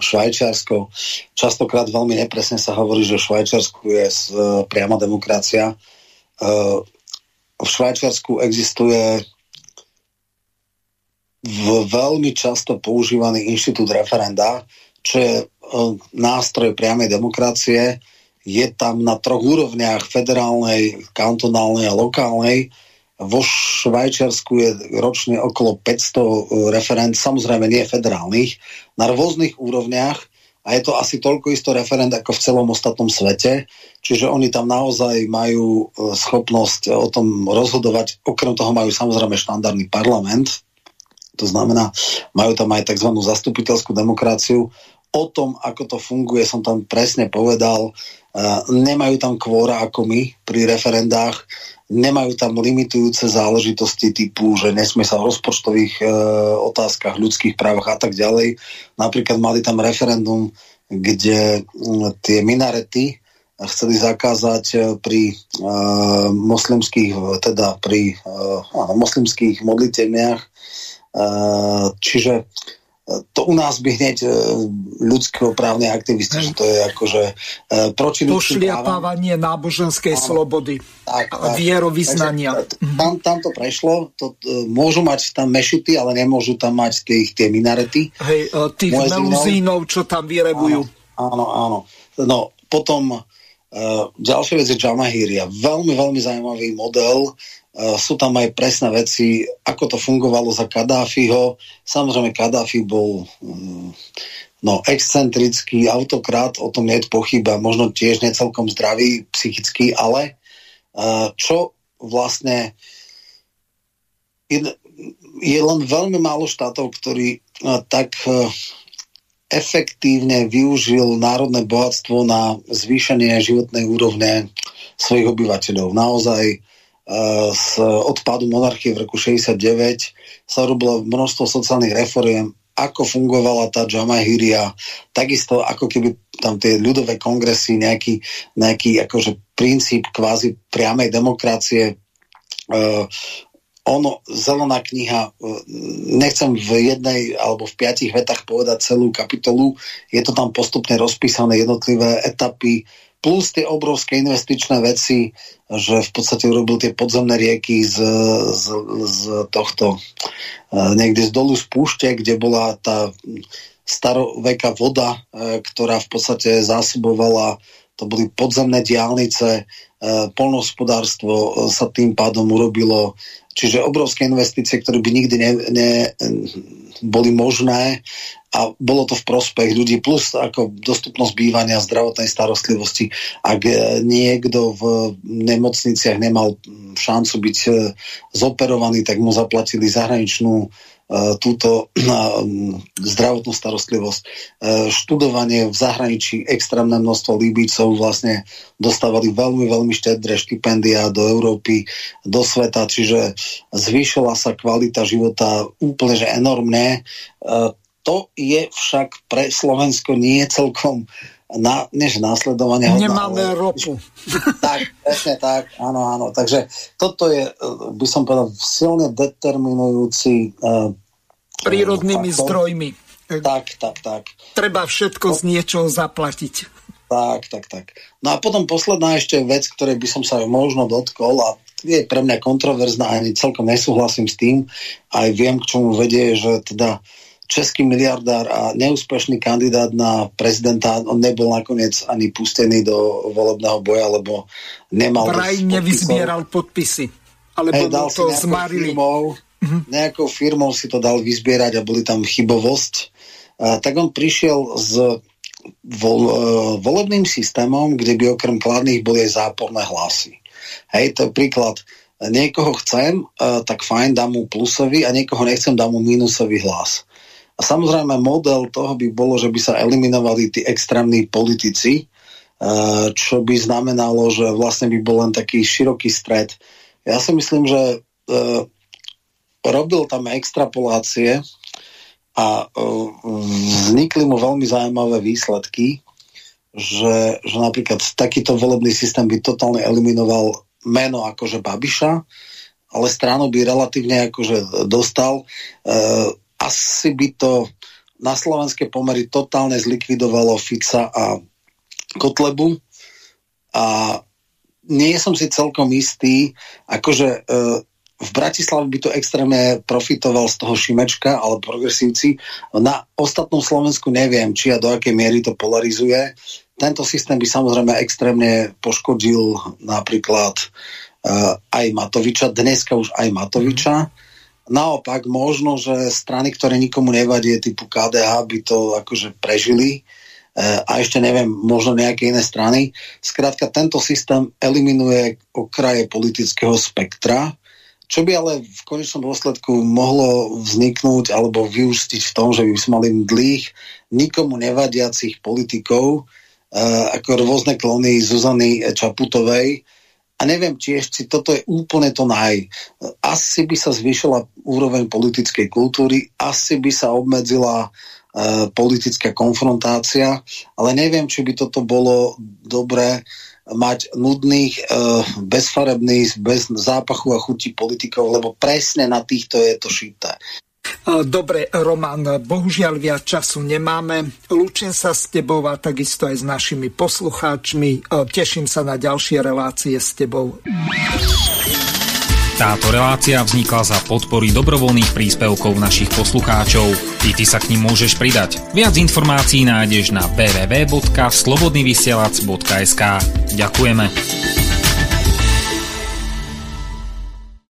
Švajčiarsko. Častokrát veľmi nepresne sa hovorí, že v Švajčiarsku je priama demokracia. V Švajčiarsku existuje veľmi často používaný inštitút referenda, čo je nástroj priamej demokracie. Je tam na troch úrovniach, federálnej, kantonálnej a lokálnej. Vo Švajčiarsku je ročne okolo 500 referend, samozrejme nie federálnych, na rôznych úrovniach a je to asi toľko isto referend ako v celom ostatnom svete, čiže oni tam naozaj majú schopnosť o tom rozhodovať, okrem toho majú samozrejme štandardný parlament, to znamená, majú tam aj tzv. Zastupiteľskú demokraciu. O tom, ako to funguje, som tam presne povedal, nemajú tam kvóra ako my pri referendách, nemajú tam limitujúce záležitosti typu, že nesmie sa o rozpočtových otázkach, ľudských právach a tak ďalej. Napríklad mali tam referendum, kde tie minarety chceli zakázať pri moslimských modlitevniach. Čiže to u nás by hneď ľudskoprávne aktivisti, že to je akože proti ľudským právam. Pošliapávanie náboženskej slobody a vierovyznania. Tam to prešlo. Môžu mať tam mešity, ale nemôžu tam mať tie minarety. Hej, tých meluzínov, čo tam vyrebujú. Áno. No, potom ďalšia vec je Džamahíria. Veľmi, veľmi zaujímavý model. Sú tam aj presné veci, ako to fungovalo za Kadáfiho. Samozrejme, Kadáfi bol excentrický autokrat, o tom nie je pochyba, možno tiež nie celkom zdravý psychicky, ale čo vlastne je len veľmi málo štátov, ktorí tak efektívne využil národné bohatstvo na zvýšenie životnej úrovne svojich obyvateľov. Naozaj z odpadu monarchie v roku 69 sa robilo množstvo sociálnych reforiem, ako fungovala tá Džamahíria, takisto ako keby tam tie ľudové kongresy, nejaký akože princíp kvázi priamej demokracie. Zelená kniha, nechcem v jednej alebo v 5 vetách povedať celú kapitolu, je to tam postupne rozpísané jednotlivé etapy, plus tie obrovské investičné veci, že v podstate urobil tie podzemné rieky z tohto, niekde z dolu z púšte, kde bola tá staroveká voda, ktorá v podstate zásobovala, to boli podzemné diaľnice, poľnohospodárstvo sa tým pádom urobilo. Čiže obrovské investície, ktoré by nikdy neboli možné a bolo to v prospech ľudí, plus ako dostupnosť bývania, zdravotnej starostlivosti. Ak niekto v nemocniciach nemal šancu byť zoperovaný, tak mu zaplatili zahraničnú túto zdravotnú starostlivosť. Študovanie v zahraničí, extrémne množstvo Líbícov vlastne dostávali veľmi, veľmi štedré štipendia do Európy, do sveta, čiže zvýšila sa kvalita života úplne, že enormné. To je však pre Slovensko nie celkom než následovanie. Nemáme ropu. Tak, presne tak, áno. Takže toto je, by som povedal, silne determinujúci prírodnými faktor. Zdrojmi. Tak. Treba všetko z niečoho zaplatiť. Tak. No a potom posledná ešte vec, ktorej by som sa možno dotkol a je pre mňa kontroverzná, ani celkom nesúhlasím s tým, aj viem, k čomu vedie, že teda český miliardár a neúspešný kandidát na prezidenta, on nebol nakoniec ani pustený do volebného boja, lebo nemal... Vraj nevyzbieral podpisy, alebo mu to zmarili. Nejakou firmou si to dal vyzbierať a boli tam chybovosť. Tak on prišiel s volebným systémom, kde by okrem kladných boli aj záporné hlasy. Hej, to je príklad... Niekoho chcem, tak fajn, dám mu plusový a niekoho nechcem, dám mu mínusový hlas. A samozrejme model toho by bolo, že by sa eliminovali tí extrémni politici, čo by znamenalo, že vlastne by bol len taký široký stred. Ja si myslím, že robil tam extrapolácie a vznikli mu veľmi zaujímavé výsledky, že napríklad takýto volebný systém by totálne eliminoval meno akože Babiša, ale stranu by relatívne akože dostal. Asi by to na slovenské pomery totálne zlikvidovalo Fica a Kotlebu a nie som si celkom istý, akože v Bratislave by to extrémne profitoval z toho Šimečka, ale progresívci. Na ostatnom Slovensku neviem, či a do akej miery to polarizuje. Tento systém by samozrejme extrémne poškodil napríklad aj Matoviča, dneska už aj Matoviča. Naopak, možno, že strany, ktoré nikomu nevadí, typu KDH, by to akože prežili. A ešte neviem, možno nejaké iné strany. Skrátka, tento systém eliminuje okraje politického spektra, čo by ale v konečnom dôsledku mohlo vzniknúť alebo vyústiť v tom, že by sme mali mdlých, nikomu nevadiacich politikov, ako rôzne klony Zuzany Čaputovej. A neviem, či ešte toto je úplne to naj. Asi by sa zvýšila úroveň politickej kultúry, asi by sa obmedzila politická konfrontácia, ale neviem, či by toto bolo dobré mať nudných, bezfarebných, bez zápachu a chutí politikov, lebo presne na týchto je to šité. Dobre, Roman, bohužiaľ viac času nemáme. Lúčim sa s tebou a takisto aj s našimi poslucháčmi. Teším sa na ďalšie relácie s tebou. Táto relácia vznikla za podpory dobrovoľných príspevkov našich poslucháčov. I ty sa k nim môžeš pridať. Viac informácií nájdeš na www.slobodnyvysielac.sk. Ďakujeme.